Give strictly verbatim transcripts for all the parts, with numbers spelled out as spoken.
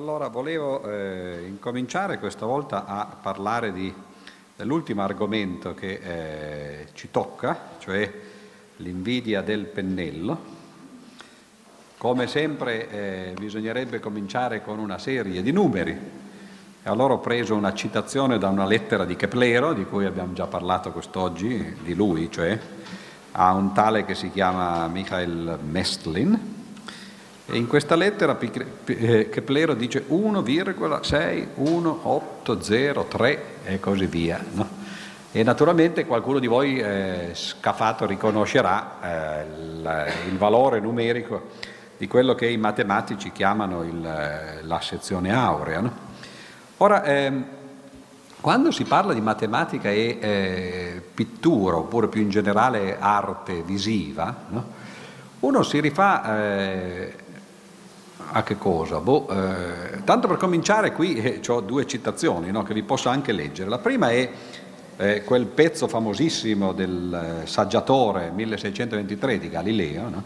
Allora volevo eh, incominciare questa volta a parlare di, dell'ultimo argomento che eh, ci tocca, cioè l'invidia del pennello. Come sempre eh, bisognerebbe cominciare con una serie di numeri. E allora ho preso una citazione da una lettera di Keplero, di cui abbiamo già parlato quest'oggi, di lui, cioè a un tale che si chiama Michael Mestlin. E in questa lettera Keplero dice uno virgola sei uno otto zero tre e così via, no? E naturalmente qualcuno di voi eh, scafato riconoscerà eh, il, il valore numerico di quello che i matematici chiamano il, la sezione aurea, no? Ora, eh, quando si parla di matematica e eh, pittura, oppure più in generale arte visiva, no? Uno si rifà... Eh, a che cosa? Boh, eh, tanto per cominciare qui eh, ho due citazioni, no, che vi posso anche leggere. La prima è eh, quel pezzo famosissimo del eh, Saggiatore milleseicentoventitré di Galileo, no,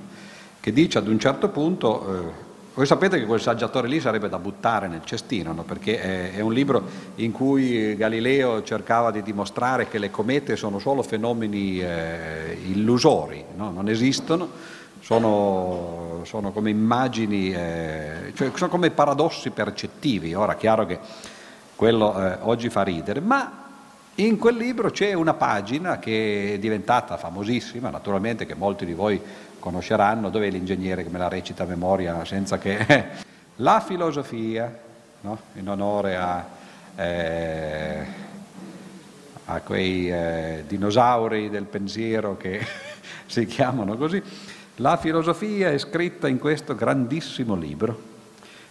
che dice ad un certo punto, eh, voi sapete che quel Saggiatore lì sarebbe da buttare nel cestino, no, perché è, è un libro in cui Galileo cercava di dimostrare che le comete sono solo fenomeni eh, illusori, no, non esistono. Sono, sono come immagini, eh, cioè sono come paradossi percettivi. Ora, chiaro che quello eh, oggi fa ridere, ma in quel libro c'è una pagina che è diventata famosissima, naturalmente, che molti di voi conosceranno. Dov'è l'ingegnere che me la recita a memoria senza che... La filosofia, no? In onore a... Eh, a quei eh, dinosauri del pensiero che si chiamano così. La filosofia è scritta in questo grandissimo libro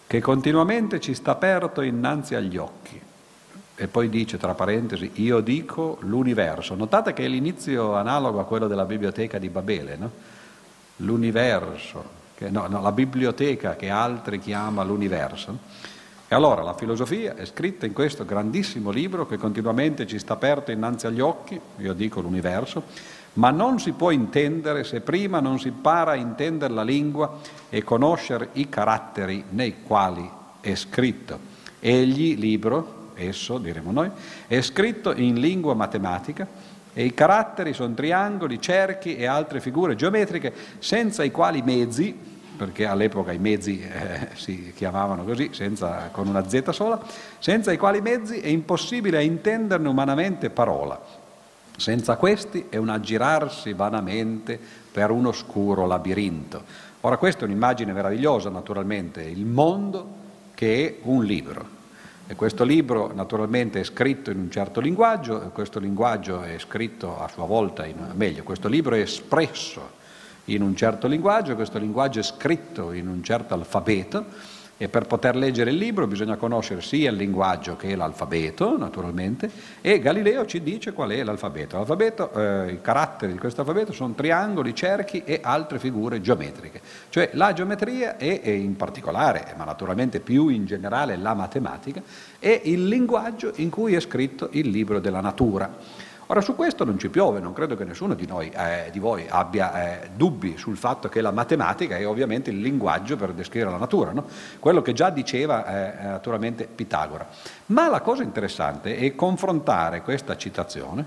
che continuamente ci sta aperto innanzi agli occhi. E poi dice, tra parentesi, io dico l'universo. Notate che è l'inizio analogo a quello della biblioteca di Babele, no? L'universo, che, no, no, la biblioteca che altri chiama l'universo. E allora la filosofia è scritta in questo grandissimo libro che continuamente ci sta aperto innanzi agli occhi, io dico l'universo, ma non si può intendere se prima non si impara a intendere la lingua e conoscere i caratteri nei quali è scritto. Egli, libro, esso, diremo noi, è scritto in lingua matematica e i caratteri sono triangoli, cerchi e altre figure geometriche senza i quali mezzi, perché all'epoca i mezzi eh, si chiamavano così, senza, con una Z sola, senza i quali mezzi è impossibile intenderne umanamente parola. Senza questi è un aggirarsi vanamente per un oscuro labirinto. Ora, questa è un'immagine meravigliosa, naturalmente, il mondo che è un libro. E questo libro, naturalmente, è scritto in un certo linguaggio, e questo linguaggio è scritto a sua volta, in, meglio, questo libro è espresso in un certo linguaggio, questo linguaggio è scritto in un certo alfabeto, e per poter leggere il libro bisogna conoscere sia il linguaggio che l'alfabeto, naturalmente, e Galileo ci dice qual è l'alfabeto. L'alfabeto, eh, i caratteri di questo alfabeto sono triangoli, cerchi e altre figure geometriche. Cioè la geometria e, e in particolare, ma naturalmente più in generale la matematica, è il linguaggio in cui è scritto il libro della natura. Ora, su questo non ci piove, non credo che nessuno di noi, eh, di voi abbia eh, dubbi sul fatto che la matematica è ovviamente il linguaggio per descrivere la natura, no? Quello che già diceva eh, naturalmente Pitagora. Ma la cosa interessante è confrontare questa citazione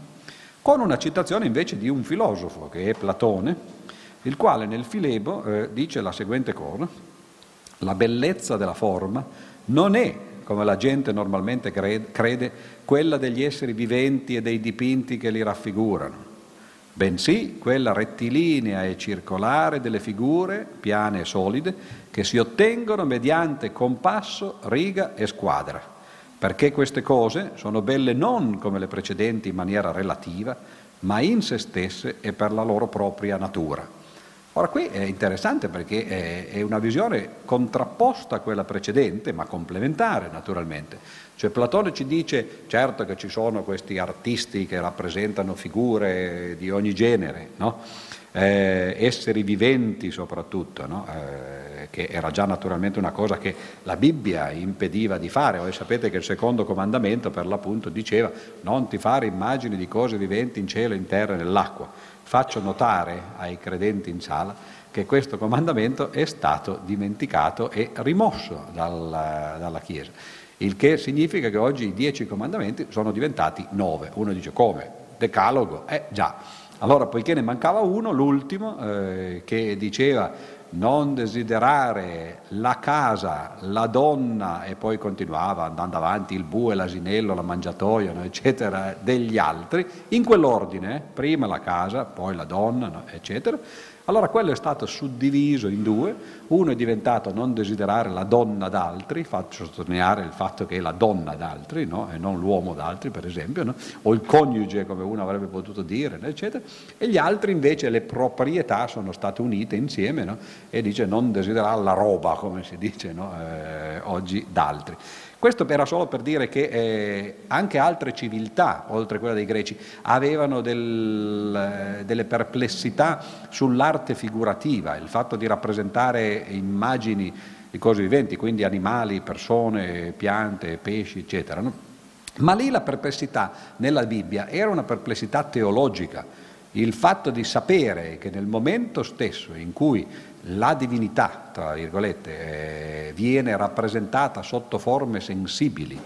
con una citazione invece di un filosofo, che è Platone, il quale nel Filebo eh, dice la seguente cosa: la bellezza della forma non è, come la gente normalmente crede, quella degli esseri viventi e dei dipinti che li raffigurano, bensì quella rettilinea e circolare delle figure, piane e solide, che si ottengono mediante compasso, riga e squadra, perché queste cose sono belle non come le precedenti in maniera relativa, ma in se stesse e per la loro propria natura. Ora, qui è interessante perché è una visione contrapposta a quella precedente, ma complementare, naturalmente. Cioè Platone ci dice, certo che ci sono questi artisti che rappresentano figure di ogni genere, no? Eh, esseri viventi soprattutto, no? Eh, che era già naturalmente una cosa che la Bibbia impediva di fare. Voi sapete che il secondo comandamento per l'appunto diceva non ti fare immagini di cose viventi in cielo, in terra e nell'acqua. Faccio notare ai credenti in sala che questo comandamento è stato dimenticato e rimosso dalla, dalla Chiesa, il che significa che oggi i dieci comandamenti sono diventati nove. Uno dice: come? Decalogo? Eh già. Allora, poiché ne mancava uno, l'ultimo, eh, che diceva non desiderare la casa, la donna, e poi continuava andando avanti, il bue, l'asinello, la mangiatoia, no, eccetera, degli altri, in quell'ordine, eh, prima la casa, poi la donna, no, eccetera. Allora quello è stato suddiviso in due: uno è diventato non desiderare la donna d'altri, faccio sottolineare il fatto che è la donna d'altri, no? E non l'uomo d'altri, per esempio, no? O il coniuge, come uno avrebbe potuto dire, no? Eccetera. E gli altri invece, le proprietà sono state unite insieme, no? E dice non desiderare la roba, come si dice, no? eh, oggi, d'altri. Questo era solo per dire che eh, anche altre civiltà, oltre quella dei Greci, avevano del, eh, delle perplessità sull'arte figurativa, il fatto di rappresentare immagini di cose viventi, quindi animali, persone, piante, pesci, eccetera, no? Ma lì la perplessità nella Bibbia era una perplessità teologica, il fatto di sapere che nel momento stesso in cui la divinità, tra virgolette, eh, viene rappresentata sotto forme sensibili,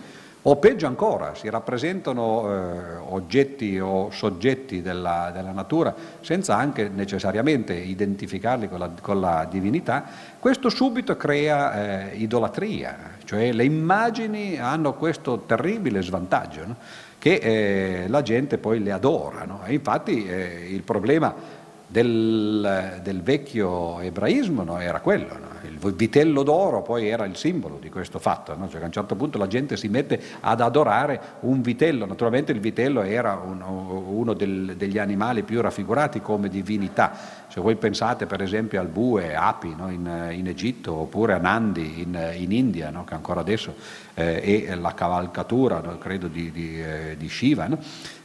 o peggio ancora, si rappresentano eh, oggetti o soggetti della, della natura senza anche necessariamente identificarli con la, con la divinità, questo subito crea eh, idolatria, cioè le immagini hanno questo terribile svantaggio, no? Che eh, la gente poi le adora, no? E infatti eh, il problema Del, del vecchio ebraismo, no? Era quello, no? Il vitello d'oro poi era il simbolo di questo fatto, no? Cioè che a un certo punto la gente si mette ad adorare un vitello. Naturalmente il vitello era uno, uno del, degli animali più raffigurati come divinità. Se voi pensate per esempio al bue, api, no? in, in Egitto, oppure a Nandi in, in India, no? Che ancora adesso eh, è la cavalcatura, no? Credo di, di, eh, di Shiva, no?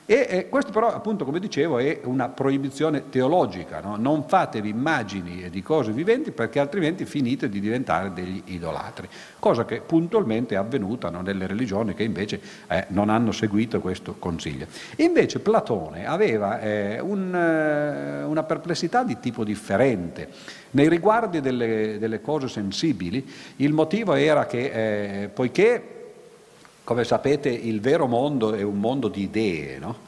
E eh, questo però, appunto, come dicevo, è una proibizione teologica, no? Non fatevi immagini di cose viventi perché altrimenti finite di diventare degli idolatri, cosa che puntualmente è avvenuta, no? Nelle religioni che invece eh, non hanno seguito questo consiglio. E invece Platone aveva eh, un, eh, una perplessità di tipo differente. Nei riguardi delle, delle cose sensibili, il motivo era che, eh, poiché, come sapete, il vero mondo è un mondo di idee, no?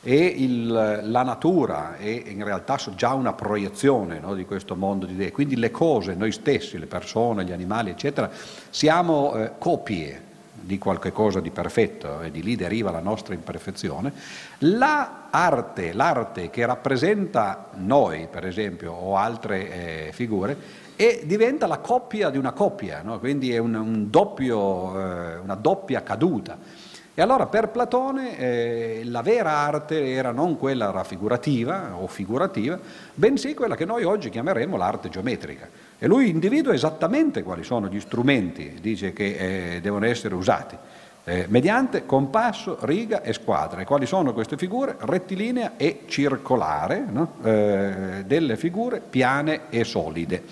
E il, la natura è in realtà già una proiezione, no? Di questo mondo di idee. Quindi le cose, noi stessi, le persone, gli animali, eccetera, siamo eh, copie di qualche cosa di perfetto, e di lì deriva la nostra imperfezione. La arte, l'arte che rappresenta noi, per esempio, o altre eh, figure, e diventa la coppia di una coppia, no? Quindi è un, un doppio, eh, una doppia caduta. E allora per Platone eh, la vera arte era non quella raffigurativa o figurativa, bensì quella che noi oggi chiameremo l'arte geometrica. E lui individua esattamente quali sono gli strumenti, dice, che eh, devono essere usati. Eh, mediante compasso, riga e squadra. E quali sono queste figure? Rettilinea e circolare, no? eh, delle figure piane e solide.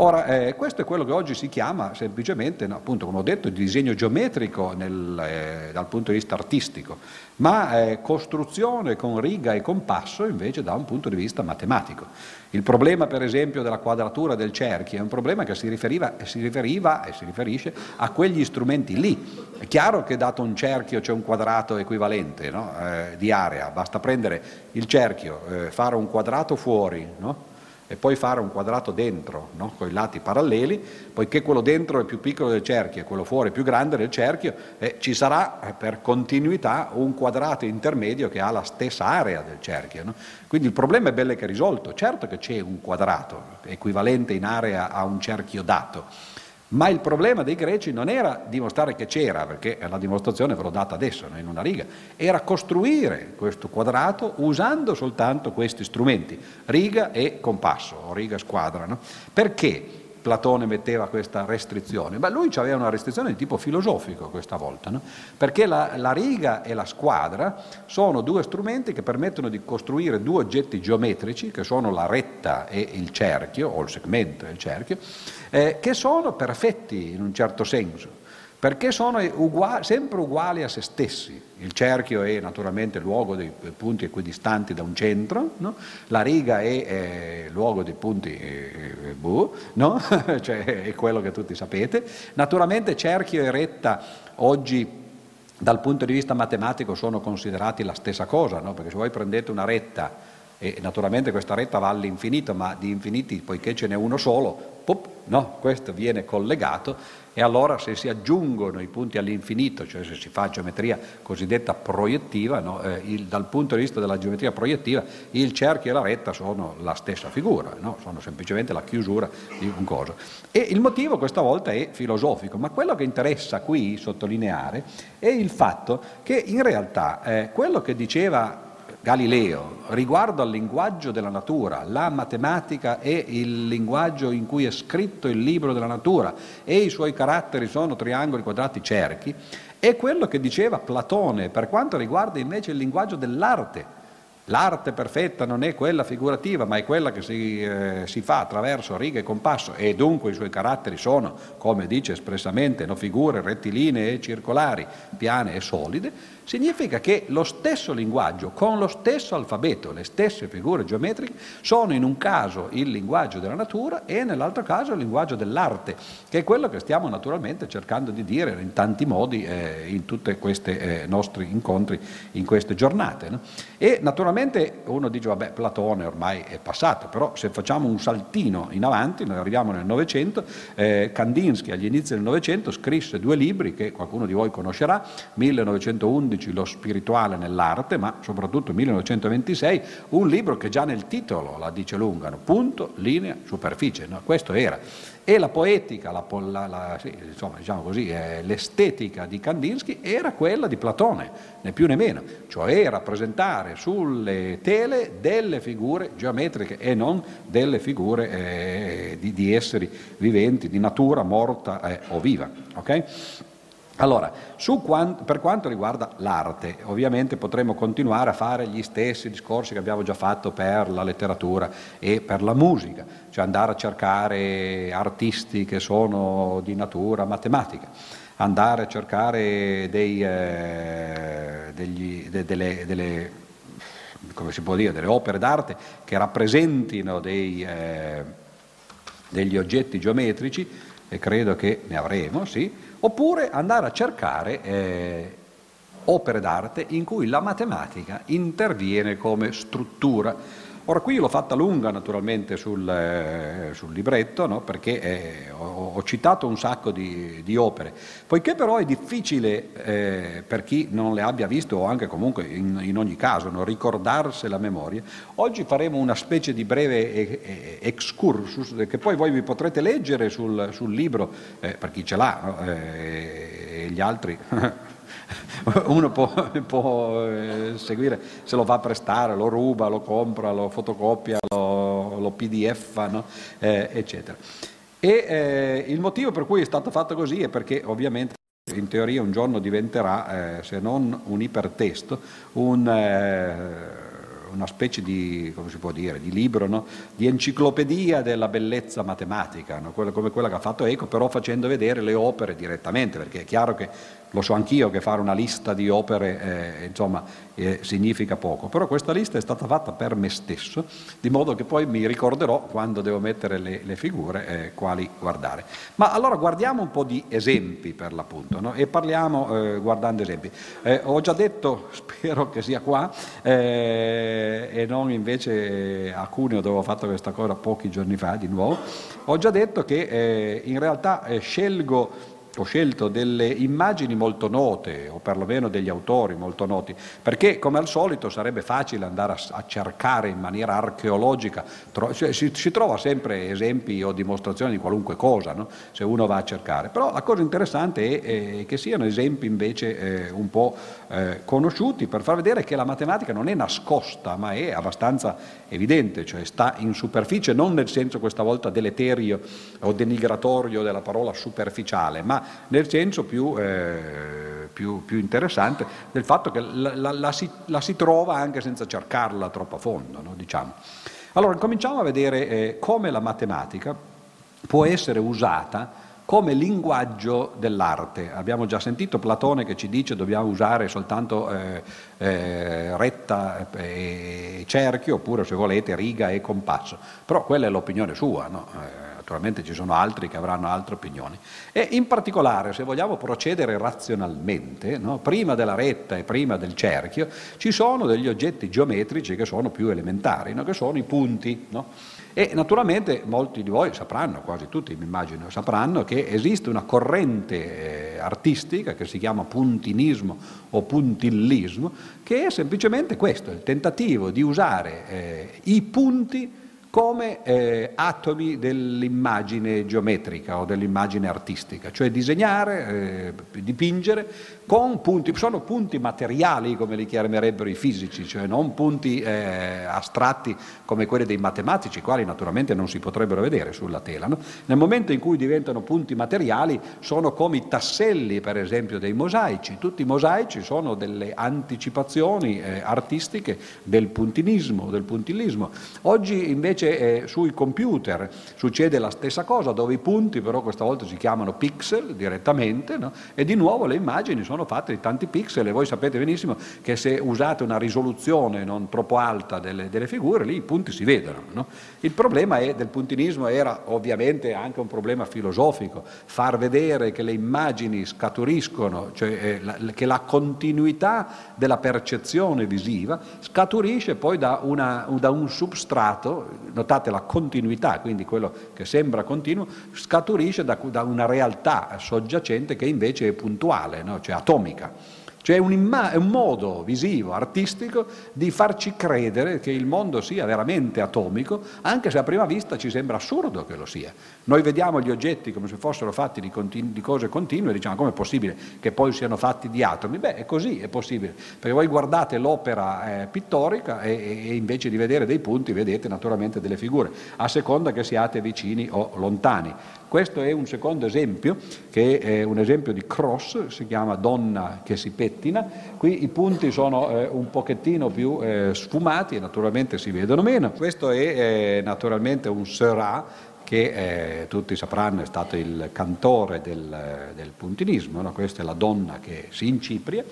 Ora, eh, questo è quello che oggi si chiama semplicemente, no, appunto, come ho detto, il disegno geometrico nel, eh, dal punto di vista artistico, ma eh, costruzione con riga e compasso invece da un punto di vista matematico. Il problema, per esempio, della quadratura del cerchio è un problema che si riferiva, si riferiva e si riferisce a quegli strumenti lì. È chiaro che dato un cerchio c'è un quadrato equivalente, no? eh, di area, basta prendere il cerchio, eh, fare un quadrato fuori, no? E poi fare un quadrato dentro, no? Con i lati paralleli, poiché quello dentro è più piccolo del cerchio e quello fuori è più grande del cerchio, eh, ci sarà eh, per continuità un quadrato intermedio che ha la stessa area del cerchio, no? Quindi il problema è bello che è risolto. Certo che c'è un quadrato equivalente in area a un cerchio dato, ma il problema dei Greci non era dimostrare che c'era, perché la dimostrazione ve l'ho data adesso, no? In una riga, era costruire questo quadrato usando soltanto questi strumenti, riga e compasso, o riga e squadra, no? Perché Platone metteva questa restrizione? Ma lui aveva una restrizione di tipo filosofico questa volta, no? Perché la, la riga e la squadra sono due strumenti che permettono di costruire due oggetti geometrici, che sono la retta e il cerchio, o il segmento e il cerchio, eh, che sono perfetti in un certo senso, perché sono uguali, sempre uguali a se stessi. Il cerchio è naturalmente il luogo dei punti equidistanti da un centro, no? La riga è, è il luogo dei punti eh, buh, no? Cioè, è quello che tutti sapete. Naturalmente cerchio e retta oggi dal punto di vista matematico sono considerati la stessa cosa, no? Perché se voi prendete una retta, e naturalmente questa retta va all'infinito, ma di infiniti, poiché ce n'è uno solo, pop, no? Questo viene collegato, e allora se si aggiungono i punti all'infinito, cioè se si fa geometria cosiddetta proiettiva, no? eh, il, dal punto di vista della geometria proiettiva il cerchio e la retta sono la stessa figura, no? Sono semplicemente la chiusura di un coso. E il motivo questa volta è filosofico, ma quello che interessa qui sottolineare è il fatto che in realtà eh, quello che diceva Galileo riguardo al linguaggio della natura, la matematica è il linguaggio in cui è scritto il libro della natura e i suoi caratteri sono triangoli, quadrati, cerchi, è quello che diceva Platone per quanto riguarda invece il linguaggio dell'arte. L'arte perfetta non è quella figurativa, ma è quella che si, eh, si fa attraverso riga e compasso, e dunque i suoi caratteri sono, come dice espressamente, no, figure rettilinee e circolari, piane e solide. Significa che lo stesso linguaggio, con lo stesso alfabeto, le stesse figure geometriche, sono in un caso il linguaggio della natura e nell'altro caso il linguaggio dell'arte, che è quello che stiamo naturalmente cercando di dire in tanti modi eh, in tutti questi eh, nostri incontri, in queste giornate, no? E naturalmente uno dice, vabbè, Platone ormai è passato, però se facciamo un saltino in avanti, noi arriviamo nel Novecento, eh, Kandinsky agli inizi del Novecento scrisse due libri che qualcuno di voi conoscerà, millenovecentoundici, Lo spirituale nell'arte, ma soprattutto millenovecentoventisei, un libro che già nel titolo la dice lunga, no? Punto, linea, superficie, no? Questo era. E la poetica, la, la, la, sì, insomma, diciamo così, eh, l'estetica di Kandinsky era quella di Platone, né più né meno, cioè rappresentare sulle tele delle figure geometriche e non delle figure eh, di, di esseri viventi, di natura morta eh, o viva. Okay? Allora, su quanto, per quanto riguarda l'arte, ovviamente potremmo continuare a fare gli stessi discorsi che abbiamo già fatto per la letteratura e per la musica, cioè andare a cercare artisti che sono di natura matematica, andare a cercare dei, eh, degli, de, delle, delle, come si può dire, delle opere d'arte che rappresentino dei, eh, degli oggetti geometrici, e credo che ne avremo, sì, oppure andare a cercare eh, opere d'arte in cui la matematica interviene come struttura. Ora qui l'ho fatta lunga naturalmente sul, eh, sul libretto, no? Perché eh, ho, ho citato un sacco di, di opere, poiché però è difficile eh, per chi non le abbia visto o anche comunque in, in ogni caso non ricordarsela a memoria, oggi faremo una specie di breve excursus che poi voi vi potrete leggere sul, sul libro, eh, per chi ce l'ha, no? eh, e gli altri... Uno può, può eh, seguire, se lo va a prestare, lo ruba, lo compra, lo fotocopia, lo, lo pdf, no? eh, eccetera. E eh, il motivo per cui è stato fatto così è perché ovviamente in teoria un giorno diventerà, eh, se non un ipertesto, un... Eh, una specie di, come si può dire, di libro, no? Di enciclopedia della bellezza matematica, no? Quella, come quella che ha fatto Eco, però facendo vedere le opere direttamente, perché è chiaro che lo so anch'io che fare una lista di opere eh, insomma, eh, significa poco, però questa lista è stata fatta per me stesso, di modo che poi mi ricorderò quando devo mettere le, le figure eh, quali guardare. Ma allora guardiamo un po' di esempi per l'appunto, no? E parliamo eh, guardando esempi. Eh, ho già detto, spero che sia qua, eh, e non invece a Cuneo dove ho fatto questa cosa pochi giorni fa di nuovo, ho già detto che eh, in realtà eh, scelgo ho scelto delle immagini molto note o perlomeno degli autori molto noti, perché come al solito sarebbe facile andare a, a cercare in maniera archeologica, tro- cioè, si, si trova sempre esempi o dimostrazioni di qualunque cosa, no? Se uno va a cercare, però la cosa interessante è, è che siano esempi invece eh, un po' eh, conosciuti per far vedere che la matematica non è nascosta ma è abbastanza evidente, cioè sta in superficie, non nel senso questa volta deleterio o denigratorio della parola superficiale, ma nel senso più, eh, più, più interessante del fatto che la, la, la, si, la si trova anche senza cercarla troppo a fondo, no? Diciamo. Allora, cominciamo a vedere eh, come la matematica può essere usata come linguaggio dell'arte. Abbiamo già sentito Platone che ci dice dobbiamo usare soltanto eh, eh, retta e cerchio, oppure se volete riga e compasso, però quella è l'opinione sua, no? Eh, naturalmente ci sono altri che avranno altre opinioni, e in particolare se vogliamo procedere razionalmente, no? Prima della retta e prima del cerchio ci sono degli oggetti geometrici che sono più elementari, no? Che sono i punti, no? E naturalmente molti di voi sapranno, quasi tutti mi immagino sapranno, che esiste una corrente eh, artistica che si chiama puntinismo o puntillismo, che è semplicemente questo, il tentativo di usare eh, i punti come eh, atomi dell'immagine geometrica o dell'immagine artistica, cioè disegnare, eh, dipingere con punti, sono punti materiali come li chiamerebbero i fisici, cioè non punti eh, astratti come quelli dei matematici, quali naturalmente non si potrebbero vedere sulla tela, no? Nel momento in cui diventano punti materiali sono come i tasselli per esempio dei mosaici, tutti i mosaici sono delle anticipazioni eh, artistiche del puntinismo, del puntillismo. Oggi invece Invece eh, sui computer succede la stessa cosa, dove i punti però questa volta si chiamano pixel direttamente, no? E di nuovo le immagini sono fatte di tanti pixel, e voi sapete benissimo che se usate una risoluzione non troppo alta delle, delle figure, lì i punti si vedono, no? Il problema è, del puntinismo era ovviamente anche un problema filosofico, far vedere che le immagini scaturiscono, cioè eh, la, che la continuità della percezione visiva scaturisce poi da, una, da un substrato, notate la continuità, quindi quello che sembra continuo scaturisce da, da una realtà soggiacente che invece è puntuale, no? Cioè atomica. Cioè un, imma- un modo visivo, artistico, di farci credere che il mondo sia veramente atomico, anche se a prima vista ci sembra assurdo che lo sia. Noi vediamo gli oggetti come se fossero fatti di, continu- di cose continue e diciamo: com'è possibile che poi siano fatti di atomi? Beh, è così, è possibile, perché voi guardate l'opera eh, pittorica e, e invece di vedere dei punti vedete naturalmente delle figure, a seconda che siate vicini o lontani. Questo è un secondo esempio, che è un esempio di Cross, si chiama Donna che si pettina. Qui i punti sono eh, un pochettino più eh, sfumati e naturalmente si vedono meno. Questo è eh, naturalmente un Seurat, che eh, tutti sapranno è stato il cantore del, del puntinismo, no? Questa è la donna che si incipria.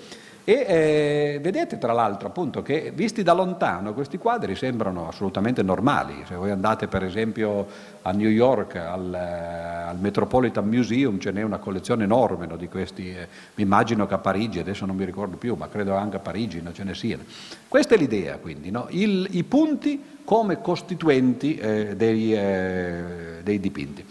E eh, vedete tra l'altro appunto che visti da lontano questi quadri sembrano assolutamente normali. Se voi andate per esempio a New York al, al Metropolitan Museum, ce n'è una collezione enorme, no, di questi, eh, mi immagino che a Parigi, adesso non mi ricordo più, ma credo anche a Parigi, no, ce ne siano. Questa è l'idea quindi, no? Il, i punti come costituenti eh, dei, eh, dei dipinti.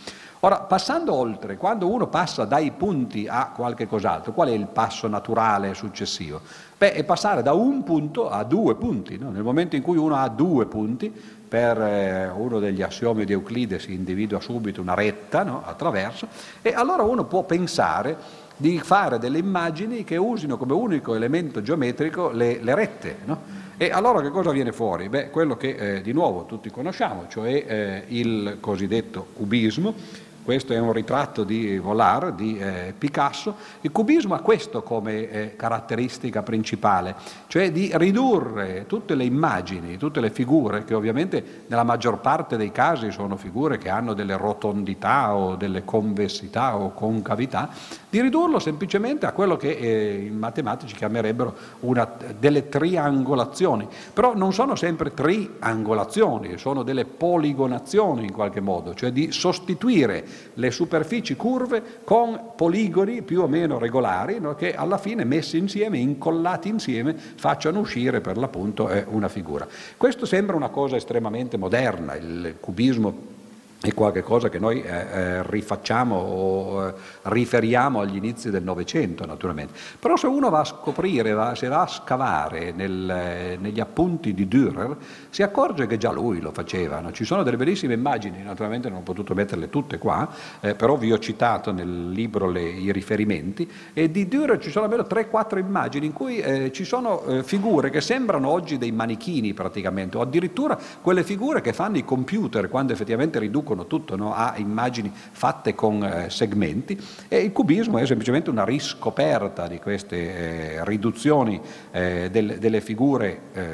Ora, passando oltre, quando uno passa dai punti a qualche cos'altro, qual è il passo naturale successivo? Beh, è passare da un punto a due punti, no? Nel momento in cui uno ha due punti, per eh, uno degli assiomi di Euclide si individua subito una retta, no? Attraverso, e allora uno può pensare di fare delle immagini che usino come unico elemento geometrico le, le rette, no? E allora che cosa viene fuori? Beh, quello che eh, di nuovo tutti conosciamo, cioè eh, il cosiddetto cubismo. Questo è un ritratto di Volare, di eh, Picasso. Il cubismo ha questo come eh, caratteristica principale, cioè di ridurre tutte le immagini, tutte le figure, che ovviamente nella maggior parte dei casi sono figure che hanno delle rotondità o delle convessità o concavità, di ridurlo semplicemente a quello che eh, i matematici chiamerebbero una, delle triangolazioni. Però non sono sempre triangolazioni, sono delle poligonazioni in qualche modo, cioè di sostituire le superfici curve con poligoni più o meno regolari, no? Che alla fine messi insieme, incollati insieme, facciano uscire per l'appunto eh, una figura. Questo sembra una cosa estremamente moderna, il cubismo è qualche cosa che noi eh, eh, rifacciamo o eh, riferiamo agli inizi del Novecento naturalmente, però se uno va a scoprire, va, se va a scavare nel, eh, negli appunti di Dürer, si accorge che già lui lo faceva, no? Ci sono delle bellissime immagini, naturalmente non ho potuto metterle tutte qua, eh, però vi ho citato nel libro le, i riferimenti, e di Dürer ci sono almeno tre quattro immagini in cui eh, ci sono eh, figure che sembrano oggi dei manichini praticamente, o addirittura quelle figure che fanno i computer quando effettivamente riducono tutto, no? A immagini fatte con eh, segmenti, e il cubismo è semplicemente una riscoperta di queste eh, riduzioni eh, del, delle figure eh,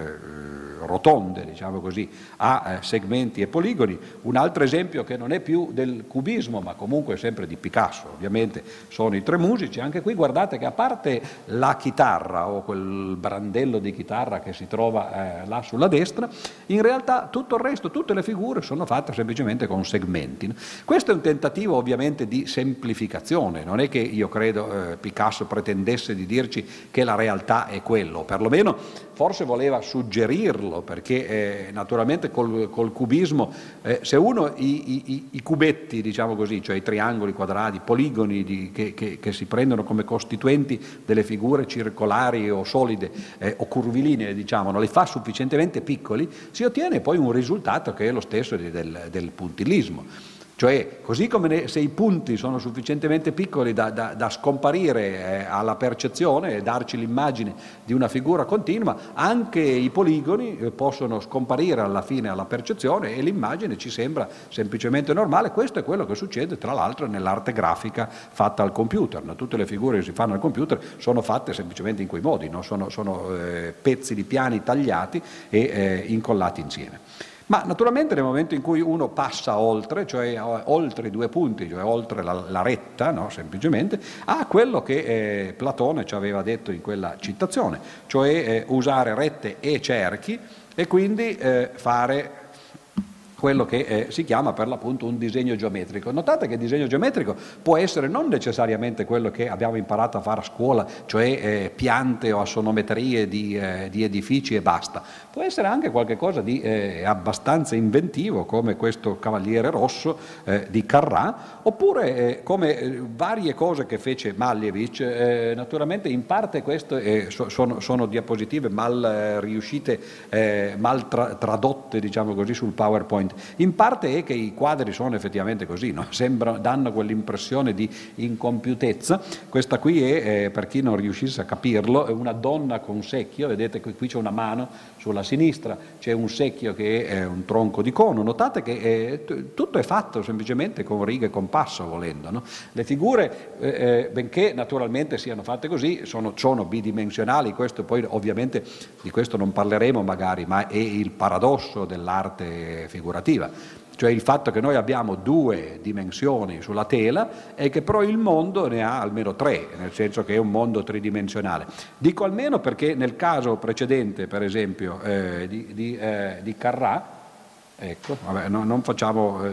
rotonde, diciamo così, a eh, segmenti e poligoni. Un altro esempio che non è più del cubismo, ma comunque è sempre di Picasso, ovviamente, sono i tre musici. Anche qui guardate che, a parte la chitarra o quel brandello di chitarra che si trova eh, là sulla destra, in realtà tutto il resto, tutte le figure sono fatte semplicemente con segmenti. Questo è un tentativo ovviamente di semplificazione, non è che io credo eh, Picasso pretendesse di dirci che la realtà è quello, perlomeno forse voleva suggerirlo, perché eh, naturalmente col, col cubismo eh, se uno i, i, i cubetti, diciamo così, cioè i triangoli, quadrati, poligoni di, che, che, che si prendono come costituenti delle figure circolari o solide eh, o curvilinee, diciamo, non li fa sufficientemente piccoli, si ottiene poi un risultato che è lo stesso del, del puntillismo. Cioè, così come se i punti sono sufficientemente piccoli da, da, da scomparire eh, alla percezione e darci l'immagine di una figura continua, anche i poligoni eh, possono scomparire alla fine alla percezione e l'immagine ci sembra semplicemente normale. Questo è quello che succede, tra l'altro, nell'arte grafica fatta al computer. No? Tutte le figure che si fanno al computer sono fatte semplicemente in quei modi, no? Sono, sono eh, pezzi di piani tagliati e eh, incollati insieme. Ma naturalmente nel momento in cui uno passa oltre, cioè oltre i due punti, cioè oltre la, la retta, no? Semplicemente, a quello che eh, Platone ci aveva detto in quella citazione, cioè eh, usare rette e cerchi e quindi eh, fare quello che eh, si chiama per l'appunto un disegno geometrico. Notate che il disegno geometrico può essere non necessariamente quello che abbiamo imparato a fare a scuola, cioè eh, piante o assonometrie di, eh, di edifici e basta. Può essere anche qualcosa di eh, abbastanza inventivo, come questo Cavaliere Rosso eh, di Carrà, oppure eh, come eh, varie cose che fece Malevich. Eh, naturalmente in parte queste eh, so, sono, sono diapositive mal eh, riuscite, eh, mal tra, tradotte, diciamo così, sul PowerPoint. In parte è che i quadri sono effettivamente così, no? Sembra, danno quell'impressione di incompiutezza. Questa qui è, eh, per chi non riuscisse a capirlo, è una donna con secchio. Vedete che qui c'è una mano, sulla sinistra c'è un secchio che è un tronco di cono. Notate che è, t- tutto è fatto semplicemente con righe e compasso, volendo. No? Le figure, eh, benché naturalmente siano fatte così, sono, sono bidimensionali. Questo poi ovviamente di questo non parleremo magari, ma è il paradosso dell'arte figurativa. Cioè il fatto che noi abbiamo due dimensioni sulla tela e che però il mondo ne ha almeno tre, nel senso che è un mondo tridimensionale. Dico almeno perché nel caso precedente, per esempio, eh, di, di, eh, di Carrà, ecco, vabbè, no, non facciamo eh,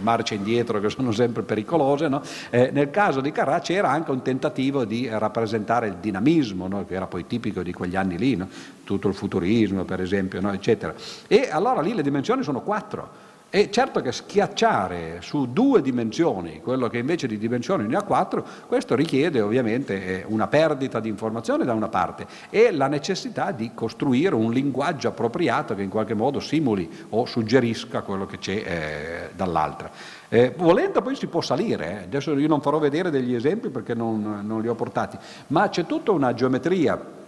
marce indietro che sono sempre pericolose, no? Eh, nel caso di Carrà c'era anche un tentativo di rappresentare il dinamismo, no? Che era poi tipico di quegli anni lì, no? Tutto il futurismo, per esempio, no? Eccetera. E allora lì le dimensioni sono quattro. E certo che schiacciare su due dimensioni quello che invece di dimensioni ne ha quattro, questo richiede ovviamente una perdita di informazione da una parte e la necessità di costruire un linguaggio appropriato che in qualche modo simuli o suggerisca quello che c'è eh, dall'altra. Eh, volendo poi si può salire, eh. Adesso io non farò vedere degli esempi perché non, non li ho portati, ma c'è tutta una geometria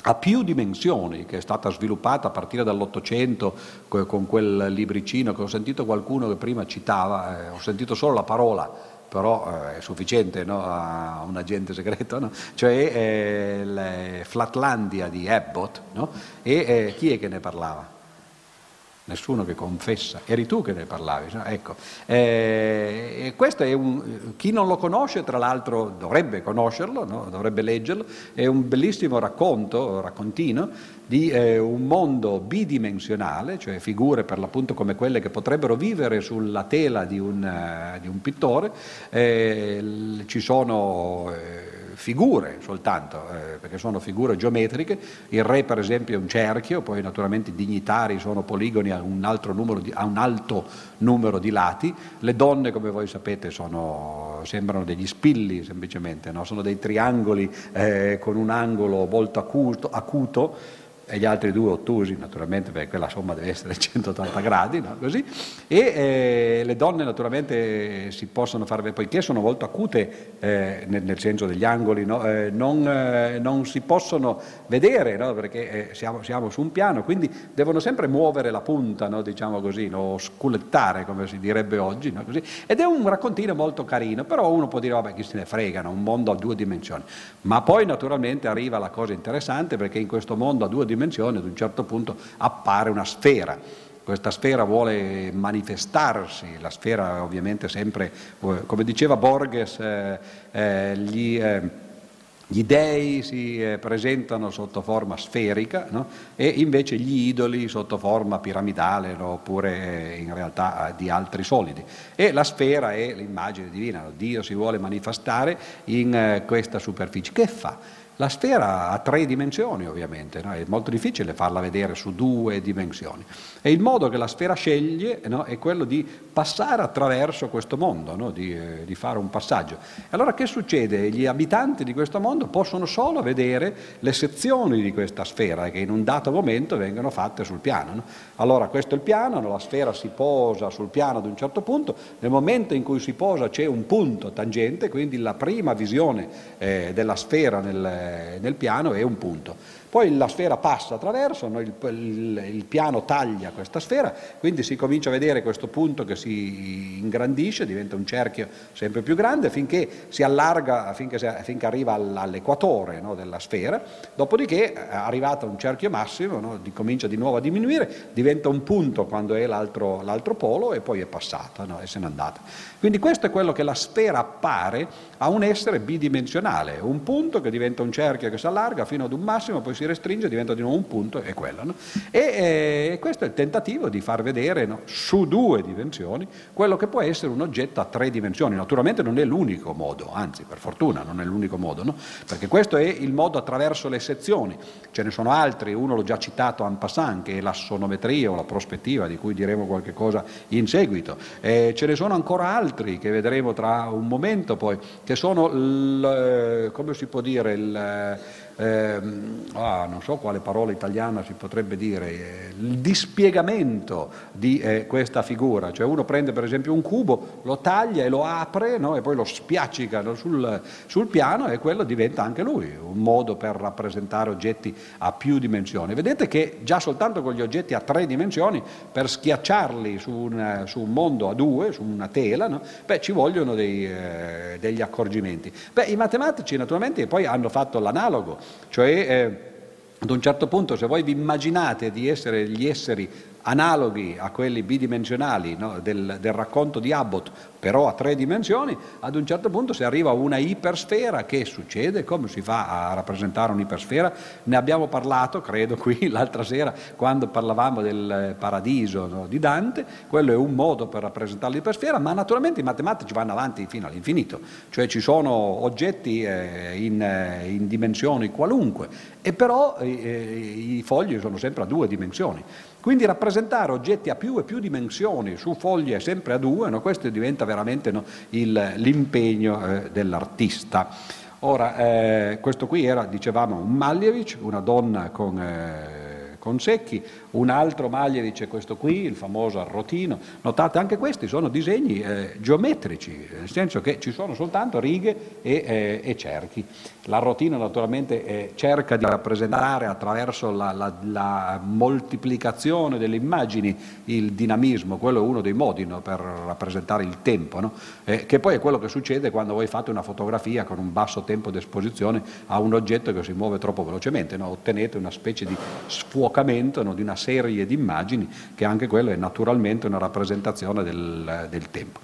a più dimensioni che è stata sviluppata a partire dall'Ottocento con quel libricino che ho sentito qualcuno che prima citava, eh, ho sentito solo la parola, però eh, è sufficiente, no, a un agente segreto, no? Cioè eh, Flatlandia di Abbott, no? E eh, chi è che ne parlava? Nessuno che confessa, eri tu che ne parlavi, no? Ecco, eh, e questo è un, chi non lo conosce tra l'altro dovrebbe conoscerlo, no? Dovrebbe leggerlo, è un bellissimo racconto, raccontino, di eh, un mondo bidimensionale, cioè figure per l'appunto come quelle che potrebbero vivere sulla tela di un, uh, di un pittore, eh, l- ci sono... Eh, figure soltanto, eh, perché sono figure geometriche, il re per esempio è un cerchio, poi naturalmente i dignitari sono poligoni a un, altro numero di, a un alto numero di lati, le donne come voi sapete sono, sembrano degli spilli semplicemente, no? Sono dei triangoli eh, con un angolo molto acuto, acuto e gli altri due ottusi naturalmente, perché quella somma deve essere centottanta gradi, no? Così. E eh, le donne naturalmente si possono fare, poiché sono molto acute eh, nel, nel senso degli angoli, no? eh, non, eh, non si possono vedere, no? Perché eh, siamo, siamo su un piano, quindi devono sempre muovere la punta, no? Diciamo così, no? Sculettare come si direbbe oggi, no? Così. Ed è un raccontino molto carino, però uno può dire vabbè chi se ne frega, no? Un mondo a due dimensioni, ma poi naturalmente arriva la cosa interessante perché in questo mondo a due dimensioni dimensione, ad un certo punto appare una sfera. Questa sfera vuole manifestarsi, la sfera ovviamente sempre, come diceva Borges, eh, eh, gli... Eh, Gli dei si eh, presentano sotto forma sferica, no? E invece gli idoli sotto forma piramidale, no? Oppure eh, in realtà eh, di altri solidi. E la sfera è l'immagine divina, no? Dio si vuole manifestare in eh, questa superficie. Che fa? La sfera ha tre dimensioni ovviamente, no? È molto difficile farla vedere su due dimensioni. E il modo che la sfera sceglie, no? È quello di passare attraverso questo mondo, no? di, eh, di fare un passaggio. Allora che succede? Gli abitanti di questo mondo possono solo vedere le sezioni di questa sfera che in un dato momento vengono fatte sul piano. No? Allora questo è il piano, no? La sfera si posa sul piano ad un certo punto, nel momento in cui si posa c'è un punto tangente, quindi la prima visione eh, della sfera nel nel piano è un punto. Poi la sfera passa attraverso, no? il, il, il piano taglia questa sfera, quindi si comincia a vedere questo punto che si ingrandisce, diventa un cerchio sempre più grande finché si allarga, finché, finché arriva all'equatore, no? della sfera, dopodiché arrivato a un cerchio massimo, no? comincia di nuovo a diminuire, diventa un punto quando è l'altro, l'altro polo e poi è passata, no? e se n'è andata. Quindi questo è quello che la sfera appare a un essere bidimensionale, un punto che diventa un cerchio che si allarga fino ad un massimo, poi si restringe, diventa di nuovo un punto e quello. No? E eh, questo è il tentativo di far vedere, no, su due dimensioni quello che può essere un oggetto a tre dimensioni. Naturalmente non è l'unico modo, anzi per fortuna non è l'unico modo, no? perché questo è il modo attraverso le sezioni. Ce ne sono altri, uno l'ho già citato en passant, che è l'assonometria o la prospettiva, di cui diremo qualche cosa in seguito. Eh, ce ne sono ancora altri che vedremo tra un momento poi, che sono, il, come si può dire, il... Eh, ah, non so quale parola italiana si potrebbe dire, eh, il dispiegamento di eh, questa figura, cioè uno prende per esempio un cubo, lo taglia e lo apre, no? e poi lo spiaccica sul, sul piano e quello diventa anche lui un modo per rappresentare oggetti a più dimensioni. Vedete che già soltanto con gli oggetti a tre dimensioni, per schiacciarli su, una, su un mondo a due, su una tela, no? Beh, ci vogliono dei, eh, degli accorgimenti. Beh, i matematici naturalmente poi hanno fatto l'analogo. Cioè, eh, ad un certo punto, se voi vi immaginate di essere gli esseri analoghi a quelli bidimensionali, no, del, del racconto di Abbott, però a tre dimensioni, ad un certo punto si arriva a una ipersfera. Che succede? Come si fa a rappresentare un'ipersfera? Ne abbiamo parlato, credo, qui l'altra sera quando parlavamo del paradiso, no, di Dante. Quello è un modo per rappresentare l'ipersfera, ma naturalmente i matematici vanno avanti fino all'infinito, cioè ci sono oggetti eh, in, eh, in dimensioni qualunque, e però eh, i fogli sono sempre a due dimensioni. Quindi rappresentare oggetti a più e più dimensioni su foglie sempre a due, no? questo diventa veramente, no, il, l'impegno eh, dell'artista. Ora, eh, questo qui era, dicevamo, un Malevich, una donna con, eh, con secchi. Un altro Malevich è questo qui, il famoso arrotino. Notate, anche questi sono disegni eh, geometrici, nel senso che ci sono soltanto righe e, eh, e cerchi. L'arrotino naturalmente eh, cerca di rappresentare attraverso la, la, la moltiplicazione delle immagini il dinamismo. Quello è uno dei modi, no, per rappresentare il tempo, no? eh, che poi è quello che succede quando voi fate una fotografia con un basso tempo di esposizione a un oggetto che si muove troppo velocemente, no? ottenete una specie di sfocamento, no? di una serie di immagini, che anche quello è naturalmente una rappresentazione del, del tempo.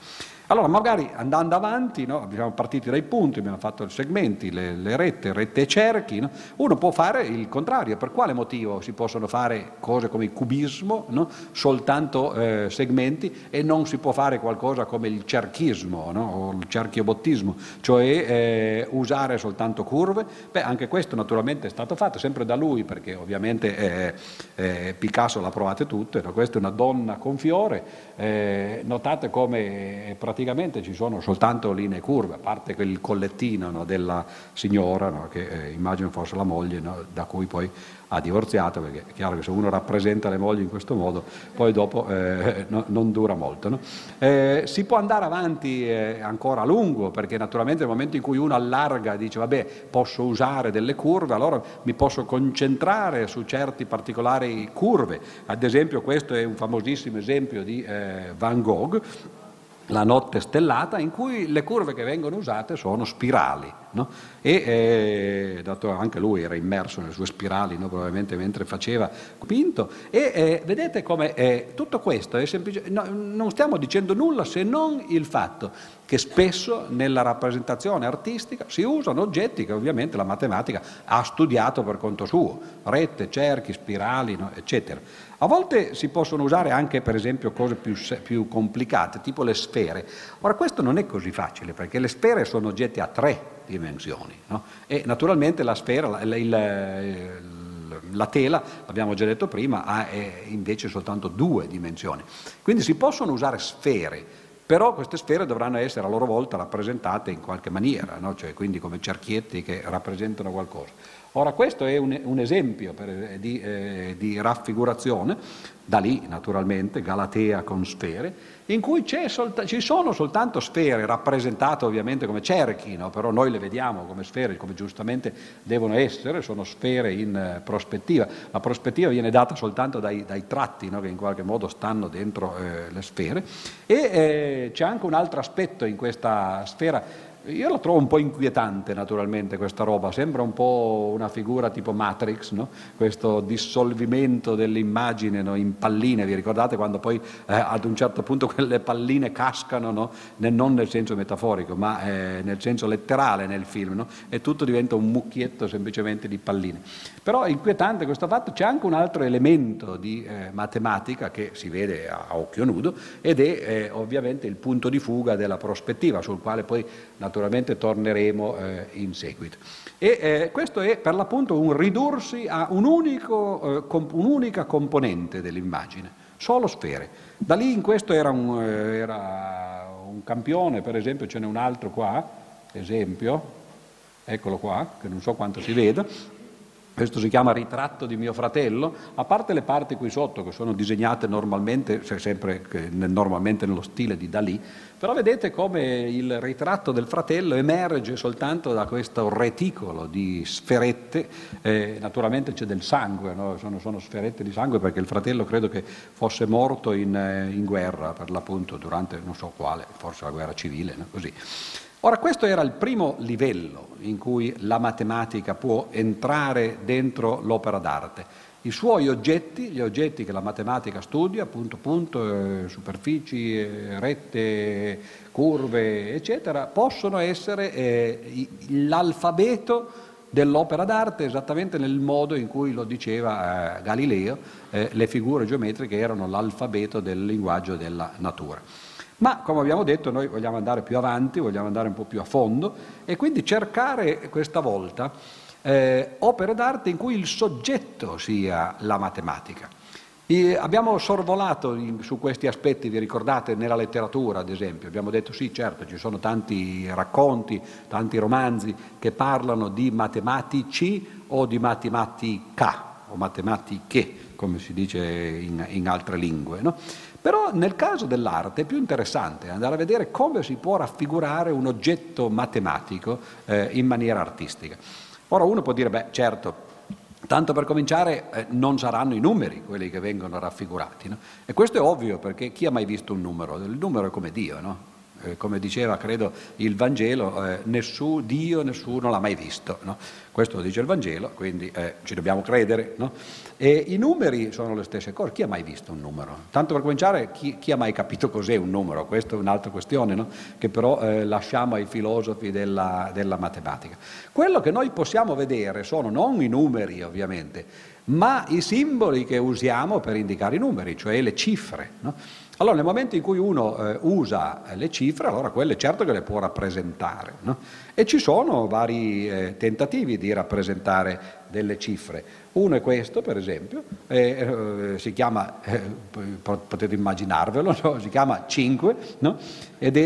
Allora, magari andando avanti, no? siamo partiti dai punti, abbiamo fatto i segmenti, le, le rette, rette e cerchi, no? uno può fare il contrario. Per quale motivo si possono fare cose come il cubismo, no? soltanto eh, segmenti, e non si può fare qualcosa come il cerchismo, no? o il cerchiobottismo, cioè eh, usare soltanto curve? Beh, anche questo naturalmente è stato fatto, sempre da lui, perché ovviamente eh, eh, Picasso l'ha provate tutte, no? questa è una donna con fiore, eh, notate come è praticamente Praticamente ci sono soltanto linee curve, a parte quel collettino, no, della signora, no, che eh, immagino fosse la moglie, no, da cui poi ha divorziato, perché è chiaro che se uno rappresenta le mogli in questo modo poi dopo eh, no, non dura molto. No? Eh, si può andare avanti eh, ancora a lungo, perché naturalmente nel momento in cui uno allarga, dice vabbè, posso usare delle curve, allora mi posso concentrare su certi particolari curve. Ad esempio, questo è un famosissimo esempio di eh, Van Gogh, La notte stellata, in cui le curve che vengono usate sono spirali. no? E eh, dato anche lui era immerso nelle sue spirali, no? Probabilmente mentre faceva Pinto. E eh, vedete come eh, tutto questo è semplice, no, non stiamo dicendo nulla se non il fatto che spesso nella rappresentazione artistica si usano oggetti che ovviamente la matematica ha studiato per conto suo, rette, cerchi, spirali, no? eccetera. A volte si possono usare anche per esempio cose più, più complicate, tipo le sfere. Ora questo non è così facile perché le sfere sono oggetti a tre dimensioni, no? E naturalmente la sfera, la, la, il, la tela, l'abbiamo già detto prima, ha invece soltanto due dimensioni. Quindi si possono usare sfere, però queste sfere dovranno essere a loro volta rappresentate in qualche maniera, no? Cioè, quindi come cerchietti che rappresentano qualcosa. Ora questo è un, un esempio per, di, eh, di raffigurazione, Dalì naturalmente, Galatea con sfere, in cui c'è solta, ci sono soltanto sfere rappresentate ovviamente come cerchi, no? Però noi le vediamo come sfere, come giustamente devono essere, sono sfere in eh, prospettiva. La prospettiva viene data soltanto dai, dai tratti, no? Che in qualche modo stanno dentro eh, le sfere. E eh, c'è anche un altro aspetto in questa sfera. Io la trovo un po' inquietante naturalmente questa roba, sembra un po' una figura tipo Matrix, no? Questo dissolvimento dell'immagine, no? In palline, vi ricordate quando poi eh, ad un certo punto quelle palline cascano, no? Nel, non nel senso metaforico ma eh, nel senso letterale nel film, no? E tutto diventa un mucchietto semplicemente di palline. Però è inquietante questo fatto, c'è anche un altro elemento di eh, matematica che si vede a, a occhio nudo ed è eh, ovviamente il punto di fuga della prospettiva sul quale poi naturalmente torneremo eh, in seguito. E eh, questo è per l'appunto un ridursi a un unico, eh, comp- un'unica componente dell'immagine, solo sfere. Da lì in questo era un, eh, era un campione, per esempio ce n'è un altro qua, esempio, eccolo qua, che non so quanto si veda. Questo si chiama Ritratto di mio fratello, a parte le parti qui sotto che sono disegnate normalmente, cioè sempre normalmente nello stile di Dalì, però vedete come il ritratto del fratello emerge soltanto da questo reticolo di sferette, eh, naturalmente c'è del sangue, no? sono, sono sferette di sangue perché il fratello credo che fosse morto in, in guerra per l'appunto durante non so quale, forse la guerra civile, no? Così. Ora questo era il primo livello in cui la matematica può entrare dentro l'opera d'arte. I suoi oggetti, gli oggetti che la matematica studia, punto punto, eh, superfici, eh, rette, curve, eccetera, possono essere eh, l'alfabeto dell'opera d'arte esattamente nel modo in cui lo diceva eh, Galileo, eh, le figure geometriche erano l'alfabeto del linguaggio della natura. Ma come abbiamo detto noi vogliamo andare più avanti, vogliamo andare un po' più a fondo e quindi cercare questa volta eh, opere d'arte in cui il soggetto sia la matematica. E abbiamo sorvolato in, su questi aspetti, vi ricordate, nella letteratura ad esempio, abbiamo detto sì certo ci sono tanti racconti, tanti romanzi che parlano di matematici o di matematica o matematiche come si dice in, in altre lingue, no? Però nel caso dell'arte è più interessante andare a vedere come si può raffigurare un oggetto matematico eh, in maniera artistica. Ora uno può dire, beh certo, tanto per cominciare eh, non saranno i numeri quelli che vengono raffigurati, no? E questo è ovvio perché chi ha mai visto un numero? Il numero è come Dio, no? Eh, come diceva credo il Vangelo, eh, nessuno, Dio nessuno l'ha mai visto, no? Questo lo dice il Vangelo, quindi eh, ci dobbiamo credere, no? E i numeri sono le stesse cose, chi ha mai visto un numero? Tanto per cominciare, chi, chi ha mai capito cos'è un numero? Questa è un'altra questione, no? Che però eh, lasciamo ai filosofi della, della matematica. Quello che noi possiamo vedere sono non i numeri ovviamente, ma i simboli che usiamo per indicare i numeri, cioè le cifre, no? Allora nel momento in cui uno eh, usa le cifre, allora quelle certo che le può rappresentare, no? E ci sono vari eh, tentativi di rappresentare delle cifre. Uno è questo per esempio, eh, eh, si chiama, eh, potete immaginarvelo, no? Si chiama cinque, no? Ed è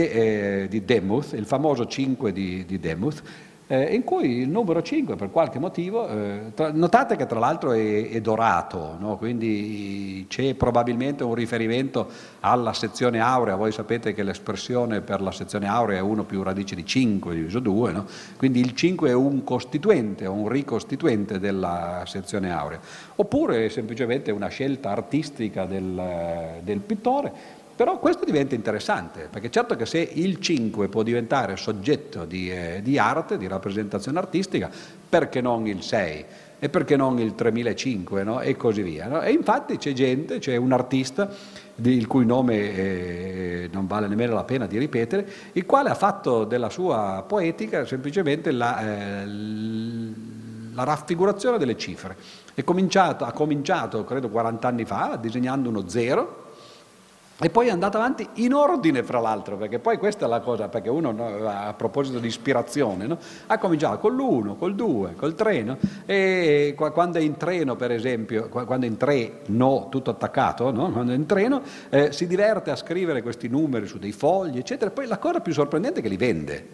eh, di Demuth, il famoso cinque di, di Demuth. Eh, in cui il numero cinque per qualche motivo, eh, tra, notate che tra l'altro è, è dorato, no? Quindi c'è probabilmente un riferimento alla sezione aurea, voi sapete che l'espressione per la sezione aurea è uno più radice di cinque diviso due, no? Quindi il cinque è un costituente o un ricostituente della sezione aurea, oppure è semplicemente una scelta artistica del, del pittore Però questo diventa interessante, perché certo che se il cinque può diventare soggetto di, eh, di arte, di rappresentazione artistica, perché non il sei? E perché non il tremilacinque, no? E così via. No? E infatti c'è gente, c'è un artista, il cui nome eh, non vale nemmeno la pena di ripetere, il quale ha fatto della sua poetica semplicemente la, eh, la raffigurazione delle cifre. È cominciato, ha cominciato, credo, quarant'anni fa, disegnando uno zero, e poi è andato avanti in ordine, fra l'altro, perché poi questa è la cosa, perché uno, no, a proposito di ispirazione, no, ha cominciato con l'uno, col due, col tre, no? E quando è in treno, per esempio, quando è in tre, no, tutto attaccato, no? Quando è in treno eh, si diverte a scrivere questi numeri su dei fogli, eccetera, e poi la cosa più sorprendente è che li vende.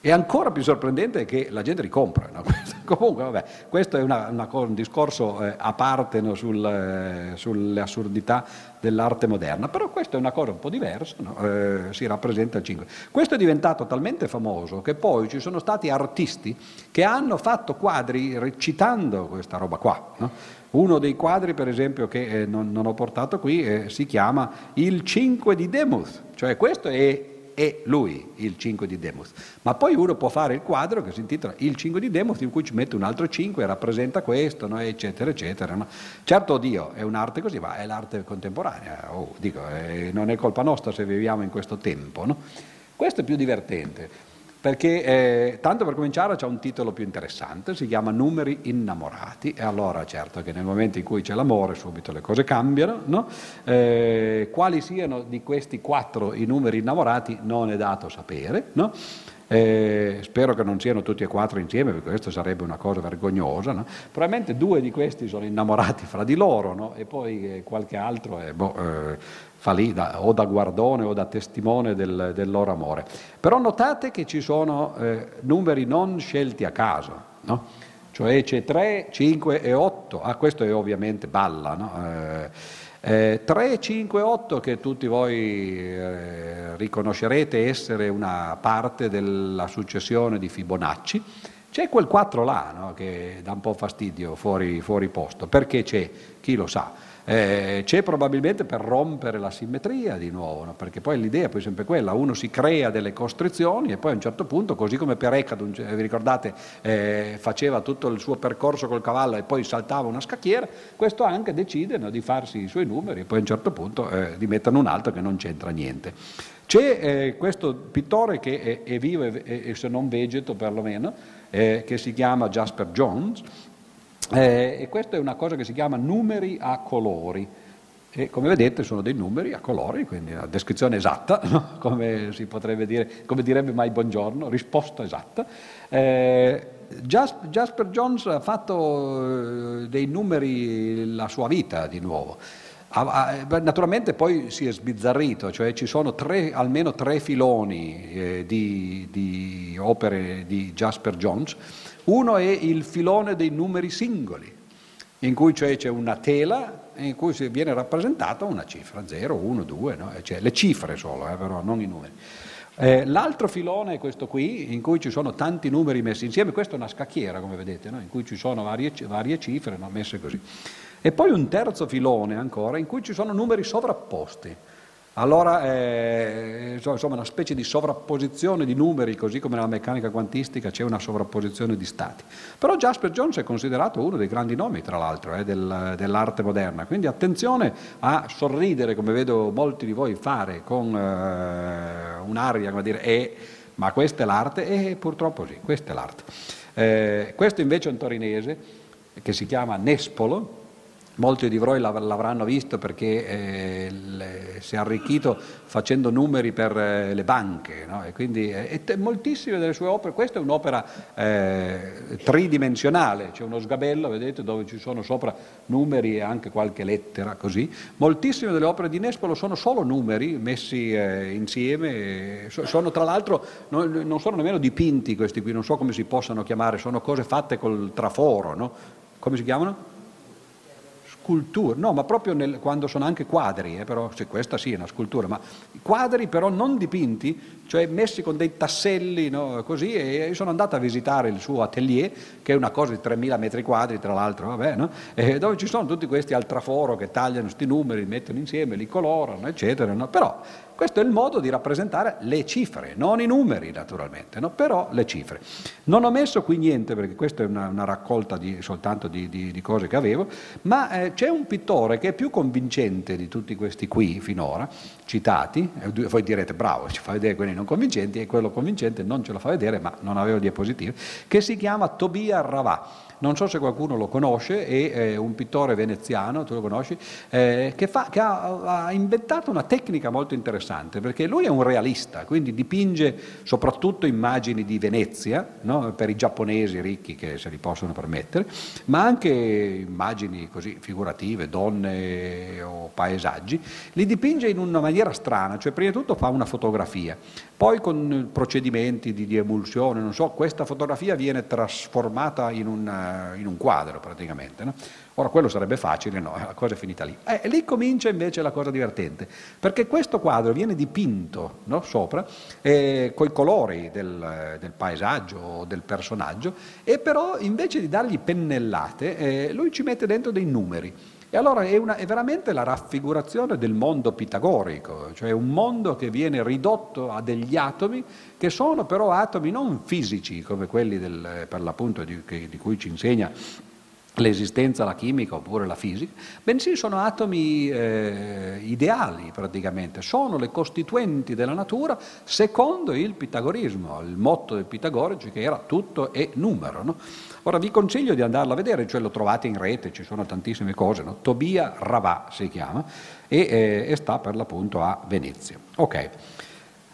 E ancora più sorprendente è che la gente ricompra, no? Comunque, vabbè, questo è una, una, un discorso eh, a parte, no, sul, eh, sulle assurdità dell'arte moderna, però questa è una cosa un po' diversa, no? eh, si rappresenta il cinque. Questo è diventato talmente famoso che poi ci sono stati artisti che hanno fatto quadri recitando questa roba qua, no? Uno dei quadri, per esempio, che eh, non, non ho portato qui, eh, si chiama Il cinque di Demuth, cioè questo è... è lui, il cinque di Demuth. Ma poi uno può fare il quadro che si intitola Il cinque di Demuth, in cui ci mette un altro cinque e rappresenta questo, no? Eccetera, eccetera. No? Certo, oddio, è un'arte così, ma è l'arte contemporanea. Oh, dico, eh, non è colpa nostra se viviamo in questo tempo. No? Questo è più divertente, perché eh, tanto per cominciare c'è un titolo più interessante, si chiama Numeri innamorati, e allora certo che nel momento in cui c'è l'amore subito le cose cambiano, no? Eh, quali siano di questi quattro i numeri innamorati non è dato sapere, no? Eh, spero che non siano tutti e quattro insieme, perché questo sarebbe una cosa vergognosa, no? Probabilmente due di questi sono innamorati fra di loro, no? E poi eh, qualche altro è... Eh, boh, eh, fa lì da, o da guardone o da testimone del, del loro amore. Però notate che ci sono eh, numeri non scelti a caso, no? Cioè c'è tre, cinque e otto, ah, questo è ovviamente balla, no? Eh, Eh, tre, cinque, otto, che tutti voi eh, riconoscerete essere una parte della successione di Fibonacci. C'è quel quattro là, no? Che dà un po' fastidio, fuori, fuori posto, perché c'è, chi lo sa. Eh, c'è probabilmente per rompere la simmetria di nuovo, no? Perché poi l'idea è sempre quella, uno si crea delle costrizioni e poi a un certo punto, così come Perecad, vi ricordate, eh, faceva tutto il suo percorso col cavallo e poi saltava una scacchiera, questo anche decide, no, di farsi i suoi numeri e poi a un certo punto eh, di metterne un altro che non c'entra niente. C'è eh, questo pittore che è, è vivo e, e se non vegeto perlomeno, eh, che si chiama Jasper Johns. Eh, e questa è una cosa che si chiama numeri a colori, e come vedete sono dei numeri a colori, quindi la descrizione esatta, no? Come si potrebbe dire, come direbbe mai Buongiorno, risposta esatta. Eh, Jasper, Jasper Johns ha fatto dei numeri la sua vita di nuovo. Naturalmente poi si è sbizzarrito, cioè ci sono tre, almeno tre filoni eh, di, di opere di Jasper Johns. Uno è il filone dei numeri singoli, in cui cioè c'è una tela in cui viene rappresentata una cifra, zero, uno, due, no? Cioè, le cifre solo, eh, però non i numeri. Eh, l'altro filone è questo qui, in cui ci sono tanti numeri messi insieme, questa è una scacchiera come vedete, no? In cui ci sono varie, varie cifre, no? Messe così. E poi un terzo filone ancora in cui ci sono numeri sovrapposti. Allora, eh, insomma, una specie di sovrapposizione di numeri, così come nella meccanica quantistica c'è una sovrapposizione di stati. Però Jasper Johns è considerato uno dei grandi nomi, tra l'altro, eh, del, dell'arte moderna. Quindi attenzione a sorridere, come vedo molti di voi fare, con eh, un'aria, come dire, eh, ma questa è l'arte, e eh, purtroppo sì, questa è l'arte. Eh, questo invece è un torinese che si chiama Nespolo. Molti di voi l'avranno visto perché eh, le, si è arricchito facendo numeri per eh, le banche, no? E quindi eh, e moltissime delle sue opere, questa è un'opera eh, tridimensionale, c'è uno sgabello, vedete, dove ci sono sopra numeri e anche qualche lettera, così. Moltissime delle opere di Nespolo sono solo numeri messi eh, insieme, e so, sono tra l'altro, no, non sono nemmeno dipinti questi qui, non so come si possano chiamare, sono cose fatte col traforo, no? Come si chiamano? Sculture, no, ma proprio nel, quando sono anche quadri, eh, però, sì, questa sì è una scultura, ma quadri però non dipinti, cioè messi con dei tasselli, no, così, e sono andato a visitare il suo atelier, che è una cosa di tremila metri quadri, tra l'altro, vabbè, no? E dove ci sono tutti questi al traforo che tagliano questi numeri, li mettono insieme, li colorano, eccetera, no? Però questo è il modo di rappresentare le cifre, non i numeri naturalmente, no? Però le cifre. Non ho messo qui niente, perché questa è una, una raccolta di, soltanto di, di, di cose che avevo, ma eh, c'è un pittore che è più convincente di tutti questi qui finora citati, e voi direte bravo, ci fa vedere quelli non convincenti, e quello convincente non ce lo fa vedere, ma non avevo diapositive, che si chiama Tobia Ravà. Non so se qualcuno lo conosce, è un pittore veneziano, tu lo conosci, eh, che, fa, che ha, ha inventato una tecnica molto interessante, perché lui è un realista, quindi dipinge soprattutto immagini di Venezia, no? Per i giapponesi ricchi che se li possono permettere, ma anche immagini così figurative, donne o paesaggi, li dipinge in una maniera strana, cioè prima di tutto fa una fotografia, poi con procedimenti di, di emulsione, non so, questa fotografia viene trasformata in una in un quadro praticamente, no? Ora quello sarebbe facile, no, la cosa è finita lì. E eh, lì comincia invece la cosa divertente, perché questo quadro viene dipinto, no, sopra, eh, coi colori del, del paesaggio o del personaggio, e però invece di dargli pennellate eh, lui ci mette dentro dei numeri. E allora è, una, è veramente la raffigurazione del mondo pitagorico, cioè un mondo che viene ridotto a degli atomi che sono però atomi non fisici come quelli del, per l'appunto di, che, di cui ci insegna l'esistenza, la chimica oppure la fisica, bensì sono atomi eh, ideali praticamente, sono le costituenti della natura secondo il pitagorismo, il motto del pitagorico che era tutto è numero, no? Ora vi consiglio di andarla a vedere, cioè lo trovate in rete, ci sono tantissime cose, no? Tobia Ravà si chiama e, eh, e sta per l'appunto a Venezia. Ok,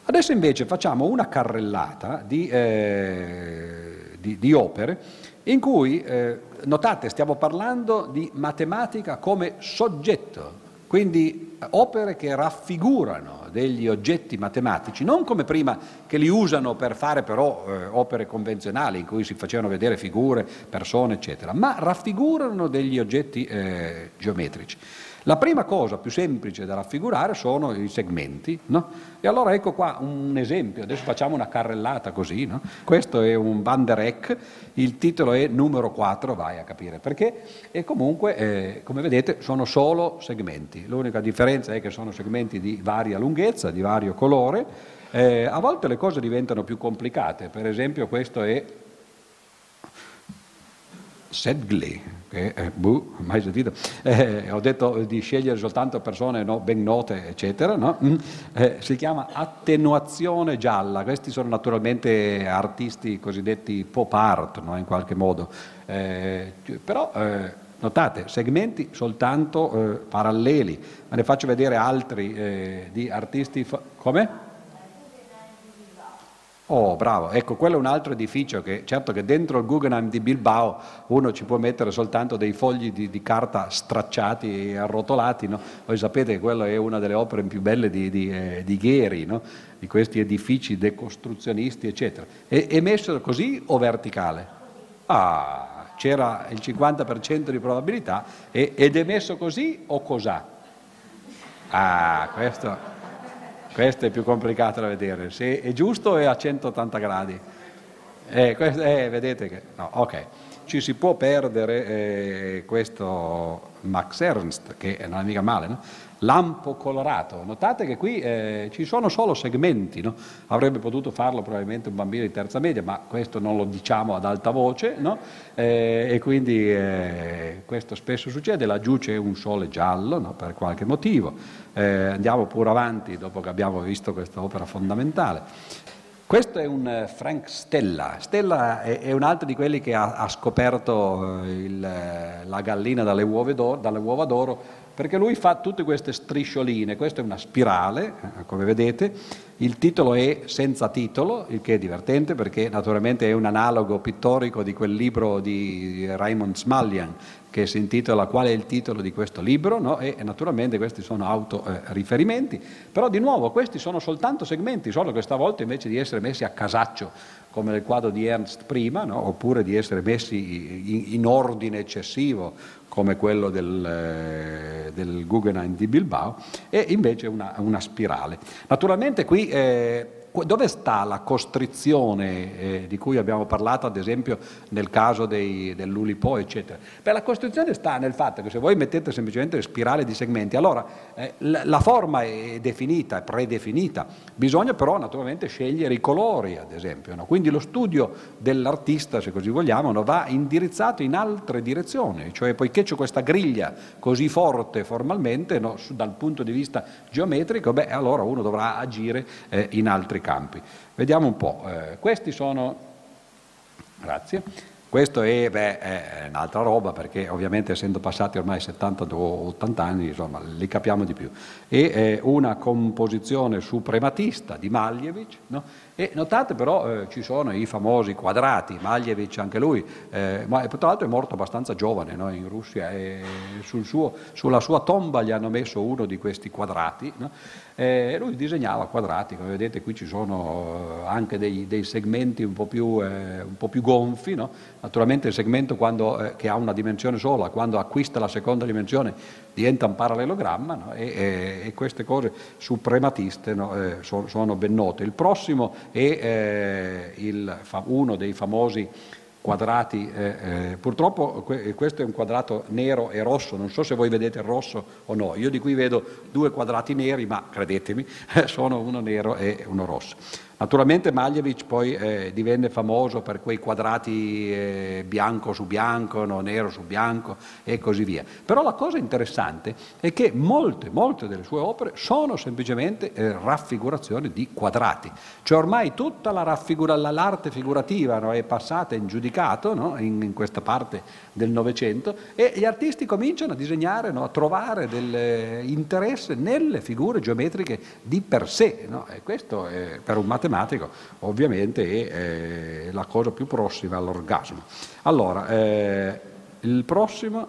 adesso invece facciamo una carrellata di, eh, di, di opere in cui, eh, notate, stiamo parlando di matematica come soggetto, quindi opere che raffigurano degli oggetti matematici, non come prima che li usano per fare però eh, opere convenzionali in cui si facevano vedere figure, persone, eccetera, ma raffigurano degli oggetti eh, geometrici. La prima cosa più semplice da raffigurare sono i segmenti, no? E allora ecco qua un esempio, adesso facciamo una carrellata così, no? Questo è un Van der Eck, il titolo è numero quattro, vai a capire perché, e comunque eh, come vedete sono solo segmenti, l'unica differenza è che sono segmenti di varia lunghezza, di vario colore, eh, a volte le cose diventano più complicate, per esempio questo è Sedgley, che eh, buh, mai sentito, eh, ho detto di scegliere soltanto persone, no, ben note, eccetera, no? Mm. Eh, si chiama attenuazione gialla, questi sono naturalmente artisti cosiddetti pop art, no, in qualche modo, eh, però eh, notate, segmenti soltanto eh, paralleli, ma ne faccio vedere altri eh, di artisti, fa- come? Oh, bravo, ecco, quello è un altro edificio che, certo che dentro il Guggenheim di Bilbao uno ci può mettere soltanto dei fogli di, di carta stracciati e arrotolati, no? Voi sapete che quella è una delle opere più belle di, di, eh, di Gheri, no? Di questi edifici decostruzionisti, eccetera. E, è messo così o verticale? Ah, c'era il cinquanta per cento di probabilità, e, ed è messo così o cos'ha? Ah, questo... Questo è più complicato da vedere, se è giusto è a centottanta gradi. Eh, questo, eh, vedete che... No, ok. Ci si può perdere eh, questo Max Ernst, che non è mica male, no? Lampo colorato. Notate che qui eh, ci sono solo segmenti, no? Avrebbe potuto farlo probabilmente un bambino di terza media, ma questo non lo diciamo ad alta voce, no? Eh, e quindi eh, questo spesso succede, laggiù c'è un sole giallo, no? Per qualche motivo. Eh, andiamo pure avanti dopo che abbiamo visto questa opera fondamentale. Questo è un Frank Stella, Stella è, è un altro di quelli che ha, ha scoperto il, la gallina dalle uova, d'oro, dalle uova d'oro, perché lui fa tutte queste striscioline, questa è una spirale, come vedete, il titolo è Senza titolo, il che è divertente perché naturalmente è un analogo pittorico di quel libro di Raymond Smallian, che si intitola Qual è il titolo di questo libro, no? E naturalmente questi sono autoriferimenti, eh, però di nuovo questi sono soltanto segmenti, solo che stavolta invece di essere messi a casaccio come nel quadro di Ernst prima, no? Oppure di essere messi in, in ordine eccessivo come quello del, eh, del Guggenheim di Bilbao, è invece una, una spirale. Naturalmente qui... Eh, Dove sta la costrizione eh, di cui abbiamo parlato, ad esempio, nel caso dei, dell'Ulipo, eccetera? Beh, la costrizione sta nel fatto che se voi mettete semplicemente spirale di segmenti, allora eh, la, la forma è definita, è predefinita, bisogna però naturalmente scegliere i colori, ad esempio, no? Quindi lo studio dell'artista, se così vogliamo, no, va indirizzato in altre direzioni, cioè poiché c'è questa griglia così forte formalmente, no, su, dal punto di vista geometrico, beh, allora uno dovrà agire eh, in altri campi. Vediamo un po', eh, questi sono, grazie, questo è, beh, è un'altra roba, perché ovviamente essendo passati ormai settanta o ottanta anni, insomma, li capiamo di più, e eh, una composizione suprematista di Malevich, no? E notate però eh, ci sono i famosi quadrati, Malevich anche lui, eh, ma tra l'altro è morto abbastanza giovane, no, in Russia, e sul suo, sulla sua tomba gli hanno messo uno di questi quadrati, no? E lui disegnava quadrati, come vedete qui ci sono anche dei, dei segmenti un po' più, eh, un po' più gonfi, no? Naturalmente il segmento quando, eh, che ha una dimensione sola, quando acquista la seconda dimensione diventa un parallelogramma, no? e, e, e queste cose suprematiste, no, eh, so, sono ben note. Il prossimo e eh, il, uno dei famosi quadrati, eh, eh, purtroppo que- questo è un quadrato nero e rosso, non so se voi vedete il rosso o no, io di qui vedo due quadrati neri, ma credetemi, sono uno nero e uno rosso. Naturalmente Malevich poi eh, divenne famoso per quei quadrati eh, bianco su bianco, no, nero su bianco e così via. Però la cosa interessante è che molte, molte delle sue opere sono semplicemente eh, raffigurazioni di quadrati. Cioè ormai tutta la raffigura, l'arte figurativa, no, è passata in giudicato, no, in, in questa parte del Novecento, e gli artisti cominciano a disegnare, no, a trovare del interesse nelle figure geometriche di per sé. No? E questo è, per un matematico ovviamente è eh, la cosa più prossima all'orgasmo. Allora, eh, il prossimo,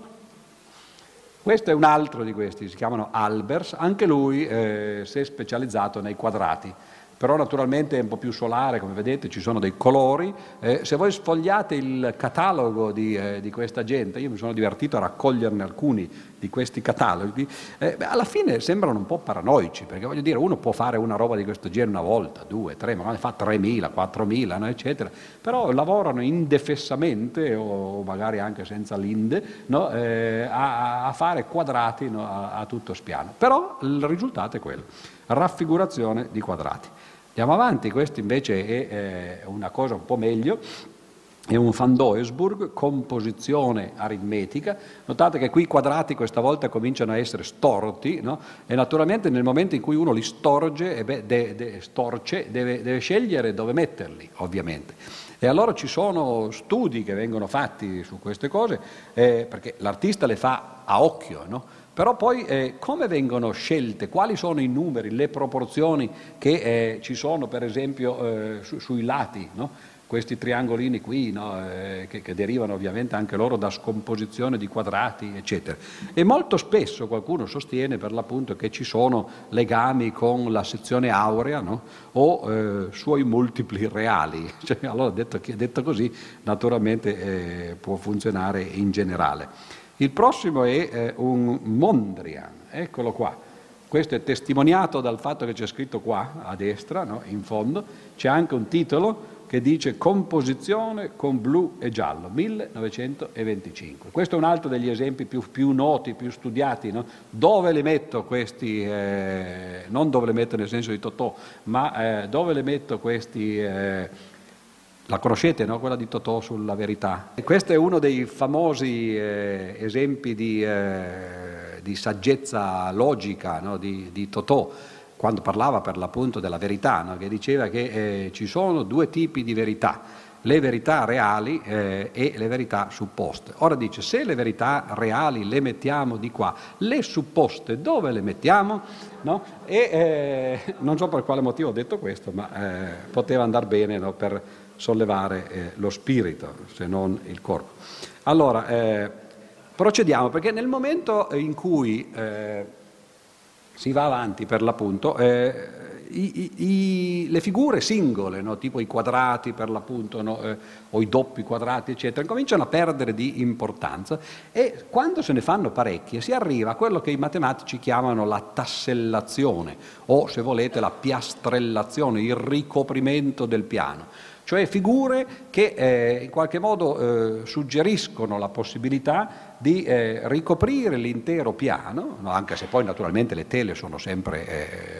questo è un altro di questi, si chiamano Albers, anche lui eh, si è specializzato nei quadrati, però naturalmente è un po' più solare, come vedete ci sono dei colori, eh, se voi sfogliate il catalogo di, eh, di questa gente, io mi sono divertito a raccoglierne alcuni di questi cataloghi, eh, beh, alla fine sembrano un po' paranoici, perché voglio dire, uno può fare una roba di questo genere una volta, due, tre, magari fa tremila, quattromila, no, eccetera, però lavorano indefessamente o magari anche senza linde, no, eh, a, a fare quadrati, no, a, a tutto spiano, però il risultato è quello, raffigurazione di quadrati. Andiamo avanti, questo invece è eh, una cosa un po' meglio, è un Van Doesburg, composizione aritmetica. Notate che qui i quadrati questa volta cominciano a essere storti, no? E naturalmente nel momento in cui uno li storge, e beh, de, de, storce, deve, deve scegliere dove metterli, ovviamente. E allora ci sono studi che vengono fatti su queste cose, eh, perché l'artista le fa a occhio, no? Però poi eh, come vengono scelte, quali sono i numeri, le proporzioni che eh, ci sono per esempio eh, su, sui lati, no? Questi triangolini qui, no? eh, che, che derivano ovviamente anche loro da scomposizione di quadrati, eccetera. E molto spesso qualcuno sostiene per l'appunto che ci sono legami con la sezione aurea, no? o eh, suoi multipli reali, cioè, allora detto, detto così naturalmente eh, può funzionare in generale. Il prossimo è eh, un Mondrian, eccolo qua, questo è testimoniato dal fatto che c'è scritto qua a destra, no? In fondo, c'è anche un titolo che dice Composizione con blu e giallo, millenovecentoventicinque. Questo è un altro degli esempi più, più noti, più studiati, no? Dove le metto questi, eh, non dove le metto nel senso di Totò, ma eh, dove le metto questi... Eh, la conoscete, no? Quella di Totò sulla verità. E questo è uno dei famosi eh, esempi di, eh, di saggezza logica, no? di, di Totò, quando parlava per l'appunto della verità, no? Che diceva che eh, ci sono due tipi di verità, le verità reali eh, e le verità supposte. Ora dice, se le verità reali le mettiamo di qua, le supposte dove le mettiamo? No? E eh, non so per quale motivo ho detto questo, ma eh, poteva andare bene, no? per... sollevare eh, lo spirito, se non il corpo. Allora, eh, procediamo, perché nel momento in cui eh, si va avanti per l'appunto, eh, i, i, le figure singole, no? Tipo i quadrati per l'appunto, no? eh, o i doppi quadrati, eccetera, cominciano a perdere di importanza, e quando se ne fanno parecchie si arriva a quello che i matematici chiamano la tassellazione, o se volete la piastrellazione, il ricoprimento del piano. Cioè figure che eh, in qualche modo eh, suggeriscono la possibilità di eh, ricoprire l'intero piano, no? Anche se poi naturalmente le tele sono sempre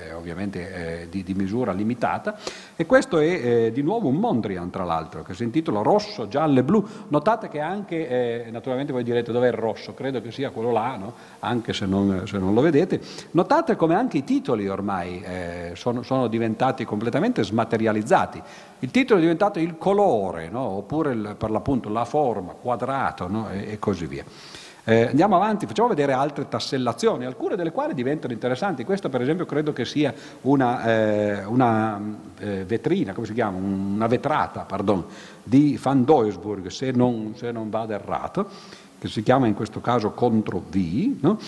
eh, ovviamente eh, di, di misura limitata, e questo è eh, di nuovo un Mondrian, tra l'altro, che si intitola Rosso, Giallo e Blu. Notate che anche, eh, naturalmente voi direte dov'è il rosso, credo che sia quello là, no? Anche se non, se non lo vedete, notate come anche i titoli ormai eh, sono, sono diventati completamente smaterializzati. Il titolo è diventato il colore, no? Oppure il, per l'appunto la forma, quadrato, no? e, e così via. Eh, andiamo avanti, facciamo vedere altre tassellazioni, alcune delle quali diventano interessanti. Questa per esempio credo che sia una, eh, una eh, vetrina, come si chiama? Una vetrata, pardon, di Van Doesburg, se non, se non vado errato, che si chiama in questo caso Contro V, no?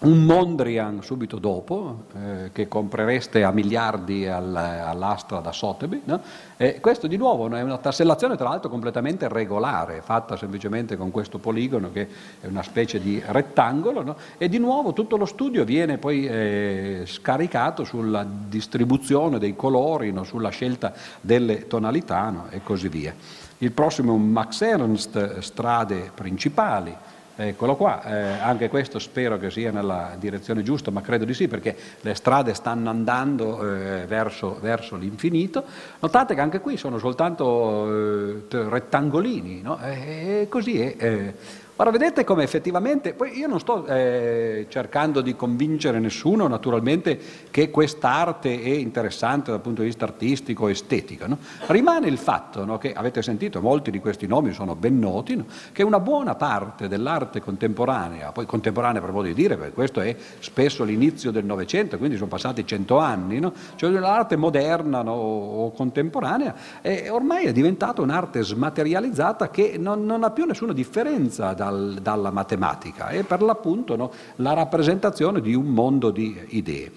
Un Mondrian subito dopo, eh, che comprereste a miliardi al, all'asta da Sotheby, no? E questo di nuovo è una tassellazione tra l'altro completamente regolare, fatta semplicemente con questo poligono che è una specie di rettangolo, no? E di nuovo tutto lo studio viene poi eh, scaricato sulla distribuzione dei colori, no? Sulla scelta delle tonalità, no? E così via. Il prossimo è un Max Ernst, Strade principali. Eccolo qua, eh, anche questo spero che sia nella direzione giusta, ma credo di sì, perché le strade stanno andando eh, verso, verso l'infinito. Notate che anche qui sono soltanto eh, rettangolini, no? E, e così è. Eh. Ora vedete come effettivamente, poi io non sto eh, cercando di convincere nessuno naturalmente che quest'arte è interessante dal punto di vista artistico e estetico, no? Rimane il fatto, no, che avete sentito, molti di questi nomi sono ben noti, no? Che una buona parte dell'arte contemporanea, poi contemporanea per modo di dire, perché questo è spesso l'inizio del Novecento, quindi sono passati cento anni, no? Cioè l'arte moderna, no, o contemporanea è, ormai è diventata un'arte smaterializzata che non, non ha più nessuna differenza da dalla matematica, e per l'appunto, no, la rappresentazione di un mondo di idee.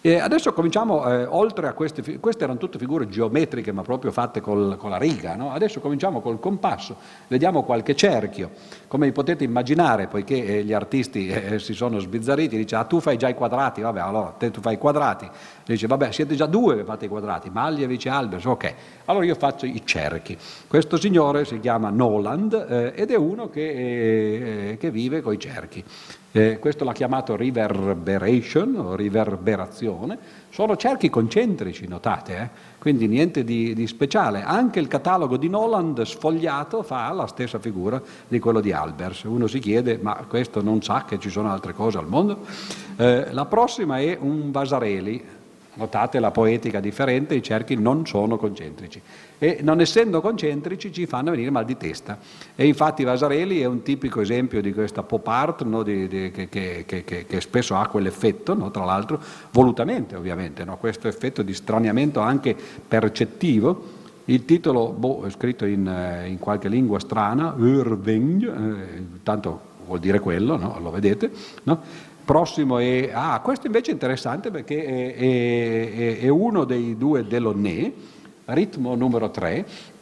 E adesso cominciamo, eh, oltre a queste, queste erano tutte figure geometriche ma proprio fatte col, con la riga, no? Adesso cominciamo col compasso, vediamo qualche cerchio. Come potete immaginare, poiché eh, gli artisti eh, si sono sbizzarriti, dice ah, tu fai già i quadrati, vabbè allora te tu fai i quadrati, dice vabbè siete già due che fate i quadrati, Malevich e Albers, ok, allora io faccio i cerchi. Questo signore si chiama Noland eh, ed è uno che, eh, che vive coi cerchi. Eh, questo l'ha chiamato reverberation o riverberazione, sono cerchi concentrici, notate, eh? Quindi niente di, di speciale. Anche il catalogo di Noland sfogliato fa la stessa figura di quello di Albers. Uno si chiede, ma questo non sa che ci sono altre cose al mondo? Eh, la prossima è un Vasarelly, notate la poetica differente, i cerchi non sono concentrici. E non essendo concentrici ci fanno venire mal di testa, e infatti Vasarelly è un tipico esempio di questa pop art, no? di, di, che, che, che, che spesso ha quell'effetto, no? Tra l'altro volutamente ovviamente, no? Questo effetto di straniamento anche percettivo. Il titolo, boh, è scritto in, in qualche lingua strana, Irving, eh, tanto vuol dire quello, no? Lo vedete, no? Prossimo è, ah, questo invece è interessante perché è, è, è uno dei due Delaunay, ritmo numero tre.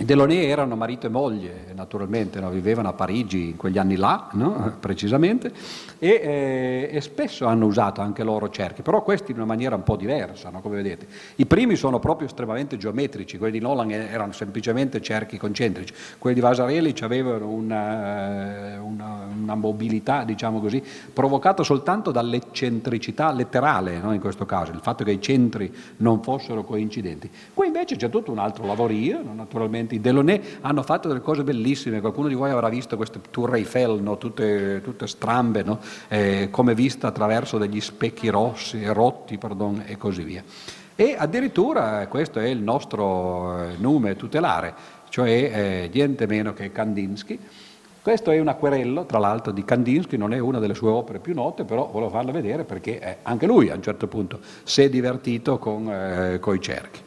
I Delaunay erano marito e moglie, naturalmente, no? Vivevano a Parigi in quegli anni là, no? Precisamente, e, eh, e spesso hanno usato anche loro cerchi, però questi in una maniera un po' diversa, no? Come vedete. I primi sono proprio estremamente geometrici, quelli di Nolan erano semplicemente cerchi concentrici, quelli di Vasarelli avevano una, una, una mobilità, diciamo così, provocata soltanto dall'eccentricità letterale, no? In questo caso, il fatto che i centri non fossero coincidenti. Qui invece c'è tutto un altro lavorio, no? Naturalmente. I Delaunay hanno fatto delle cose bellissime, qualcuno di voi avrà visto queste Tour Eiffel, no? tutte, tutte strambe, no? eh, come vista attraverso degli specchi rossi, rotti pardon, e così via. E addirittura questo è il nostro nome tutelare, cioè eh, niente meno che Kandinsky. Questo è un acquerello, tra l'altro, di Kandinsky, non è una delle sue opere più note, però volevo farla vedere perché eh, anche lui a un certo punto si è divertito con eh, coi cerchi.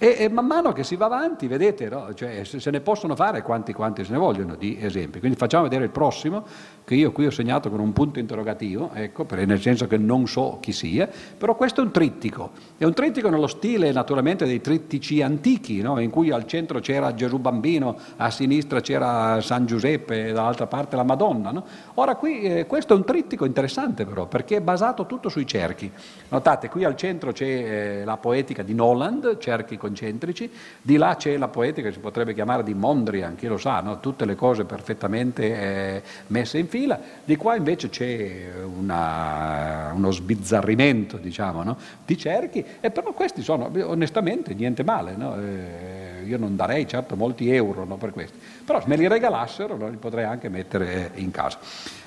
E, e man mano che si va avanti, vedete, no? Cioè, se, se ne possono fare quanti quanti se ne vogliono di esempi. Quindi facciamo vedere il prossimo, che io qui ho segnato con un punto interrogativo, ecco, per, nel senso che non so chi sia, però questo è un trittico, è un trittico nello stile naturalmente dei trittici antichi, no? In cui al centro c'era Gesù Bambino, a sinistra c'era San Giuseppe, dall'altra parte la Madonna, no? Ora qui eh, questo è un trittico interessante però, perché è basato tutto sui cerchi. Notate, qui al centro c'è eh, la poetica di Noland, cerchi concentrici, di là c'è la poetica che si potrebbe chiamare di Mondrian, chi lo sa, no? Tutte le cose perfettamente eh, messe in fila, di qua invece c'è una, uno sbizzarrimento, diciamo, no? Di cerchi, e però questi sono onestamente niente male, no? Eh, io non darei certo molti euro, no, per questi, però se me li regalassero, no, li potrei anche mettere in casa.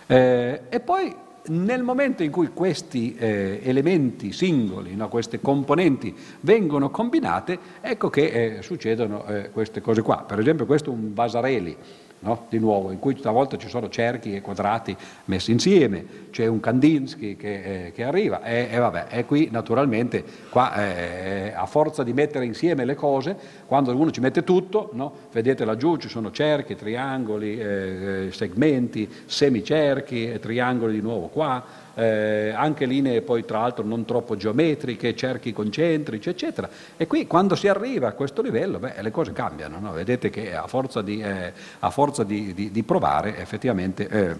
Eh, e poi nel momento in cui questi eh, elementi singoli, no, queste componenti vengono combinate, ecco che eh, succedono eh, queste cose qua. Per esempio questo è un Vasarelly, no? Di nuovo, in cui stavolta ci sono cerchi e quadrati messi insieme, c'è un Kandinsky che, eh, che arriva e, e vabbè, e qui naturalmente qua, eh, a forza di mettere insieme le cose, quando uno ci mette tutto, no? Vedete laggiù ci sono cerchi, triangoli, eh, segmenti, semicerchi, triangoli di nuovo qua, eh, anche linee poi tra l'altro non troppo geometriche, cerchi concentrici eccetera, e qui quando si arriva a questo livello, beh, le cose cambiano, no? Vedete che a forza di, eh, a forza di, di, di provare effettivamente eh,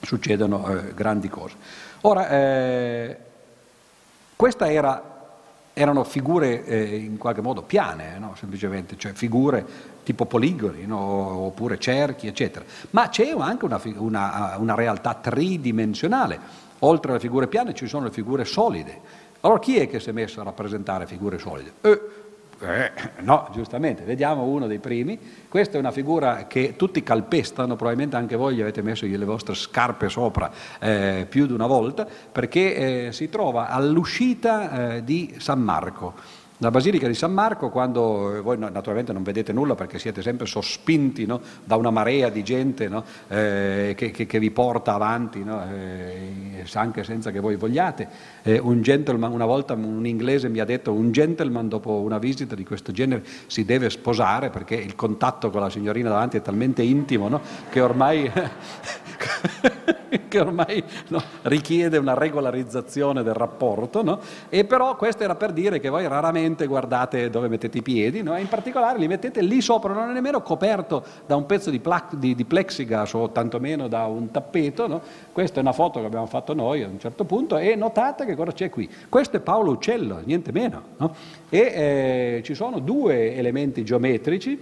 succedono eh, grandi cose. Ora eh, questa era erano figure eh, in qualche modo piane, no? Semplicemente, cioè figure tipo poligoni, no? Oppure cerchi eccetera, ma c'è anche una, una, una realtà tridimensionale. Oltre alle figure piane ci sono le figure solide. Allora chi è che si è messo a rappresentare figure solide? Eh, eh, no, giustamente, vediamo uno dei primi. Questa è una figura che tutti calpestano, probabilmente anche voi gli avete messo le vostre scarpe sopra eh, più di una volta, perché eh, si trova all'uscita eh, di San Marco. La Basilica di San Marco, quando voi naturalmente non vedete nulla perché siete sempre sospinti, no, da una marea di gente, no, eh, che, che, che vi porta avanti, no, eh, anche senza che voi vogliate. Eh, un gentleman, una volta un inglese mi ha detto, un gentleman dopo una visita di questo genere si deve sposare perché il contatto con la signorina davanti è talmente intimo, no, che ormai... che ormai, no, richiede una regolarizzazione del rapporto, no? E però questo era per dire che voi raramente guardate dove mettete i piedi, no? E in particolare li mettete lì sopra, non è nemmeno coperto da un pezzo di, pla- di, di plexigas o tantomeno da un tappeto, no? Questa è una foto che abbiamo fatto noi a un certo punto, e notate che cosa c'è qui. Questo è Paolo Uccello, niente meno, no? E eh, ci sono due elementi geometrici.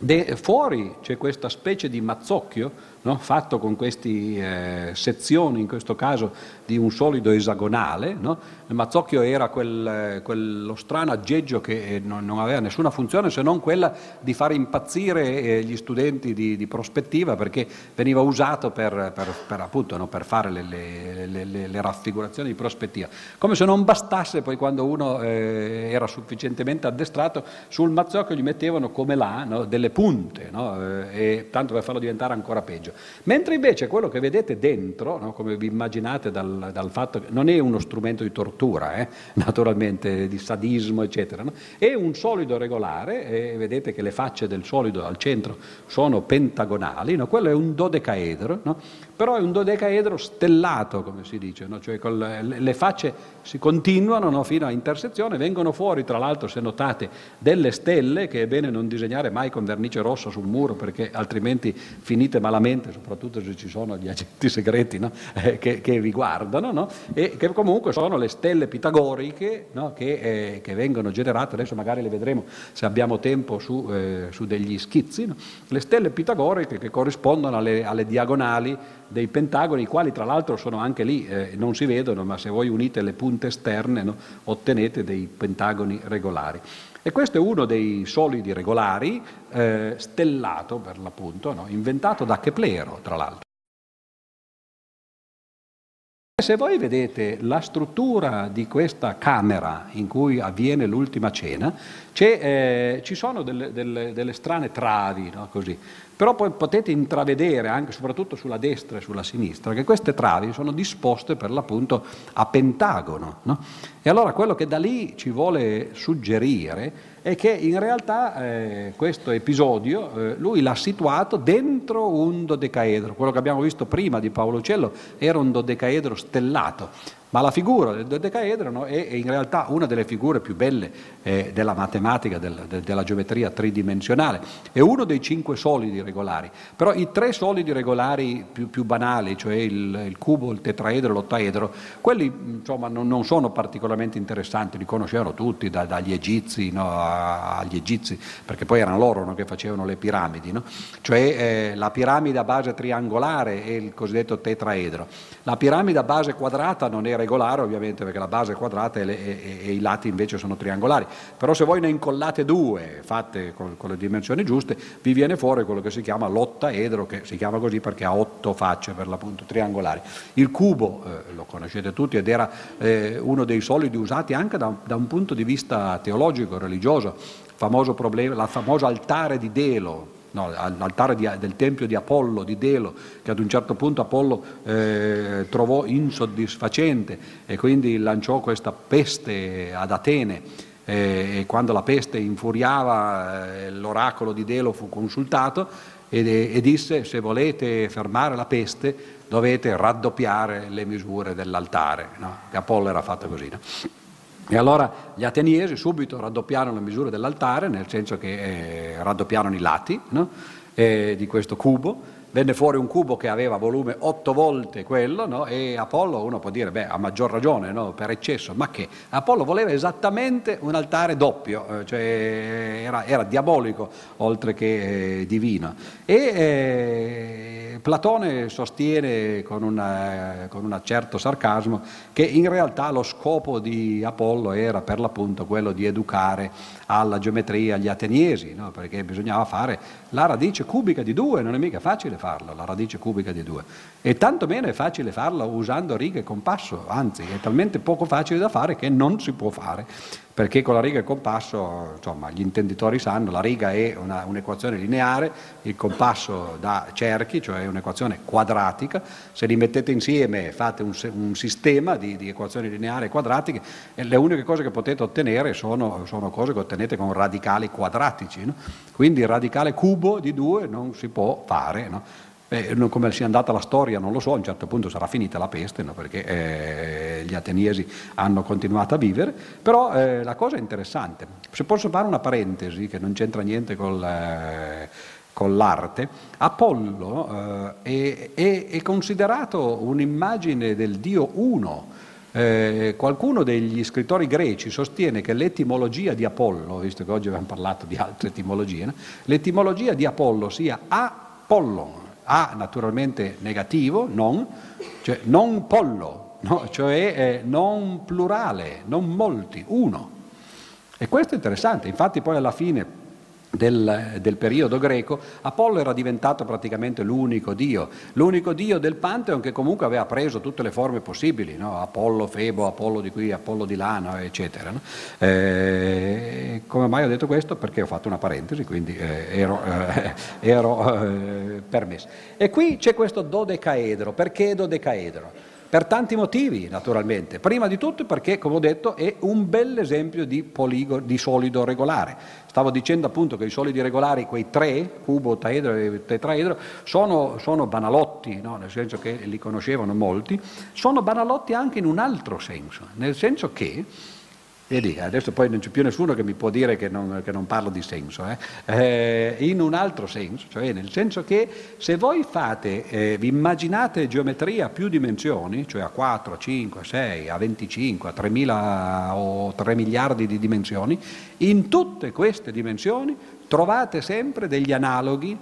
De, fuori c'è questa specie di mazzocchio, no? Fatto con queste eh, sezioni, in questo caso di un solido esagonale, no? Il mazzocchio era quel, quello strano aggeggio che non, non aveva nessuna funzione se non quella di far impazzire eh, gli studenti di, di prospettiva, perché veniva usato per, per, per, appunto, no? Per fare le, le, le, le, le raffigurazioni di prospettiva. Come se non bastasse, poi quando uno eh, era sufficientemente addestrato, sul mazzocchio gli mettevano come là, no? Delle punte, no? E tanto per farlo diventare ancora peggio. Mentre invece quello che vedete dentro, no? Come vi immaginate dal, dal fatto che non è uno strumento di tortura, eh? Naturalmente di sadismo eccetera, no? È un solido regolare, e vedete che le facce del solido al centro sono pentagonali, no? Quello è un dodecaedro, no? Però è un dodecaedro stellato, come si dice, no? Cioè col, le facce si continuano, no? Fino a intersezione, vengono fuori tra l'altro, se notate, delle stelle che è bene non disegnare mai con vernice rossa sul muro, perché altrimenti finite malamente, soprattutto se ci sono gli agenti segreti, no? eh, che, che vi guardano, no? E che comunque sono le stelle pitagoriche, no? che, eh, che vengono generate, adesso magari le vedremo se abbiamo tempo su, eh, su degli schizzi, no? Le stelle pitagoriche che corrispondono alle, alle diagonali dei pentagoni, i quali tra l'altro sono anche lì, eh, non si vedono, ma se voi unite le punte esterne, no? Ottenete dei pentagoni regolari. E questo è uno dei solidi regolari, eh, stellato per l'appunto, no? Inventato da Keplero, tra l'altro. Se voi vedete la struttura di questa camera in cui avviene l'ultima cena, c'è, eh, ci sono delle, delle, delle strane travi, no? Così. Però poi potete intravedere, anche soprattutto sulla destra e sulla sinistra, che queste travi sono disposte per l'appunto a pentagono, no? E allora quello che Dalì ci vuole suggerire è che in realtà eh, questo episodio eh, lui l'ha situato dentro un dodecaedro. Quello che abbiamo visto prima di Paolo Uccello era un dodecaedro stellato, ma la figura del dodecaedro è in realtà una delle figure più belle eh, della matematica, del, de, della geometria tridimensionale. È uno dei cinque solidi regolari, però i tre solidi regolari più, più banali, cioè il, il cubo, il tetraedro e l'ottaedro, quelli insomma non, non sono particolarmente interessanti, li conoscevano tutti, da, dagli egizi, no, agli egizi, perché poi erano loro, no, che facevano le piramidi, no? Cioè eh, la piramide a base triangolare è il cosiddetto tetraedro, la piramide a base quadrata non era regolare ovviamente perché la base è quadrata e, le, e, e i lati invece sono triangolari, però se voi ne incollate due fatte con, con le dimensioni giuste vi viene fuori quello che si chiama l'ottaedro, che si chiama così perché ha otto facce per l'appunto triangolari. Il cubo eh, lo conoscete tutti ed era eh, uno dei solidi usati anche da, da un punto di vista teologico, religioso, famoso problema, la famosa altare di Delo, no, all'altare di, del tempio di Apollo, di Delo, che ad un certo punto Apollo eh, trovò insoddisfacente e quindi lanciò questa peste ad Atene. Eh, e quando la peste infuriava eh, l'oracolo di Delo fu consultato e, e disse: se volete fermare la peste dovete raddoppiare le misure dell'altare, no? Apollo era fatto così, no? E allora gli ateniesi subito raddoppiarono le misure dell'altare, nel senso che eh, raddoppiarono i lati, no? eh, di questo cubo. Venne fuori un cubo che aveva volume otto volte quello, no? E Apollo, uno può dire, beh, ha maggior ragione, no? Per eccesso, ma che? Apollo voleva esattamente un altare doppio, eh, cioè era, era diabolico oltre che eh, divino. E... Eh, Platone sostiene con, una, con un certo sarcasmo che in realtà lo scopo di Apollo era per l'appunto quello di educare alla geometria gli ateniesi, no? Perché bisognava fare la radice cubica di due, non è mica facile farla, la radice cubica di due, e tantomeno è facile farla usando riga e compasso, anzi è talmente poco facile da fare che non si può fare. Perché con la riga e il compasso, insomma, gli intenditori sanno, la riga è una, un'equazione lineare, il compasso dà cerchi, cioè un'equazione quadratica. Se li mettete insieme, fate un, un sistema di, di equazioni lineari e quadratiche, e le uniche cose che potete ottenere sono, sono cose che ottenete con radicali quadratici, no? Quindi il radicale cubo di due non si può fare, no? Eh, come sia andata la storia non lo so, a un certo punto sarà finita la peste, no? Perché eh, gli ateniesi hanno continuato a vivere, però eh, la cosa è interessante, se posso fare una parentesi che non c'entra niente col, eh, con l'arte, Apollo eh, è, è, è considerato un'immagine del dio uno. Eh, qualcuno degli scrittori greci sostiene che l'etimologia di Apollo, visto che oggi abbiamo parlato di altre etimologie, no? L'etimologia di Apollo sia Apollo, A naturalmente negativo, non, cioè non pollo, no? Cioè eh, non plurale, non molti, uno. E questo è interessante, infatti poi alla fine del, del periodo greco Apollo era diventato praticamente l'unico dio, l'unico dio del Pantheon, che comunque aveva preso tutte le forme possibili, no? Apollo, Febo, Apollo di qui, Apollo di là, no? Eccetera, no? Eh, come mai ho detto questo? Perché ho fatto una parentesi, quindi eh, ero, eh, ero eh, permesso. E qui c'è questo dodecaedro. Perché dodecaedro? Per tanti motivi, naturalmente. Prima di tutto perché, come ho detto, è un bel esempio di, poligo, di solido regolare. Stavo dicendo appunto che i solidi regolari, quei tre, cubo, ottaedro e tetraedro, sono, sono banalotti, no? Nel senso che li conoscevano molti, sono banalotti anche in un altro senso, nel senso che, e lì, adesso poi non c'è più nessuno che mi può dire che non, che non parlo di senso, eh? Eh, in un altro senso, cioè nel senso che se voi fate, eh, vi immaginate geometria a più dimensioni, cioè a quattro, a cinque, a sei, a venticinque, a tremila o tre miliardi di dimensioni, in tutte queste dimensioni trovate sempre degli analoghi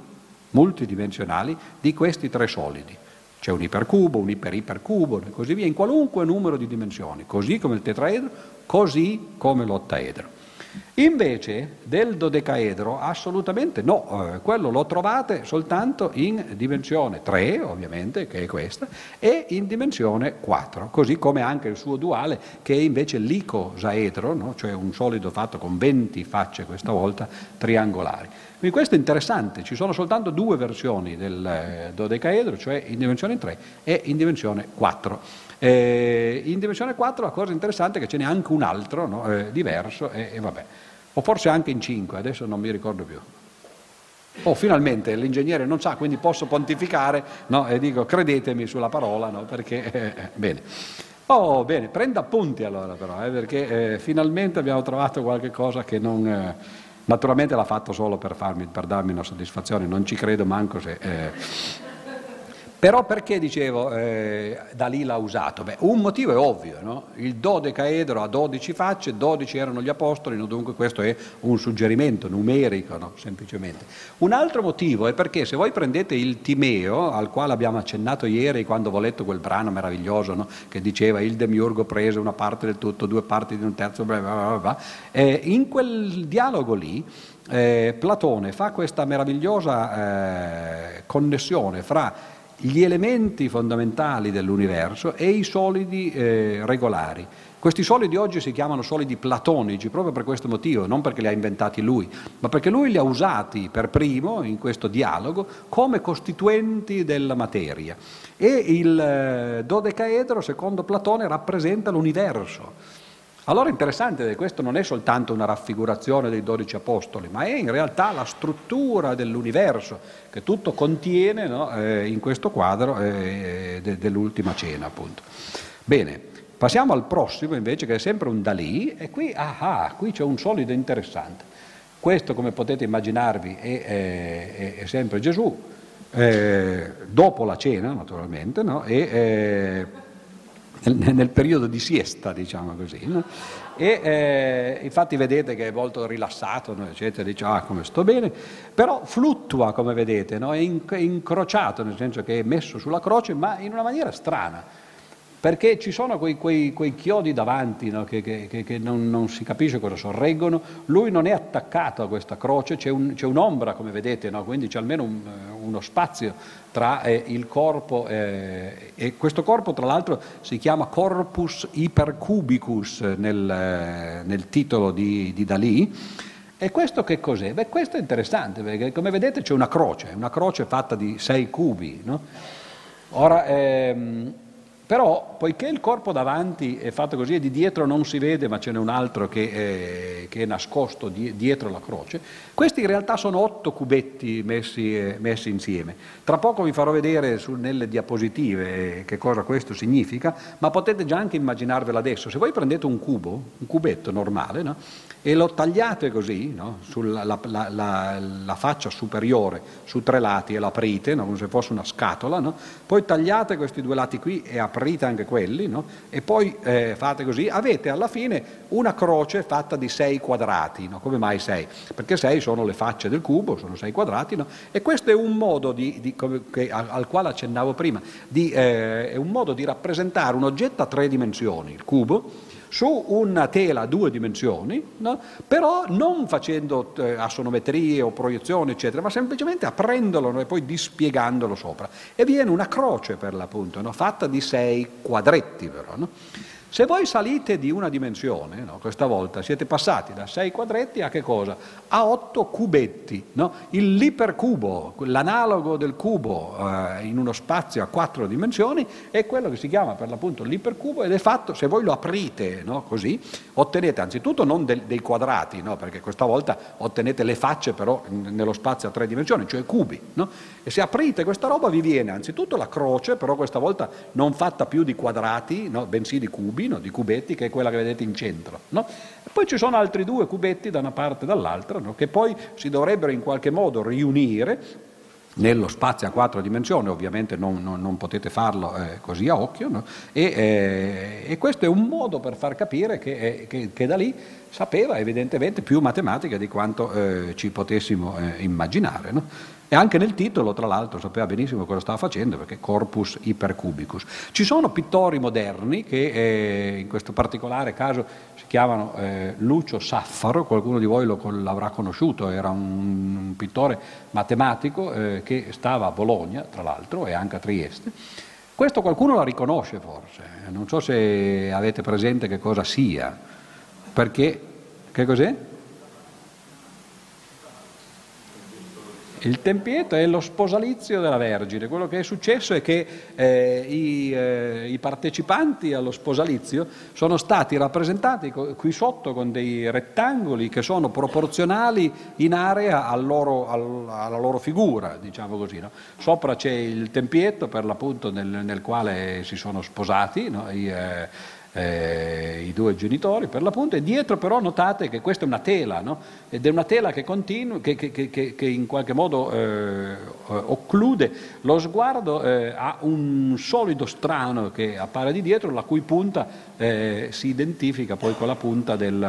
multidimensionali di questi tre solidi. C'è un ipercubo, un iper-ipercubo e così via, in qualunque numero di dimensioni, così come il tetraedro, così come l'ottaedro. Invece del dodecaedro assolutamente no, quello lo trovate soltanto in dimensione tre, ovviamente, che è questa, e in dimensione quattro, così come anche il suo duale, che è invece l'icosaedro, no? Cioè un solido fatto con venti facce, questa volta triangolari. Quindi questo è interessante, ci sono soltanto due versioni del dodecaedro, cioè in dimensione tre e in dimensione quattro. Eh, in dimensione quattro la cosa interessante è che ce n'è anche un altro, no? eh, diverso e, e vabbè, o forse anche in cinque, adesso non mi ricordo più. Oh, finalmente l'ingegnere non sa, quindi posso pontificare, no? E dico credetemi sulla parola, no? Perché eh, bene. Oh, bene, prenda appunti allora però, eh, perché eh, finalmente abbiamo trovato qualche cosa che non... Eh, naturalmente l'ha fatto solo per, farmi, per darmi una soddisfazione, non ci credo manco se... Eh, Però perché dicevo eh, Dalì l'ha usato? Beh, un motivo è ovvio, no? Il dodecaedro ha dodici facce, dodici erano gli apostoli, no? Dunque questo è un suggerimento numerico, no? Semplicemente. Un altro motivo è perché se voi prendete il Timeo, al quale abbiamo accennato ieri quando ho letto quel brano meraviglioso, no? Che diceva il demiurgo prese una parte del tutto, due parti di un terzo, bla bla bla bla, eh, in quel dialogo lì, eh, Platone fa questa meravigliosa eh, connessione fra gli elementi fondamentali dell'universo e i solidi eh, regolari. Questi solidi oggi si chiamano solidi platonici proprio per questo motivo, non perché li ha inventati lui, ma perché lui li ha usati per primo in questo dialogo come costituenti della materia. E il eh, dodecaedro, secondo Platone, rappresenta l'universo. Allora è interessante che questo non è soltanto una raffigurazione dei dodici apostoli, ma è in realtà la struttura dell'universo che tutto contiene, no? eh, in questo quadro eh, de- dell'ultima cena, appunto. Bene, passiamo al prossimo invece, che è sempre un Dalì, e qui, aha, qui c'è un solido interessante. Questo, come potete immaginarvi, è, è, è sempre Gesù, eh, dopo la cena naturalmente, no? e... Eh, nel periodo di siesta, diciamo così, no? e eh, infatti vedete che è molto rilassato, no? Eccetera, dice ah come sto bene, però fluttua come vedete, no? È incrociato, nel senso che è messo sulla croce, ma in una maniera strana, perché ci sono quei, quei, quei chiodi davanti, no? che, che, che non, non si capisce cosa sorreggono, lui non è attaccato a questa croce, c'è, un, c'è un'ombra come vedete, no? Quindi c'è almeno un, uno spazio tra eh, il corpo eh, e questo corpo tra l'altro si chiama Corpus Hypercubicus nel, eh, nel titolo di, di Dalì. E questo che cos'è? Beh, questo è interessante perché come vedete c'è una croce, una croce fatta di sei cubi, no? Ora ehm, però, poiché il corpo davanti è fatto così e di dietro non si vede, ma ce n'è un altro che è, che è nascosto di, dietro la croce, questi in realtà sono otto cubetti messi, eh, messi insieme. Tra poco vi farò vedere su, nelle diapositive eh, che cosa questo significa, ma potete già anche immaginarvelo adesso. Se voi prendete un cubo, un cubetto normale, no? E lo tagliate così, no? Sulla la, la, la, la faccia superiore, su tre lati, e l'aprite, no? Come se fosse una scatola, no? Poi tagliate questi due lati qui e aprite. Aprite anche quelli, no? E poi eh, fate così, avete alla fine una croce fatta di sei quadrati, no? Come mai sei? Perché sei sono le facce del cubo, sono sei quadrati, no? E questo è un modo di, di, come, che, al, al quale accennavo prima, di, eh, è un modo di rappresentare un oggetto a tre dimensioni, il cubo, su una tela a due dimensioni, no? Però non facendo eh, assonometrie o proiezioni eccetera, ma semplicemente aprendolo e poi dispiegandolo sopra e viene una croce per l'appunto, no? Fatta di sei quadretti però, no? Se voi salite di una dimensione, no? Questa volta siete passati da sei quadretti a che cosa? A otto cubetti, no? L'ipercubo, l'analogo del cubo eh, in uno spazio a quattro dimensioni è quello che si chiama per l'appunto l'ipercubo ed è fatto, se voi lo aprite, no? Così, ottenete anzitutto non de- dei quadrati, no? Perché questa volta ottenete le facce però n- nello spazio a tre dimensioni, cioè cubi, no? E se aprite questa roba vi viene anzitutto la croce, però questa volta non fatta più di quadrati, no? Bensì di cubi, di cubetti, che è quella che vedete in centro, no? E poi ci sono altri due cubetti da una parte e dall'altra, no? Che poi si dovrebbero in qualche modo riunire nello spazio a quattro dimensioni, ovviamente non, non, non potete farlo eh, così a occhio, no? e, eh, e questo è un modo per far capire che, eh, che, che Dalì sapeva evidentemente più matematica di quanto eh, ci potessimo eh, immaginare, no? E anche nel titolo, tra l'altro, sapeva benissimo cosa stava facendo, perché Corpus Hypercubicus. Ci sono pittori moderni che eh, in questo particolare caso si chiamano eh, Lucio Saffaro, qualcuno di voi lo, l'avrà conosciuto, era un, un pittore matematico eh, che stava a Bologna, tra l'altro, e anche a Trieste. Questo qualcuno la riconosce forse, non so se avete presente che cosa sia, perché, che cos'è? Il tempietto è lo sposalizio della Vergine. Quello che è successo è che eh, i, eh, i partecipanti allo sposalizio sono stati rappresentati co- qui sotto con dei rettangoli che sono proporzionali in area al loro, al, alla loro figura, diciamo così, no? Sopra c'è il tempietto, per l'appunto, nel, nel quale si sono sposati, no? I, eh, Eh, i due genitori, per l'appunto, e dietro però notate che questa è una tela, no? Ed è una tela che continua, che, che, che, che in qualche modo eh, occlude lo sguardo eh, a un solido strano che appare di dietro, la cui punta eh, si identifica poi con la punta del,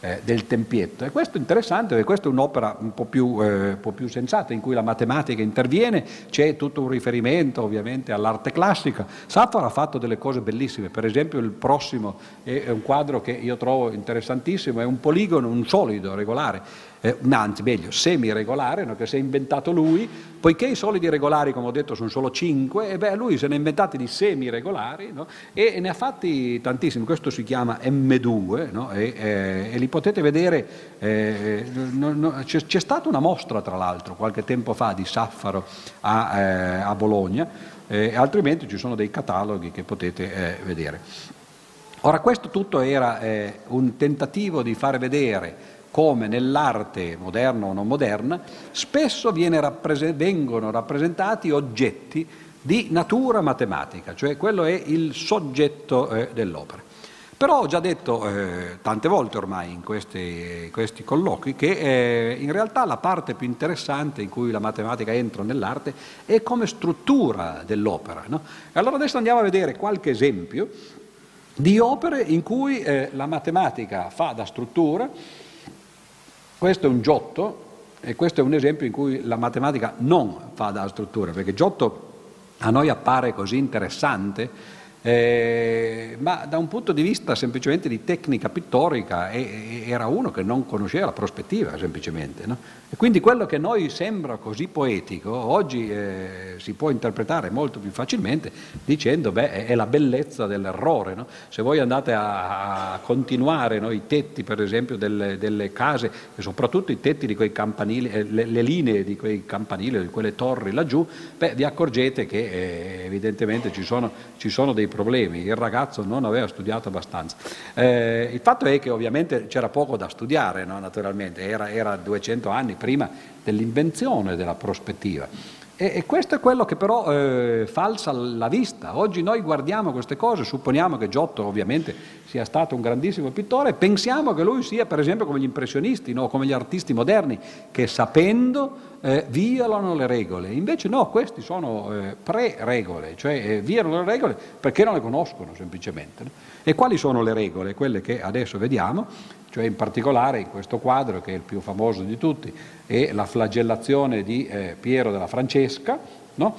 eh, del tempietto. E questo è interessante, perché questa è un'opera un po' più, eh, un po' più sensata, in cui la matematica interviene, c'è tutto un riferimento ovviamente all'arte classica. Saffaro ha fatto delle cose bellissime, per esempio il prossimo è un quadro che io trovo interessantissimo, è un poligono, un solido regolare. Eh, anzi meglio, semi-regolare, no? Che si è inventato lui, poiché i solidi regolari, come ho detto, sono solo cinque, e beh, lui se ne è inventati di semi-regolari, no? E ne ha fatti tantissimi. Questo si chiama emme due, no? e, eh, e li potete vedere, eh, no, no, c'è, c'è stata una mostra, tra l'altro, qualche tempo fa di Saffaro a, eh, a Bologna, eh, altrimenti ci sono dei cataloghi che potete eh, vedere. Ora, questo tutto era eh, un tentativo di far vedere come nell'arte moderna o non moderna spesso viene rapprese- vengono rappresentati oggetti di natura matematica, cioè quello è il soggetto eh, dell'opera. Però ho già detto eh, tante volte ormai in questi, questi colloqui che eh, in realtà la parte più interessante in cui la matematica entra nell'arte è come struttura dell'opera, no? Allora adesso andiamo a vedere qualche esempio di opere in cui eh, la matematica fa da struttura. Questo è un Giotto, e questo è un esempio in cui la matematica non fa da struttura, perché Giotto a noi appare così interessante, eh, ma da un punto di vista semplicemente di tecnica pittorica eh, era uno che non conosceva la prospettiva, semplicemente, no? E quindi quello che a noi sembra così poetico, oggi eh, si può interpretare molto più facilmente dicendo, beh, è la bellezza dell'errore, no? Se voi andate a, a continuare, no, i tetti, per esempio, delle, delle case, e soprattutto i tetti di quei campanili, eh, le, le linee di quei campanili, di quelle torri laggiù, beh, vi accorgete che eh, evidentemente ci sono, ci sono dei problemi, il ragazzo non aveva studiato abbastanza. Eh, il fatto è che ovviamente c'era poco da studiare, no? Naturalmente, era, era duecento anni prima dell'invenzione della prospettiva, e, e questo è quello che però eh, falsa la vista. Oggi noi guardiamo queste cose, supponiamo che Giotto ovviamente sia stato un grandissimo pittore e pensiamo che lui sia, per esempio, come gli impressionisti, no? Come gli artisti moderni che, sapendo, Eh, violano le regole. Invece no, questi sono eh, pre-regole, cioè eh, violano le regole perché non le conoscono, semplicemente, no? E quali sono le regole? Quelle che adesso vediamo, cioè in particolare in questo quadro, che è il più famoso di tutti, è la flagellazione di eh, Piero della Francesca, no?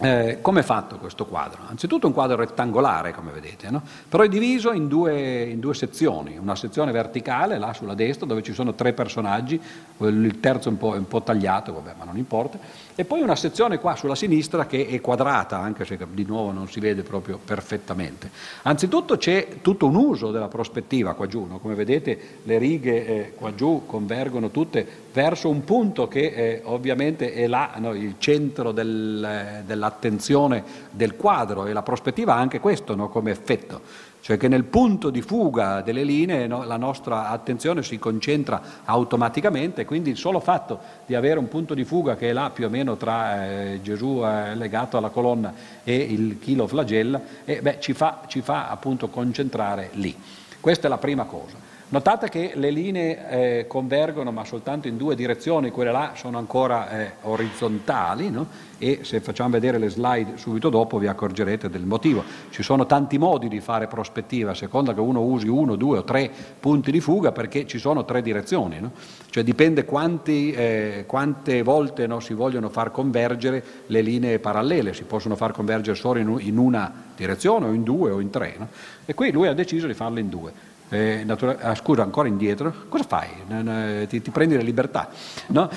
Eh, come è fatto questo quadro? Anzitutto un quadro rettangolare, come vedete, no? Però è diviso in due, in due sezioni, una sezione verticale, là sulla destra, dove ci sono tre personaggi, il terzo è un po', un po' tagliato, vabbè, ma non importa, e poi una sezione qua sulla sinistra che è quadrata, anche se di nuovo non si vede proprio perfettamente. Anzitutto c'è tutto un uso della prospettiva qua giù, no? Come vedete le righe eh, qua giù convergono tutte verso un punto che eh, ovviamente è là, no? Il centro del, eh, dell'attenzione del quadro, e la prospettiva ha anche questo, no? Come effetto, cioè che nel punto di fuga delle linee, no, la nostra attenzione si concentra automaticamente, quindi il solo fatto di avere un punto di fuga che è là più o meno tra eh, Gesù eh, legato alla colonna e il chilo flagella, eh, beh, ci, fa, ci fa appunto concentrare lì. Questa è la prima cosa. Notate che le linee eh, convergono ma soltanto in due direzioni, quelle là sono ancora eh, orizzontali, no? E se facciamo vedere le slide subito dopo vi accorgerete del motivo. Ci sono tanti modi di fare prospettiva, a seconda che uno usi uno, due o tre punti di fuga, perché ci sono tre direzioni, no? Cioè dipende quanti, eh, quante volte no, si vogliono far convergere le linee parallele, si possono far convergere solo in, in una direzione o in due o in tre, no? E qui lui ha deciso di farle in due. Eh, natura- ah, scusa, ancora indietro, cosa fai? N- n- ti, ti prendi la libertà, no?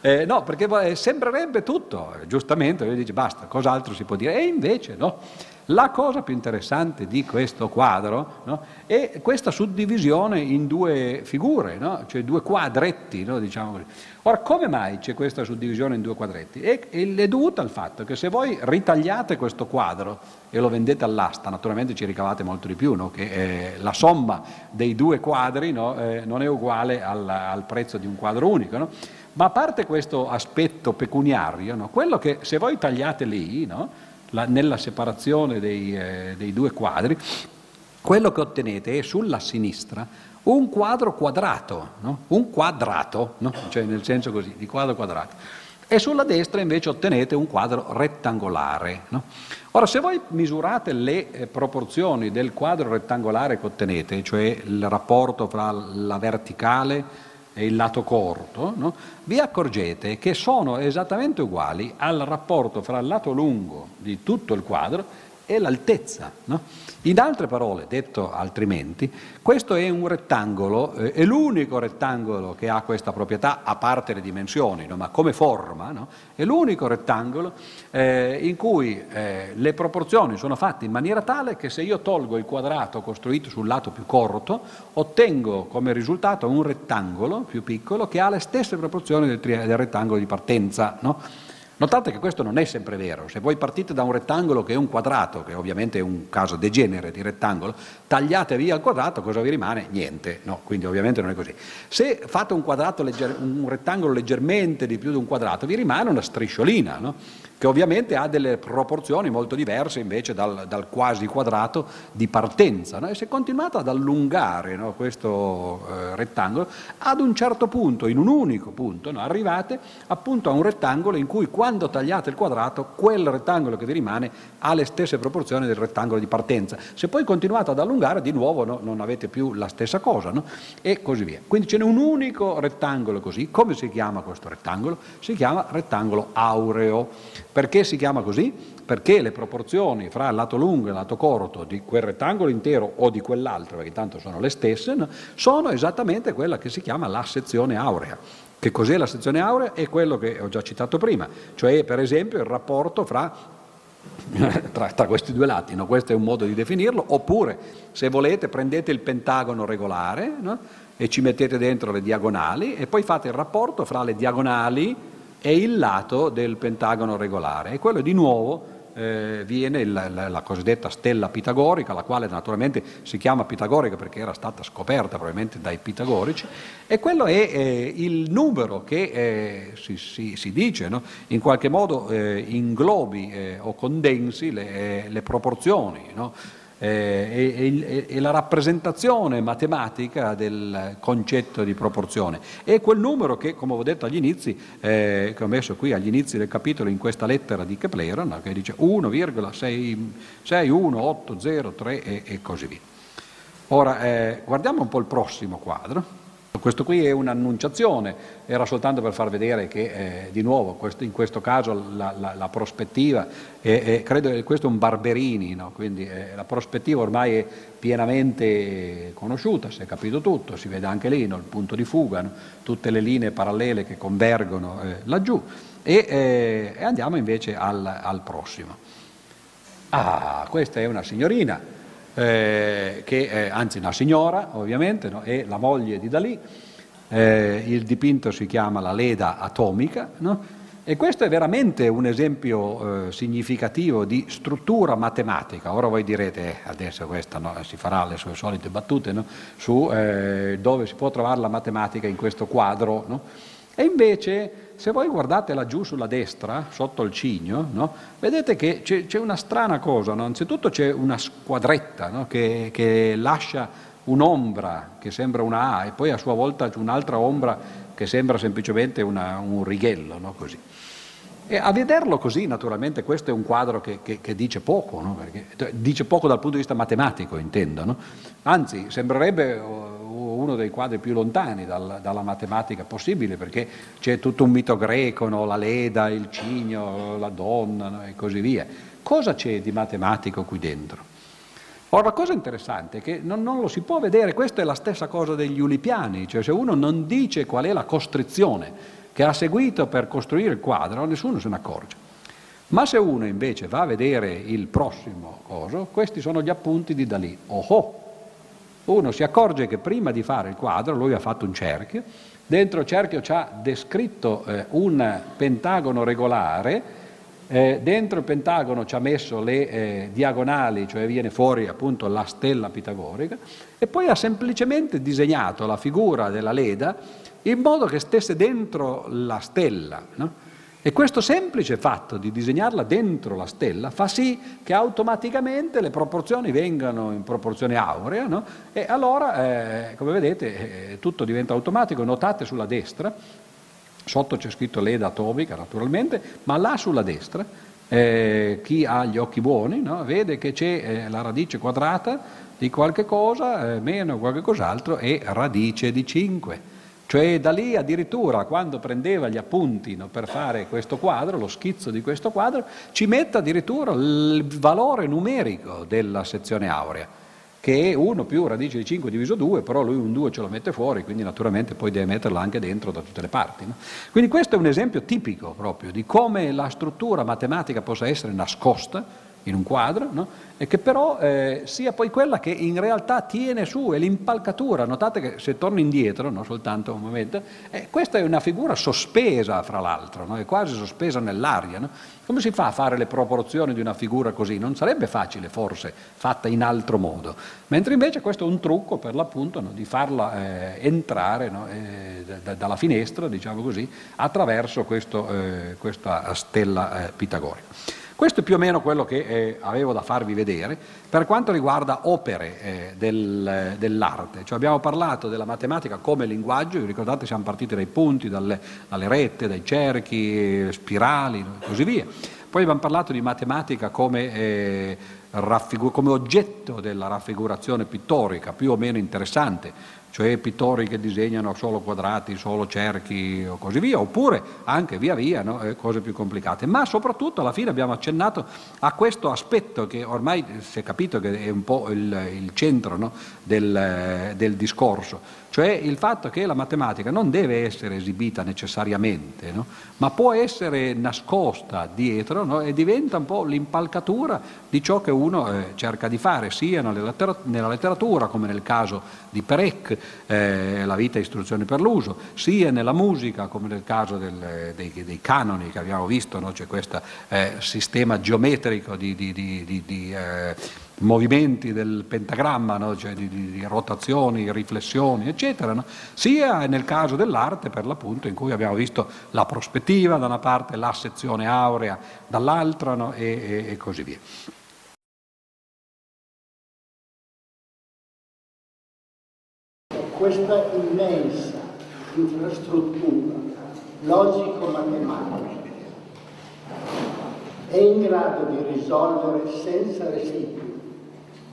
eh, no, perché eh, sembrerebbe tutto, giustamente, lui dice basta, cos'altro si può dire? E invece no, la cosa più interessante di questo quadro, no, è questa suddivisione in due figure, no? Cioè due quadretti, no? Diciamo così. Ora, come mai c'è questa suddivisione in due quadretti? È, è dovuta al fatto che se voi ritagliate questo quadro e lo vendete all'asta, naturalmente ci ricavate molto di più, no? Che eh, la somma dei due quadri, no? eh, non è uguale al, al prezzo di un quadro unico, no? Ma a parte questo aspetto pecuniario, no? Quello che se voi tagliate lì, no? la, nella separazione dei, eh, dei due quadri, quello che ottenete è sulla sinistra un quadro quadrato, no? un quadrato, no? Cioè nel senso così, di quadro quadrato, e sulla destra invece ottenete un quadro rettangolare, no? Ora, se voi misurate le eh, proporzioni del quadro rettangolare che ottenete, cioè il rapporto fra la verticale e il lato corto, no? Vi accorgete che sono esattamente uguali al rapporto fra il lato lungo di tutto il quadro e l'altezza, no? In altre parole, detto altrimenti, questo è un rettangolo, eh, è l'unico rettangolo che ha questa proprietà, a parte le dimensioni, no? Ma come forma, no? È l'unico rettangolo eh, in cui eh, le proporzioni sono fatte in maniera tale che se io tolgo il quadrato costruito sul lato più corto, ottengo come risultato un rettangolo più piccolo che ha le stesse proporzioni del, tri- del rettangolo di partenza, no? Notate che questo non è sempre vero. Se voi partite da un rettangolo che è un quadrato, che ovviamente è un caso degenere di rettangolo, tagliate via il quadrato, cosa vi rimane? Niente, no? Quindi ovviamente non è così. Se fate un quadrato legger- un rettangolo leggermente di più di un quadrato, vi rimane una strisciolina, no? Che ovviamente ha delle proporzioni molto diverse invece dal, dal quasi quadrato di partenza, no? E se continuate ad allungare, no, questo eh, rettangolo, ad un certo punto, in un unico punto, no, arrivate appunto a un rettangolo in cui, quando tagliate il quadrato, quel rettangolo che vi rimane ha le stesse proporzioni del rettangolo di partenza. Se poi continuate ad allungare, di nuovo, no, non avete più la stessa cosa, no? E così via. Quindi ce n'è un unico rettangolo così. Come si chiama questo rettangolo? Si chiama rettangolo aureo. Perché si chiama così? Perché le proporzioni fra il lato lungo e il lato corto di quel rettangolo intero o di quell'altro, perché tanto sono le stesse, no? Sono esattamente quella che si chiama la sezione aurea. Che cos'è la sezione aurea? È quello che ho già citato prima, cioè per esempio il rapporto fra... Tra, tra questi due lati, no? Questo è un modo di definirlo. Oppure, se volete, prendete il pentagono regolare, no? E ci mettete dentro le diagonali e poi fate il rapporto fra le diagonali e il lato del pentagono regolare, e quello di nuovo eh, viene la, la, la cosiddetta stella pitagorica, la quale naturalmente si chiama pitagorica perché era stata scoperta probabilmente dai pitagorici, e quello è eh, il numero che eh, si, si, si dice, no? In qualche modo eh, inglobi eh, o condensi le, eh, le proporzioni, no? E, e, e la rappresentazione matematica del concetto di proporzione. E quel numero che, come ho detto agli inizi, eh, che ho messo qui agli inizi del capitolo in questa lettera di Keplero, no, che dice uno virgola sei uno otto zero tre e, e così via. Ora, eh, guardiamo un po' il prossimo quadro. Questo qui è un'annunciazione, era soltanto per far vedere che eh, di nuovo questo, in questo caso la, la, la prospettiva, è, è, credo che questo è un Barberini, no? Quindi eh, la prospettiva ormai è pienamente conosciuta, si è capito tutto, si vede anche lì, no? Il punto di fuga, no? Tutte le linee parallele che convergono eh, laggiù e, eh, e andiamo invece al, al prossimo. Ah, questa è una signorina. Eh, che eh, anzi una signora ovviamente, no? È la moglie di Dalì, eh, il dipinto si chiama la Leda Atomica, no? E questo è veramente un esempio eh, significativo di struttura matematica. Ora voi direte eh, adesso questa, no, si farà le sue solite battute, no? Su eh, dove si può trovare la matematica in questo quadro, no? E invece se voi guardate laggiù sulla destra, sotto il cigno, no, vedete che c'è, c'è una strana cosa, no? Anzitutto c'è una squadretta, no, che, che lascia un'ombra che sembra una A e poi a sua volta c'è un'altra ombra che sembra semplicemente una, un righello, no? Così. E a vederlo così, naturalmente, questo è un quadro che, che, che dice poco, no? Perché dice poco dal punto di vista matematico, intendo, no? Anzi, sembrerebbe uno dei quadri più lontani dal, dalla matematica possibile, perché c'è tutto un mito greco, no? La Leda, il cigno, la donna, no? E così via. Cosa c'è di matematico qui dentro? Ora, la cosa interessante è che non, non lo si può vedere, questa è la stessa cosa degli ulipiani, cioè se uno non dice qual è la costrizione che ha seguito per costruire il quadro, nessuno se ne accorge. Ma se uno invece va a vedere il prossimo coso, questi sono gli appunti di Dalì. Oh oh! Uno si accorge che prima di fare il quadro, lui ha fatto un cerchio, dentro il cerchio ci ha descritto eh, un pentagono regolare. Eh, dentro il pentagono ci ha messo le eh, diagonali, cioè viene fuori appunto la stella pitagorica, e poi ha semplicemente disegnato la figura della Leda in modo che stesse dentro la stella, no? E questo semplice fatto di disegnarla dentro la stella fa sì che automaticamente le proporzioni vengano in proporzione aurea, no? E allora, eh, come vedete, eh, tutto diventa automatico. Notate sulla destra, sotto c'è scritto Leda Atomica, naturalmente, ma là sulla destra, eh, chi ha gli occhi buoni, no, vede che c'è eh, la radice quadrata di qualche cosa, eh, meno qualche cos'altro, e radice di cinque. Cioè da lì addirittura, quando prendeva gli appunti, no, per fare questo quadro, lo schizzo di questo quadro, ci mette addirittura il valore numerico della sezione aurea, che è uno più radice di cinque diviso due, però lui un due ce lo mette fuori, quindi naturalmente poi deve metterla anche dentro da tutte le parti, no? Quindi questo è un esempio tipico proprio di come la struttura matematica possa essere nascosta in un quadro, no? E che però eh, sia poi quella che in realtà tiene su, è l'impalcatura. Notate che se torno indietro, no, soltanto un momento, eh, questa è una figura sospesa fra l'altro, no? È quasi sospesa nell'aria, no? Come si fa a fare le proporzioni di una figura così? Non sarebbe facile, forse, fatta in altro modo. Mentre invece questo è un trucco, per l'appunto, no, di farla eh, entrare, no, eh, da, dalla finestra, diciamo così, attraverso questo, eh, questa stella eh, pitagorica. Questo è più o meno quello che eh, avevo da farvi vedere per quanto riguarda opere eh, del, eh, dell'arte. Cioè abbiamo parlato della matematica come linguaggio, vi ricordate, siamo partiti dai punti, dalle, dalle rette, dai cerchi, spirali e così via. Poi abbiamo parlato di matematica come, eh, raffigu- come oggetto della raffigurazione pittorica, più o meno interessante, cioè pittori che disegnano solo quadrati, solo cerchi o così via, oppure anche via via, no, cose più complicate. Ma soprattutto alla fine abbiamo accennato a questo aspetto che ormai si è capito che è un po' il, il centro, no, del, del discorso, cioè il fatto che la matematica non deve essere esibita necessariamente, no, ma può essere nascosta dietro, no, e diventa un po' l'impalcatura di ciò che uno eh, cerca di fare, sia nella, letter- nella letteratura, come nel caso di Perec, Eh, la vita e istruzione per l'uso, sia nella musica come nel caso del, dei, dei canoni che abbiamo visto, no? C'è questo eh, sistema geometrico di, di, di, di, di eh, movimenti del pentagramma, no? Cioè di, di, di rotazioni, riflessioni, eccetera, no? Sia nel caso dell'arte, per l'appunto, in cui abbiamo visto la prospettiva da una parte, la sezione aurea dall'altra, no? e, e, e così via. Questa immensa infrastruttura logico-matematica è in grado di risolvere senza residui,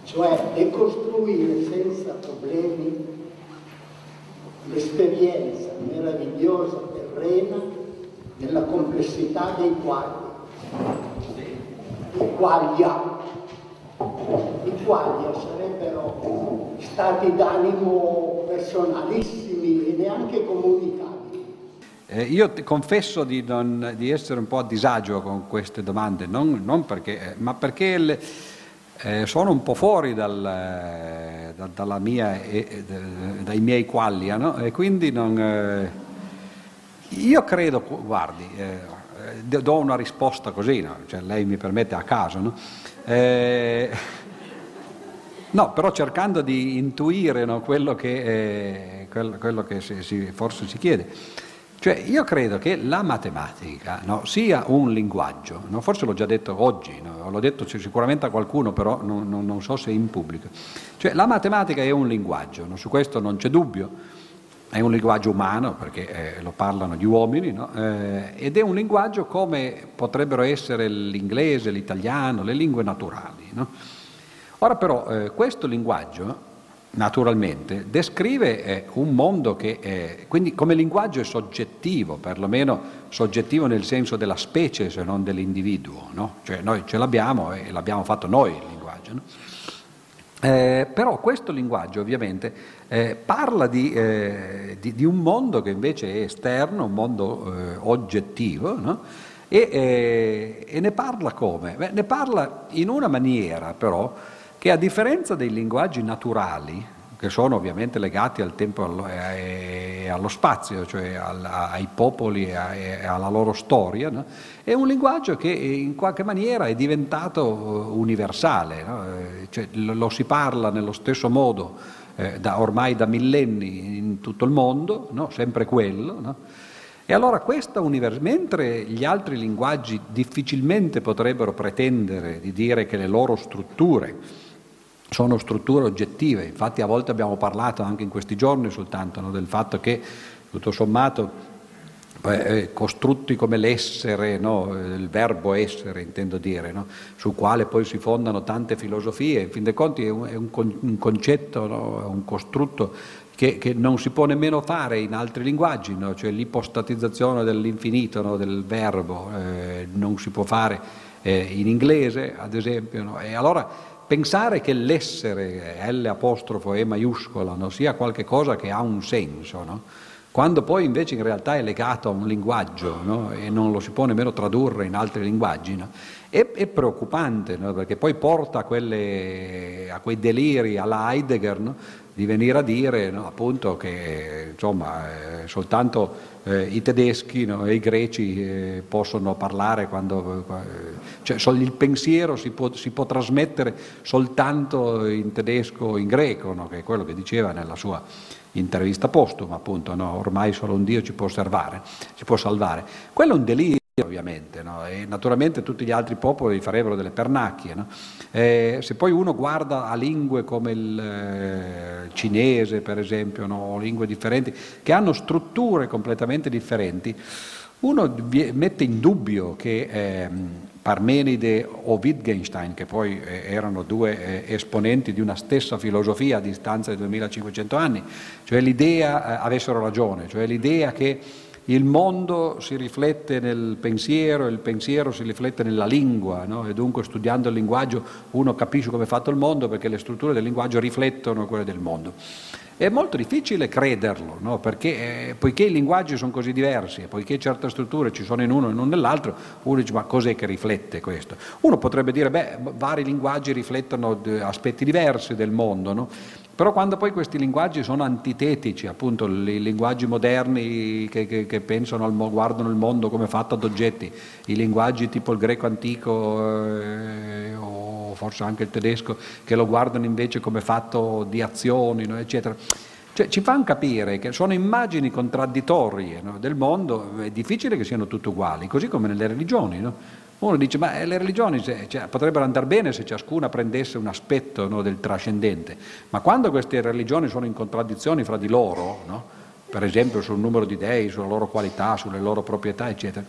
cioè decostruire senza problemi l'esperienza meravigliosa terrena della complessità dei quadri, i quali i quali sarebbero stati d'animo personalissimi e neanche comunicabili. Eh, io ti confesso di, non, di essere un po' a disagio con queste domande, non, non perché, eh, ma perché le, eh, sono un po' fuori dal, eh, da, dalla mia, eh, eh, dai miei qualia, no? E quindi non, eh, io credo, guardi, eh, do una risposta così, no? Cioè, lei mi permette a caso, no? Eh, No, però cercando di intuire, no, quello che, eh, quello, quello che si, si, forse si chiede. Cioè io credo che la matematica, no, sia un linguaggio, no? Forse l'ho già detto oggi, no? l'ho detto sicuramente a qualcuno, però non, non, non so se in pubblico. Cioè, la matematica è un linguaggio, no? Su questo non c'è dubbio. È un linguaggio umano, perché eh, lo parlano gli uomini, no? eh, ed è un linguaggio come potrebbero essere l'inglese, l'italiano, le lingue naturali, no? Ora però eh, questo linguaggio, naturalmente, descrive eh, un mondo che, eh, quindi come linguaggio è soggettivo, perlomeno soggettivo nel senso della specie se non dell'individuo, no? Cioè noi ce l'abbiamo e l'abbiamo fatto noi il linguaggio, no? Eh, però questo linguaggio ovviamente eh, parla di, eh, di, di un mondo che invece è esterno, un mondo eh, oggettivo, no? e, eh, e ne parla come? Beh, ne parla in una maniera però che, a differenza dei linguaggi naturali, che sono ovviamente legati al tempo e allo spazio, cioè al, ai popoli e alla loro storia, no? È un linguaggio che in qualche maniera è diventato universale, no? Cioè, lo si parla nello stesso modo eh, da, ormai da millenni in tutto il mondo, no? Sempre quello, no? E allora questa univers- mentre gli altri linguaggi difficilmente potrebbero pretendere di dire che le loro strutture sono strutture oggettive, infatti a volte abbiamo parlato anche in questi giorni soltanto, no, del fatto che tutto sommato eh, costrutti come l'essere, no, il verbo essere intendo dire, no, su quale poi si fondano tante filosofie, in fin dei conti è un, è un, un concetto, no, un costrutto che, che non si può nemmeno fare in altri linguaggi, no, cioè l'ipostatizzazione dell'infinito, no, del verbo eh, non si può fare eh, in inglese ad esempio, no, e allora pensare che l'essere, L apostrofo E maiuscola, no, sia qualche cosa che ha un senso, no? Quando poi invece in realtà è legato a un linguaggio, no? E non lo si può nemmeno tradurre in altri linguaggi, no? È, è preoccupante, no? Perché poi porta a, quelle, a quei deliri alla Heidegger, no? Di venire a dire, no, appunto che insomma, eh, soltanto eh, i tedeschi, no, e i greci eh, possono parlare quando eh, cioè, sol- il pensiero si può, si può trasmettere soltanto in tedesco o in greco, no, che è quello che diceva nella sua intervista postuma, appunto, no, ormai solo un Dio ci può osservare, ci può salvare. Quello è un delirio, ovviamente, no? E naturalmente tutti gli altri popoli farebbero delle pernacchie, no? Eh, se poi uno guarda a lingue come il eh, cinese per esempio, no? Lingue differenti che hanno strutture completamente differenti, uno mette in dubbio che eh, Parmenide o Wittgenstein, che poi eh, erano due eh, esponenti di una stessa filosofia a distanza di duemilacinquecento anni, cioè l'idea eh, avessero ragione, cioè l'idea che il mondo si riflette nel pensiero, il pensiero si riflette nella lingua, no? E dunque studiando il linguaggio uno capisce come è fatto il mondo, perché le strutture del linguaggio riflettono quelle del mondo. È molto difficile crederlo, no? Perché eh, poiché i linguaggi sono così diversi e poiché certe strutture ci sono in uno e non nell'altro, uno dice: ma cos'è che riflette questo? Uno potrebbe dire: beh, vari linguaggi riflettono aspetti diversi del mondo, no? Però quando poi questi linguaggi sono antitetici, appunto i linguaggi moderni che, che, che pensano al, guardano il mondo come fatto ad oggetti, i linguaggi tipo il greco antico eh, o forse anche il tedesco, che lo guardano invece come fatto di azioni, no, eccetera. Cioè, ci fanno capire che sono immagini contraddittorie, no, del mondo, è difficile che siano tutte uguali, così come nelle religioni, no? Uno dice: ma le religioni, cioè, potrebbero andare bene se ciascuna prendesse un aspetto, no, del trascendente, ma quando queste religioni sono in contraddizione fra di loro, no, per esempio sul numero di dei, sulla loro qualità, sulle loro proprietà, eccetera,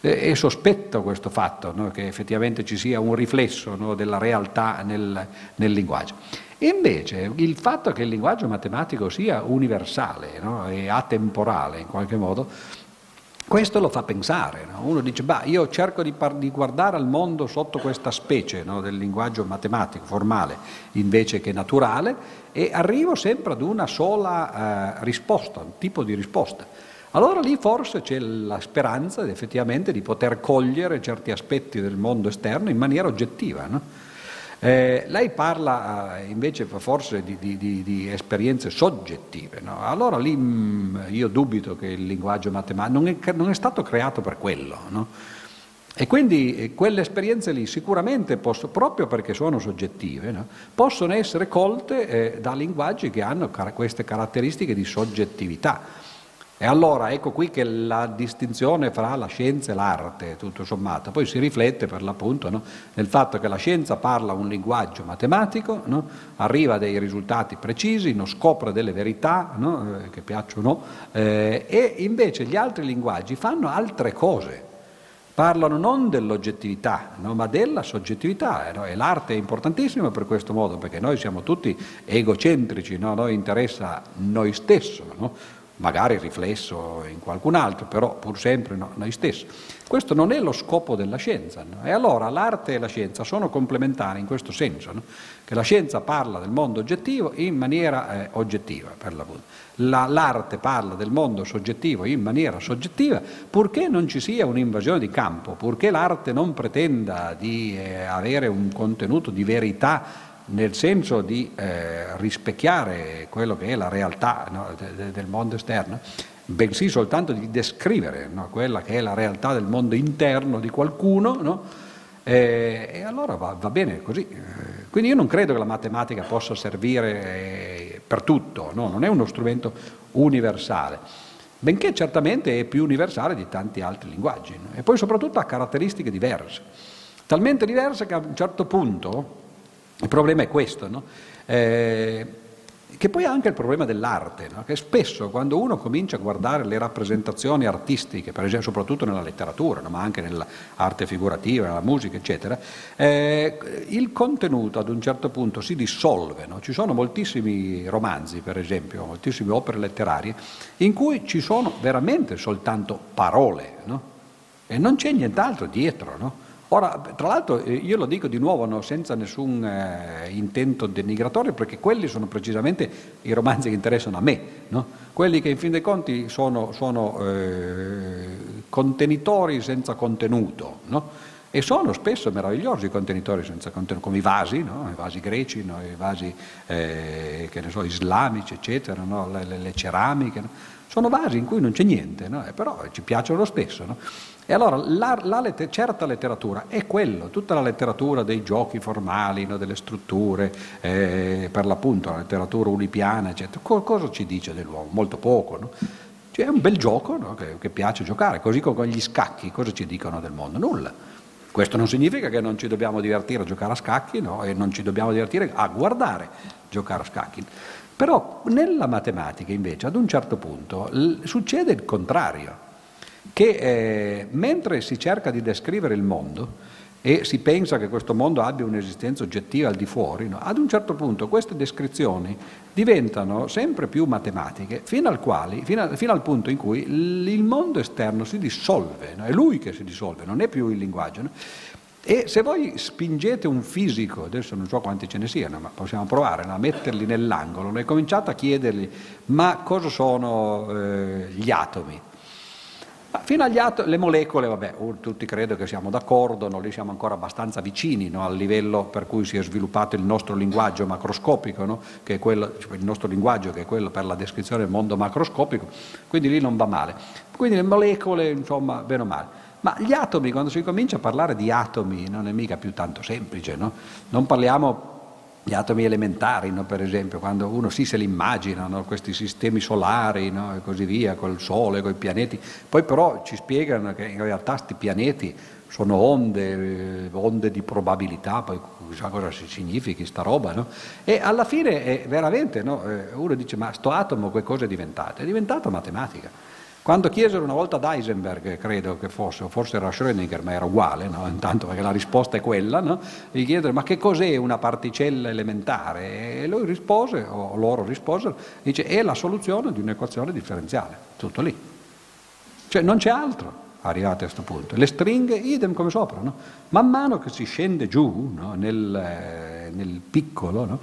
è sospetto questo fatto, no, che effettivamente ci sia un riflesso, no, della realtà nel, nel linguaggio. E invece il fatto che il linguaggio matematico sia universale, no, e atemporale in qualche modo, questo lo fa pensare, no? Uno dice: bah, io cerco di, par- di guardare al mondo sotto questa specie, no, del linguaggio matematico, formale, invece che naturale, e arrivo sempre ad una sola eh, risposta, un tipo di risposta. Allora lì forse c'è la speranza effettivamente di poter cogliere certi aspetti del mondo esterno in maniera oggettiva, no? Eh, lei parla invece forse di, di, di, di esperienze soggettive, no? Allora lì mh, io dubito che il linguaggio matematico non è, non è stato creato per quello, no? E quindi eh, quelle esperienze lì sicuramente possono, proprio perché sono soggettive, no, possono essere colte eh, da linguaggi che hanno car- queste caratteristiche di soggettività. E allora ecco qui che la distinzione fra la scienza e l'arte, tutto sommato, poi si riflette per l'appunto, no, nel fatto che la scienza parla un linguaggio matematico, no, arriva a dei risultati precisi, no, scopre delle verità, no, eh, che piacciono, eh, e invece gli altri linguaggi fanno altre cose, parlano non dell'oggettività, no, ma della soggettività, no? E l'arte è importantissima per questo modo, perché noi siamo tutti egocentrici, no? Noi interessa noi stesso, no? Magari riflesso in qualcun altro, però pur sempre no, noi stessi. Questo non è lo scopo della scienza, no? E allora l'arte e la scienza sono complementari in questo senso, no? Che la scienza parla del mondo oggettivo in maniera eh, oggettiva, per l'appunto. La, l'arte parla del mondo soggettivo in maniera soggettiva, purché non ci sia un'invasione di campo, purché l'arte non pretenda di eh, avere un contenuto di verità nel senso di eh, rispecchiare quello che è la realtà, no, de, de, del mondo esterno, bensì soltanto di descrivere, no, quella che è la realtà del mondo interno di qualcuno, no? e, e allora va, va bene così. Quindi io non credo che la matematica possa servire eh, per tutto, no? Non è uno strumento universale, benché certamente è più universale di tanti altri linguaggi, no? E poi soprattutto ha caratteristiche diverse, talmente diverse che a un certo punto il problema è questo, no? Eh, che poi è anche il problema dell'arte, no? Che spesso quando uno comincia a guardare le rappresentazioni artistiche, per esempio soprattutto nella letteratura, no? Ma anche nell'arte figurativa, nella musica, eccetera, eh, il contenuto ad un certo punto si dissolve, no? Ci sono moltissimi romanzi, per esempio, moltissime opere letterarie, in cui ci sono veramente soltanto parole, no? E non c'è nient'altro dietro, no? Ora, tra l'altro, io lo dico di nuovo, no, senza nessun eh, intento denigratorio, perché quelli sono precisamente i romanzi che interessano a me, no? Quelli che in fin dei conti sono, sono eh, contenitori senza contenuto, no? E sono spesso meravigliosi i contenitori senza contenuto, come i vasi, no? I vasi greci, no? I vasi eh, che ne so, islamici, eccetera, no? le, le, le ceramiche, no? Sono vasi in cui non c'è niente, no? Eh, però ci piacciono lo stesso, no? E allora la, la letter- certa letteratura è quello, tutta la letteratura dei giochi formali, no, delle strutture, eh, per l'appunto la letteratura unipiana, eccetera. Co- cosa ci dice dell'uomo? Molto poco, no? Cioè, è un bel gioco, no, che, che piace giocare, così con gli scacchi, cosa ci dicono del mondo? Nulla. Questo non significa che non ci dobbiamo divertire a giocare a scacchi, no? E non ci dobbiamo divertire a guardare giocare a scacchi. Però nella matematica invece ad un certo punto l- succede il contrario, che eh, mentre si cerca di descrivere il mondo e si pensa che questo mondo abbia un'esistenza oggettiva al di fuori, no? Ad un certo punto queste descrizioni diventano sempre più matematiche fino al, quali, fino a, fino al punto in cui l- il mondo esterno si dissolve, no? È lui che si dissolve, non è più il linguaggio, no? E se voi spingete un fisico, adesso non so quanti ce ne siano, ma possiamo provare, no, a metterli nell'angolo, no? E cominciate a chiedergli ma cosa sono eh, gli atomi? Ma fino agli atomi, le molecole, vabbè, tutti credo che siamo d'accordo, no? Lì siamo ancora abbastanza vicini, no, al livello per cui si è sviluppato il nostro linguaggio macroscopico, no? Che è quello, cioè il nostro linguaggio che è quello per la descrizione del mondo macroscopico, quindi lì non va male. Quindi le molecole, insomma, bene o male. Ma gli atomi, quando si comincia a parlare di atomi, non è mica più tanto semplice, no? Non parliamo gli atomi elementari, no? Per esempio, quando uno sì se li immagina, no? Questi sistemi solari, no? E così via, col Sole, coi pianeti, poi però ci spiegano che in realtà questi pianeti sono onde, onde di probabilità, poi chissà cosa significhi sta roba, no? E alla fine è veramente, no? Uno dice ma sto atomo che cosa è diventato? È diventata matematica. Quando chiesero una volta ad Heisenberg, credo che fosse, o forse era Schrödinger, ma era uguale, no? Intanto perché la risposta è quella, no? Gli chiesero ma che cos'è una particella elementare? E lui rispose, o loro risposero, dice è la soluzione di un'equazione differenziale, tutto lì. Cioè non c'è altro arrivati a questo punto. Le stringhe, idem come sopra, no? Man mano che si scende giù, no? nel, nel piccolo, no?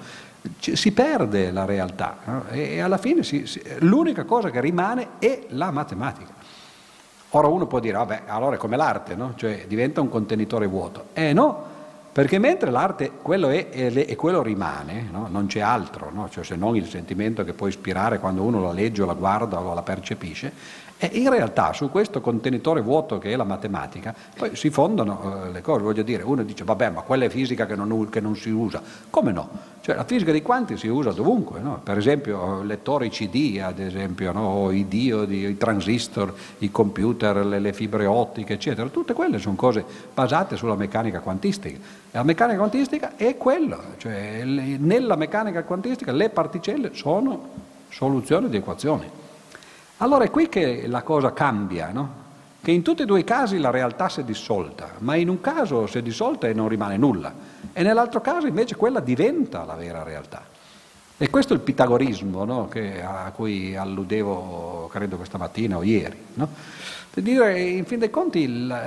Si perde la realtà, no? E alla fine si, si, l'unica cosa che rimane è la matematica. Ora uno può dire, vabbè, allora è come l'arte, no? Cioè diventa un contenitore vuoto. Eh no, perché mentre l'arte quello è e quello rimane, no? Non c'è altro, no? Cioè, se non il sentimento che può ispirare quando uno la legge o la guarda o la percepisce, E in realtà su questo contenitore vuoto che è la matematica poi si fondano eh, le cose. Voglio dire, uno dice vabbè, ma quella è fisica che non, che non si usa. Come no? Cioè, la fisica dei quanti si usa dovunque, no? Per esempio lettori C D, ad esempio, no? O i diodi, i transistor, i computer, le, le fibre ottiche, eccetera. Tutte quelle sono cose basate sulla meccanica quantistica. E la meccanica quantistica è quello, cioè le, nella meccanica quantistica le particelle sono soluzioni di equazioni. Allora è qui che la cosa cambia, no? Che in tutti e due i casi la realtà si è dissolta, ma in un caso si è dissolta e non rimane nulla, e nell'altro caso invece quella diventa la vera realtà. E questo è il pitagorismo, no? Che, a cui alludevo credo questa mattina o ieri, no? Per dire, in fin dei conti la,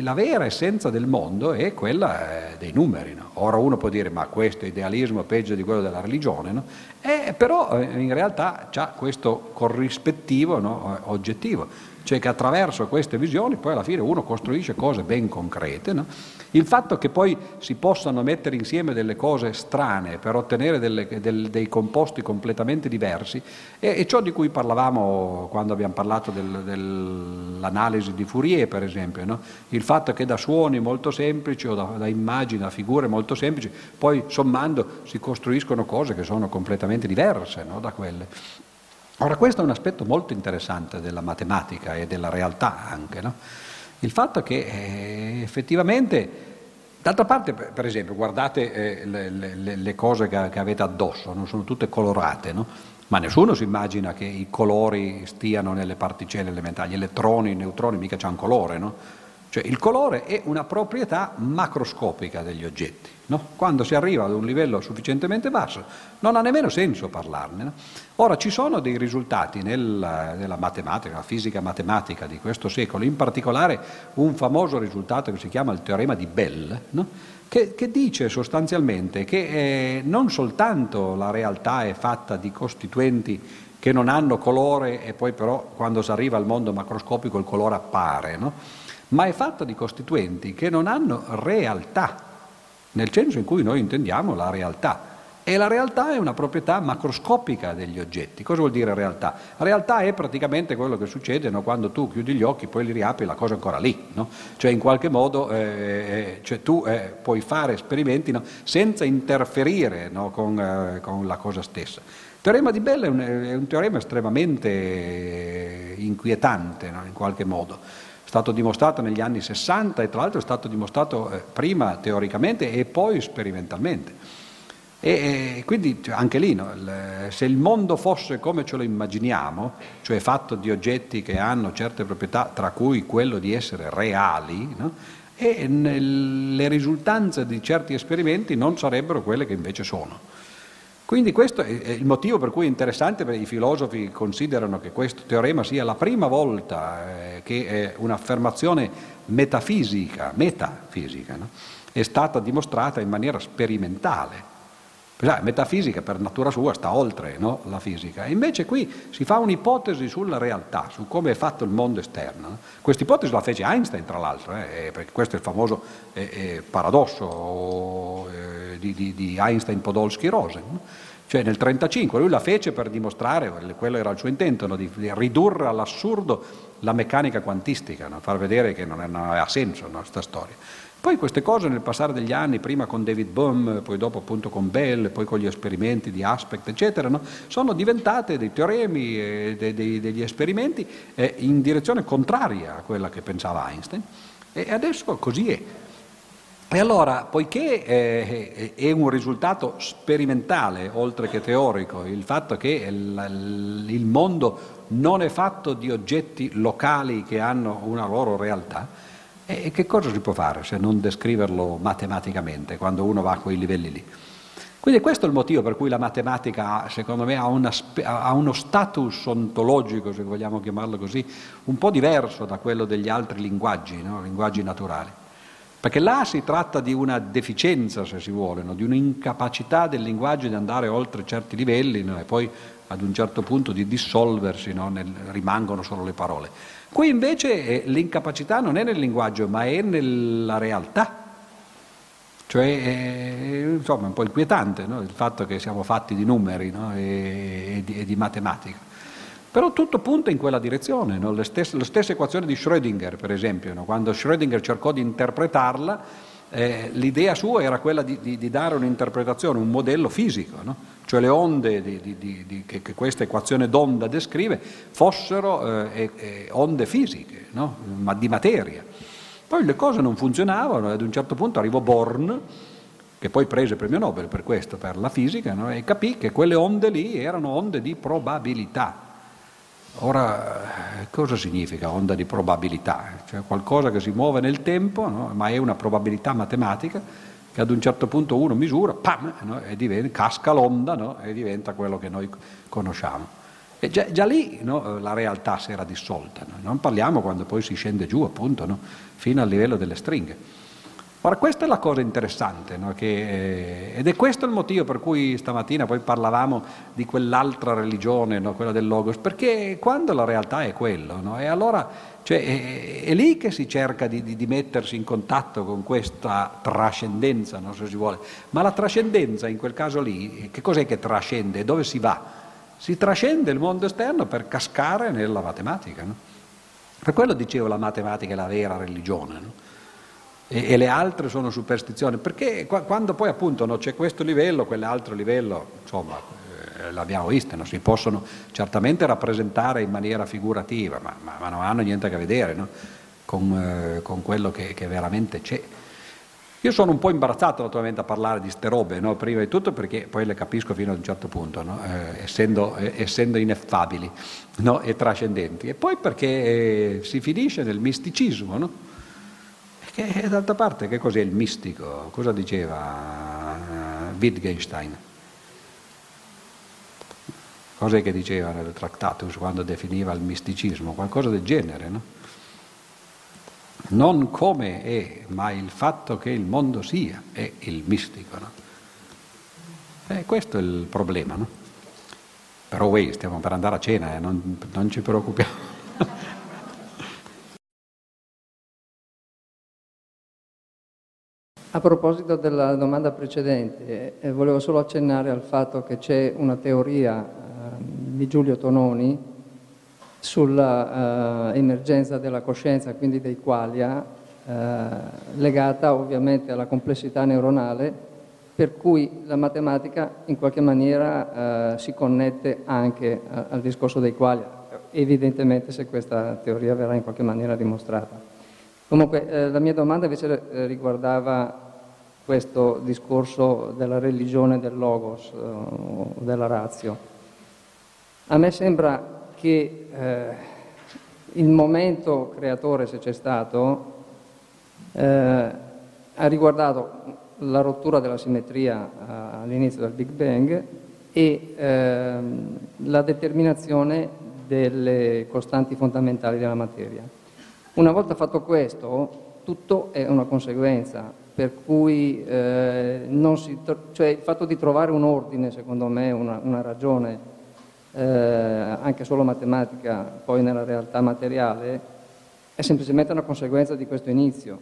la vera essenza del mondo è quella dei numeri, no? Ora uno può dire ma questo idealismo è peggio di quello della religione, no? Eh, però in realtà c'ha questo corrispettivo, no? Oggettivo, cioè che attraverso queste visioni poi alla fine uno costruisce cose ben concrete, no? Il fatto che poi si possano mettere insieme delle cose strane per ottenere delle, del, dei composti completamente diversi è, è ciò di cui parlavamo quando abbiamo parlato del, dell'analisi di Fourier, per esempio, no? Il fatto che da suoni molto semplici o da, da immagini, da figure molto semplici, poi sommando si costruiscono cose che sono completamente diverse, no? Da quelle. Ora questo è un aspetto molto interessante della matematica e della realtà anche, no? Il fatto che eh, effettivamente, d'altra parte, per esempio, guardate eh, le, le, le cose che, che avete addosso, no? Sono tutte colorate, no? Ma nessuno si immagina che i colori stiano nelle particelle elementari, gli elettroni, i neutroni, mica c'è un colore, no? Cioè il colore è una proprietà macroscopica degli oggetti, no? Quando si arriva ad un livello sufficientemente basso non ha nemmeno senso parlarne, no? Ora ci sono dei risultati nella, nella matematica, nella fisica matematica di questo secolo, in particolare un famoso risultato che si chiama il teorema di Bell, no? che, che dice sostanzialmente che eh, non soltanto la realtà è fatta di costituenti che non hanno colore e poi però quando si arriva al mondo macroscopico il colore appare, no? Ma è fatta di costituenti che non hanno realtà, nel senso in cui noi intendiamo la realtà. E la realtà è una proprietà macroscopica degli oggetti. Cosa vuol dire realtà? Realtà è praticamente quello che succede, no? Quando tu chiudi gli occhi, poi li riapri, la cosa è ancora lì, no? Cioè in qualche modo eh, cioè, tu eh, puoi fare esperimenti, no? Senza interferire, no? con, eh, con la cosa stessa. Il teorema di Bell è un, è un teorema estremamente eh, inquietante, no? In qualche modo. È stato dimostrato negli anni sessanta e tra l'altro è stato dimostrato eh, prima teoricamente e poi sperimentalmente. E, e quindi anche lì, no, il, se il mondo fosse come ce lo immaginiamo, cioè fatto di oggetti che hanno certe proprietà, tra cui quello di essere reali, no? E nel, le risultanze di certi esperimenti non sarebbero quelle che invece sono. Quindi questo è il motivo per cui è interessante, perché i filosofi considerano che questo teorema sia la prima volta eh, che un'affermazione metafisica, metafisica, no? È stata dimostrata in maniera sperimentale. La metafisica per natura sua sta oltre, no? La fisica. E invece qui si fa un'ipotesi sulla realtà, su come è fatto il mondo esterno, no? Questa ipotesi la fece Einstein, tra l'altro, eh, perché questo è il famoso eh, eh, paradosso o, eh, di, di, di Einstein-Podolsky-Rosen, no? Cioè nel millenovecentotrentacinque lui la fece per dimostrare, quello era il suo intento, no? di, di ridurre all'assurdo la meccanica quantistica, no? Far vedere che non, è, non aveva senso questa, no? storia. Poi queste cose nel passare degli anni, prima con David Bohm, poi dopo appunto con Bell, poi con gli esperimenti di Aspect, eccetera, no? Sono diventate dei teoremi, eh, de, de, degli esperimenti eh, in direzione contraria a quella che pensava Einstein, e adesso così è. E allora, poiché eh, è un risultato sperimentale, oltre che teorico, il fatto che il, il mondo non è fatto di oggetti locali che hanno una loro realtà, e che cosa si può fare se non descriverlo matematicamente quando uno va a quei livelli lì? Quindi questo è il motivo per cui la matematica, secondo me, ha, una, ha uno status ontologico, se vogliamo chiamarlo così, un po' diverso da quello degli altri linguaggi, no? Linguaggi naturali. Perché là si tratta di una deficienza, se si vuole, no? Di un'incapacità del linguaggio di andare oltre certi livelli, no? E poi ad un certo punto di dissolversi, no? Nel, rimangono solo le parole. Qui invece eh, l'incapacità non è nel linguaggio, ma è nella realtà. Cioè, eh, insomma, è un po' inquietante, no? Il fatto che siamo fatti di numeri, no? e, e, di, e di matematica. Però tutto punta in quella direzione, no? La stessa, la stessa equazione di Schrödinger, per esempio, no? Quando Schrödinger cercò di interpretarla, eh, l'idea sua era quella di, di, di dare un'interpretazione, un modello fisico, no? Cioè le onde di, di, di, di, che, che questa equazione d'onda descrive fossero eh, eh, onde fisiche, no? Ma di materia. Poi le cose non funzionavano e ad un certo punto arrivò Born, che poi prese il premio Nobel per questo, per la fisica, no? E capì che quelle onde lì erano onde di probabilità. Ora, cosa significa onda di probabilità? Cioè qualcosa che si muove nel tempo, no? Ma è una probabilità matematica che ad un certo punto uno misura, pam, no? E diventa, casca l'onda, no? E diventa quello che noi conosciamo. E già, già lì, no? La realtà si era dissolta, no? Non parliamo quando poi si scende giù, appunto, no? Fino al livello delle stringhe. Ora, questa è la cosa interessante, no? Che, eh, ed è questo il motivo per cui stamattina poi parlavamo di quell'altra religione, no? Quella del Logos, perché quando la realtà è quello, no? E allora cioè, è, è lì che si cerca di, di, di mettersi in contatto con questa trascendenza, no? Se si vuole. Ma la trascendenza in quel caso lì, che cos'è che trascende? Dove si va? Si trascende il mondo esterno per cascare nella matematica, no? Per quello dicevo la matematica è la vera religione, no? E, e le altre sono superstizioni, perché qua, quando poi appunto no, c'è questo livello, quell'altro livello, insomma eh, l'abbiamo visto, no? Si possono certamente rappresentare in maniera figurativa, ma, ma, ma non hanno niente a che vedere, no? con, eh, con quello che, che veramente c'è. Io sono un po' imbarazzato naturalmente a parlare di ste robe, no? Prima di tutto perché poi le capisco fino ad un certo punto, no? eh, essendo, eh, essendo ineffabili, no? E trascendenti, e poi perché eh, si finisce nel misticismo, no? E d'altra parte che cos'è il mistico? Cosa diceva Wittgenstein? Cos'è che diceva nel Tractatus quando definiva il misticismo? Qualcosa del genere, no? Non come è, ma il fatto che il mondo sia è il mistico, no? E questo è il problema, no? Però voi stiamo per andare a cena, eh? non, non ci preoccupiamo. A proposito della domanda precedente, eh, volevo solo accennare al fatto che c'è una teoria eh, di Giulio Tononi sulla eh, emergenza della coscienza, quindi dei qualia, eh, legata ovviamente alla complessità neuronale, per cui la matematica in qualche maniera eh, si connette anche a, al discorso dei qualia, evidentemente se questa teoria verrà in qualche maniera dimostrata. Comunque eh, la mia domanda invece eh, riguardava questo discorso della religione del logos, eh, della ratio. A me sembra che eh, il momento creatore, se c'è stato, eh, ha riguardato la rottura della simmetria eh, all'inizio del Big Bang e eh, la determinazione delle costanti fondamentali della materia. Una volta fatto questo, tutto è una conseguenza, per cui eh, non si tro- cioè il fatto di trovare un ordine, secondo me, una, una ragione, eh, anche solo matematica, poi nella realtà materiale, è semplicemente una conseguenza di questo inizio.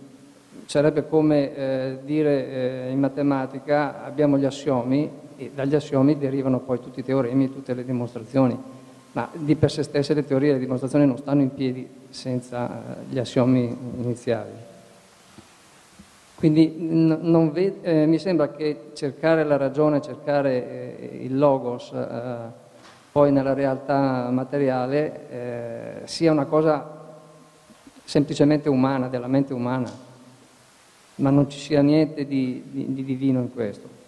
Sarebbe come eh, dire eh, in matematica abbiamo gli assiomi e dagli assiomi derivano poi tutti i teoremi e tutte le dimostrazioni. Ma di per sé stesse le teorie e le dimostrazioni non stanno in piedi senza gli assiomi iniziali. Quindi n- non ved- eh, mi sembra che cercare la ragione, cercare eh, il logos eh, poi nella realtà materiale eh, sia una cosa semplicemente umana, della mente umana, ma non ci sia niente di, di, di divino in questo.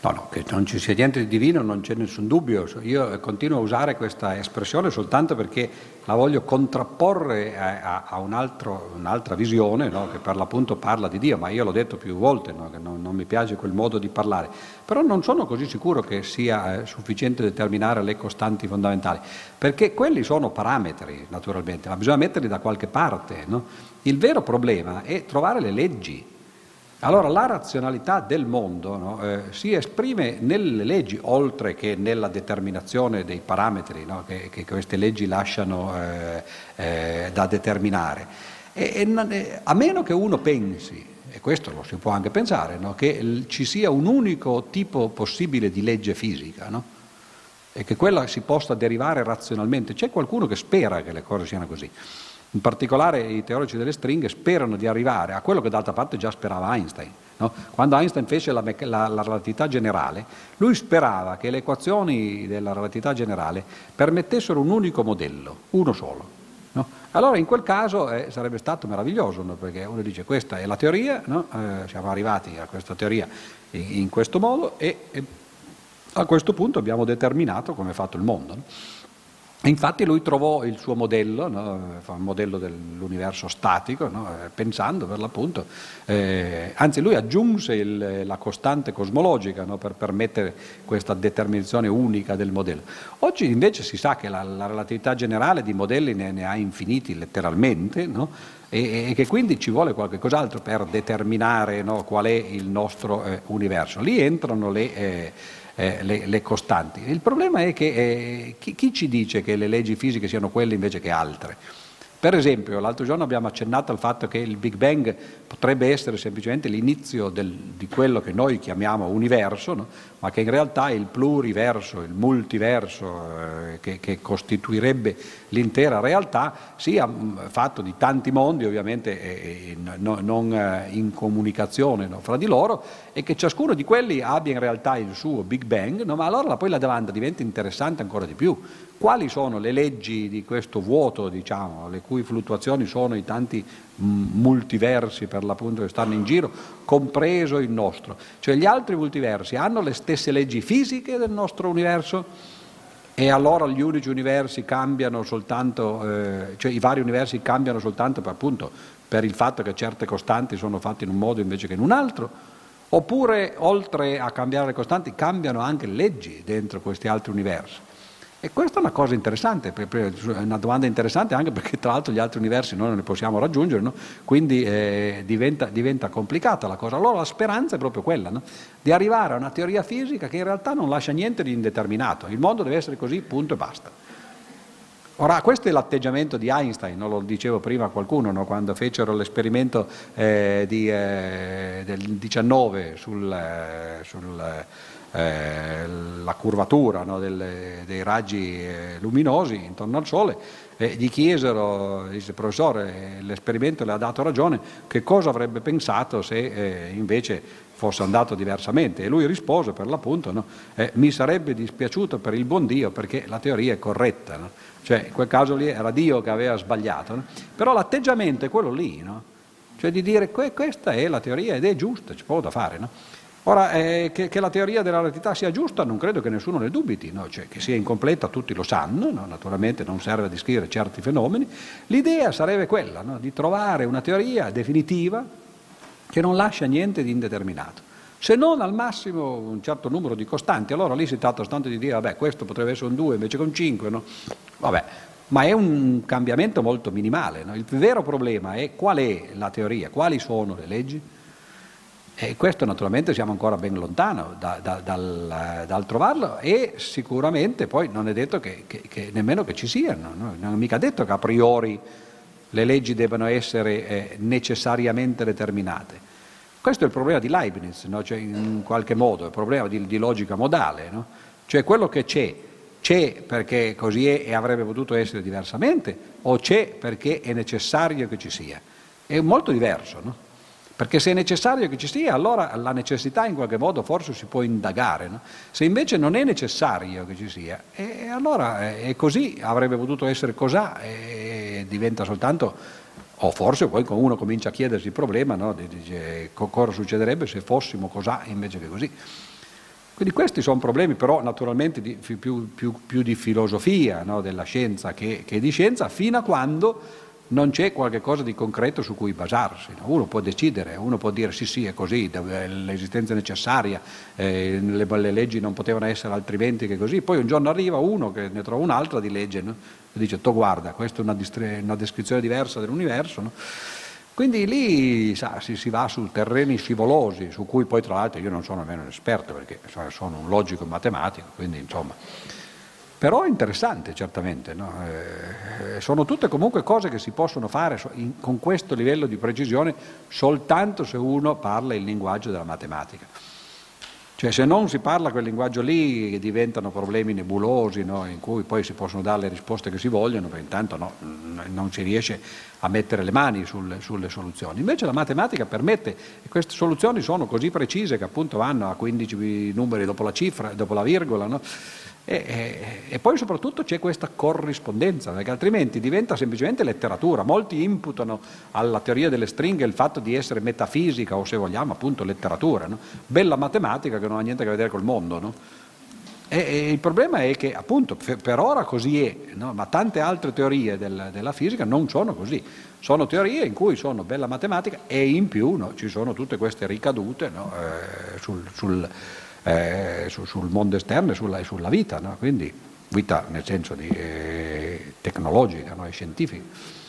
No, no, che non ci sia niente di divino non c'è nessun dubbio. Io continuo a usare questa espressione soltanto perché la voglio contrapporre a, a, a un altro, un'altra visione, no? Che per l'appunto parla di Dio, ma io l'ho detto più volte, no? Che non, non mi piace quel modo di parlare. Però non sono così sicuro che sia eh, sufficiente determinare le costanti fondamentali, perché quelli sono parametri naturalmente, ma bisogna metterli da qualche parte, no? Il vero problema è trovare le leggi. Allora la razionalità del mondo, no, eh, si esprime nelle leggi, oltre che nella determinazione dei parametri, no, che, che queste leggi lasciano eh, eh, da determinare. E, e, a meno che uno pensi, e questo lo si può anche pensare, no, che ci sia un unico tipo possibile di legge fisica, no? e che quella si possa derivare razionalmente. C'è qualcuno che spera che le cose siano così. In particolare i teorici delle stringhe sperano di arrivare a quello che d'altra parte già sperava Einstein, no? Quando Einstein fece la, la, la relatività generale, lui sperava che le equazioni della relatività generale permettessero un unico modello, uno solo, no? Allora in quel caso eh, sarebbe stato meraviglioso, no? Perché uno dice questa è la teoria, no? eh, siamo arrivati a questa teoria in, in questo modo e, e a questo punto abbiamo determinato come è fatto il mondo, no? Infatti lui trovò il suo modello, no? Il modello dell'universo statico, no? Pensando per l'appunto, eh, anzi lui aggiunse il, la costante cosmologica, no? Per permettere questa determinazione unica del modello. Oggi invece si sa che la, la relatività generale di modelli ne, ne ha infiniti letteralmente, no? E, e che quindi ci vuole qualche cos'altro per determinare, no? Qual è il nostro eh, universo. Lì entrano le... Eh, Eh, le, le costanti. Il problema è che eh, chi, chi ci dice che le leggi fisiche siano quelle invece che altre? Per esempio, l'altro giorno abbiamo accennato al fatto che il Big Bang potrebbe essere semplicemente l'inizio del, di quello che noi chiamiamo universo, no? Ma che in realtà è il pluriverso, il multiverso eh, che, che costituirebbe l'intera realtà, sia mh, fatto di tanti mondi ovviamente eh, no, non eh, in comunicazione, no? Fra di loro, e che ciascuno di quelli abbia in realtà il suo Big Bang, no? Ma allora poi la domanda diventa interessante ancora di più. Quali sono le leggi di questo vuoto, diciamo, le cui fluttuazioni sono i tanti multiversi per l'appunto che stanno in giro, compreso il nostro? Cioè gli altri multiversi hanno le stesse leggi fisiche del nostro universo? E allora gli unici universi cambiano soltanto, eh, cioè i vari universi cambiano soltanto per, appunto, per il fatto che certe costanti sono fatte in un modo invece che in un altro? Oppure, oltre a cambiare le costanti, cambiano anche le leggi dentro questi altri universi? E questa è una cosa interessante, è una domanda interessante anche perché tra l'altro gli altri universi noi non ne possiamo raggiungere, no? Quindi eh, diventa, diventa complicata la cosa. Allora la speranza è proprio quella, no? Di arrivare a una teoria fisica che in realtà non lascia niente di indeterminato, il mondo deve essere così, punto e basta. Ora, questo è l'atteggiamento di Einstein, no? Lo dicevo prima a qualcuno, no? Quando fecero l'esperimento eh, di, eh, del diciannove sul... Eh, sul eh, Eh, la curvatura, no, del, dei raggi eh, luminosi intorno al Sole, eh, gli chiesero, disse professore, eh, l'esperimento le ha dato ragione, che cosa avrebbe pensato se eh, invece fosse andato diversamente? E lui rispose per l'appunto, no, eh, mi sarebbe dispiaciuto per il buon Dio perché la teoria è corretta, no? Cioè in quel caso lì era Dio che aveva sbagliato, no? Però l'atteggiamento è quello lì, no? Cioè di dire que- questa è la teoria ed è giusta, c'è poco da fare, no? Ora, eh, che, che la teoria della relatività sia giusta non credo che nessuno ne dubiti, no? Cioè, che sia incompleta tutti lo sanno, no? Naturalmente non serve a descrivere certi fenomeni. L'idea sarebbe quella, no? Di trovare una teoria definitiva che non lascia niente di indeterminato, se non al massimo un certo numero di costanti. Allora lì si tratta soltanto di dire, vabbè, questo potrebbe essere un due invece che un cinque, no? Vabbè, ma è un cambiamento molto minimale, no? Il vero problema è qual è la teoria, quali sono le leggi? E questo naturalmente siamo ancora ben lontano da, da, dal, dal trovarlo, e sicuramente poi non è detto che, che, che nemmeno che ci siano, no? Non è mica detto che a priori le leggi debbano essere eh, necessariamente determinate. Questo è il problema di Leibniz, no? Cioè in qualche modo è il problema di, di logica modale, no? Cioè quello che c'è, c'è perché così è e avrebbe potuto essere diversamente, o c'è perché è necessario che ci sia. È molto diverso, no? Perché se è necessario che ci sia, allora la necessità in qualche modo forse si può indagare, no? Se invece non è necessario che ci sia, e allora è così, avrebbe potuto essere cos'ha, e diventa soltanto, o forse poi uno comincia a chiedersi il problema, no? Dice, cosa succederebbe se fossimo cos'ha invece che così. Quindi questi sono problemi però naturalmente di, più, più, più di filosofia, no? Della scienza che, che di scienza, fino a quando non c'è qualche cosa di concreto su cui basarsi, no? Uno può decidere, uno può dire sì sì è così, l'esistenza è necessaria, eh, le, le leggi non potevano essere altrimenti che così, poi un giorno arriva uno che ne trova un'altra di legge, no? E dice tu guarda, questa è una, distre- una descrizione diversa dell'universo, no? Quindi lì sa, si, si va su terreni scivolosi, su cui poi tra l'altro io non sono nemmeno un esperto, perché sono un logico matematico, quindi insomma... Però è interessante certamente, no? Eh, sono tutte comunque cose che si possono fare in, con questo livello di precisione soltanto se uno parla il linguaggio della matematica. Cioè, se non si parla quel linguaggio lì diventano problemi nebulosi, no? In cui poi si possono dare le risposte che si vogliono, perché intanto no, non si riesce a mettere le mani sul, sulle soluzioni. Invece la matematica permette, e queste soluzioni sono così precise che appunto vanno a quindici numeri dopo la cifra, dopo la virgola, no? E, e, e poi soprattutto c'è questa corrispondenza, perché altrimenti diventa semplicemente letteratura. Molti imputano alla teoria delle stringhe il fatto di essere metafisica o, se vogliamo, appunto letteratura, no? Bella matematica che non ha niente a che vedere col mondo, no? E, e il problema è che appunto per ora così è, no? Ma tante altre teorie del, della fisica non sono così, sono teorie in cui sono bella matematica e in più, no, ci sono tutte queste ricadute, no, eh, sul... sul Eh, su, sul mondo esterno e sulla, e sulla vita, no? Quindi vita nel senso di eh, tecnologica, no? E scientifica.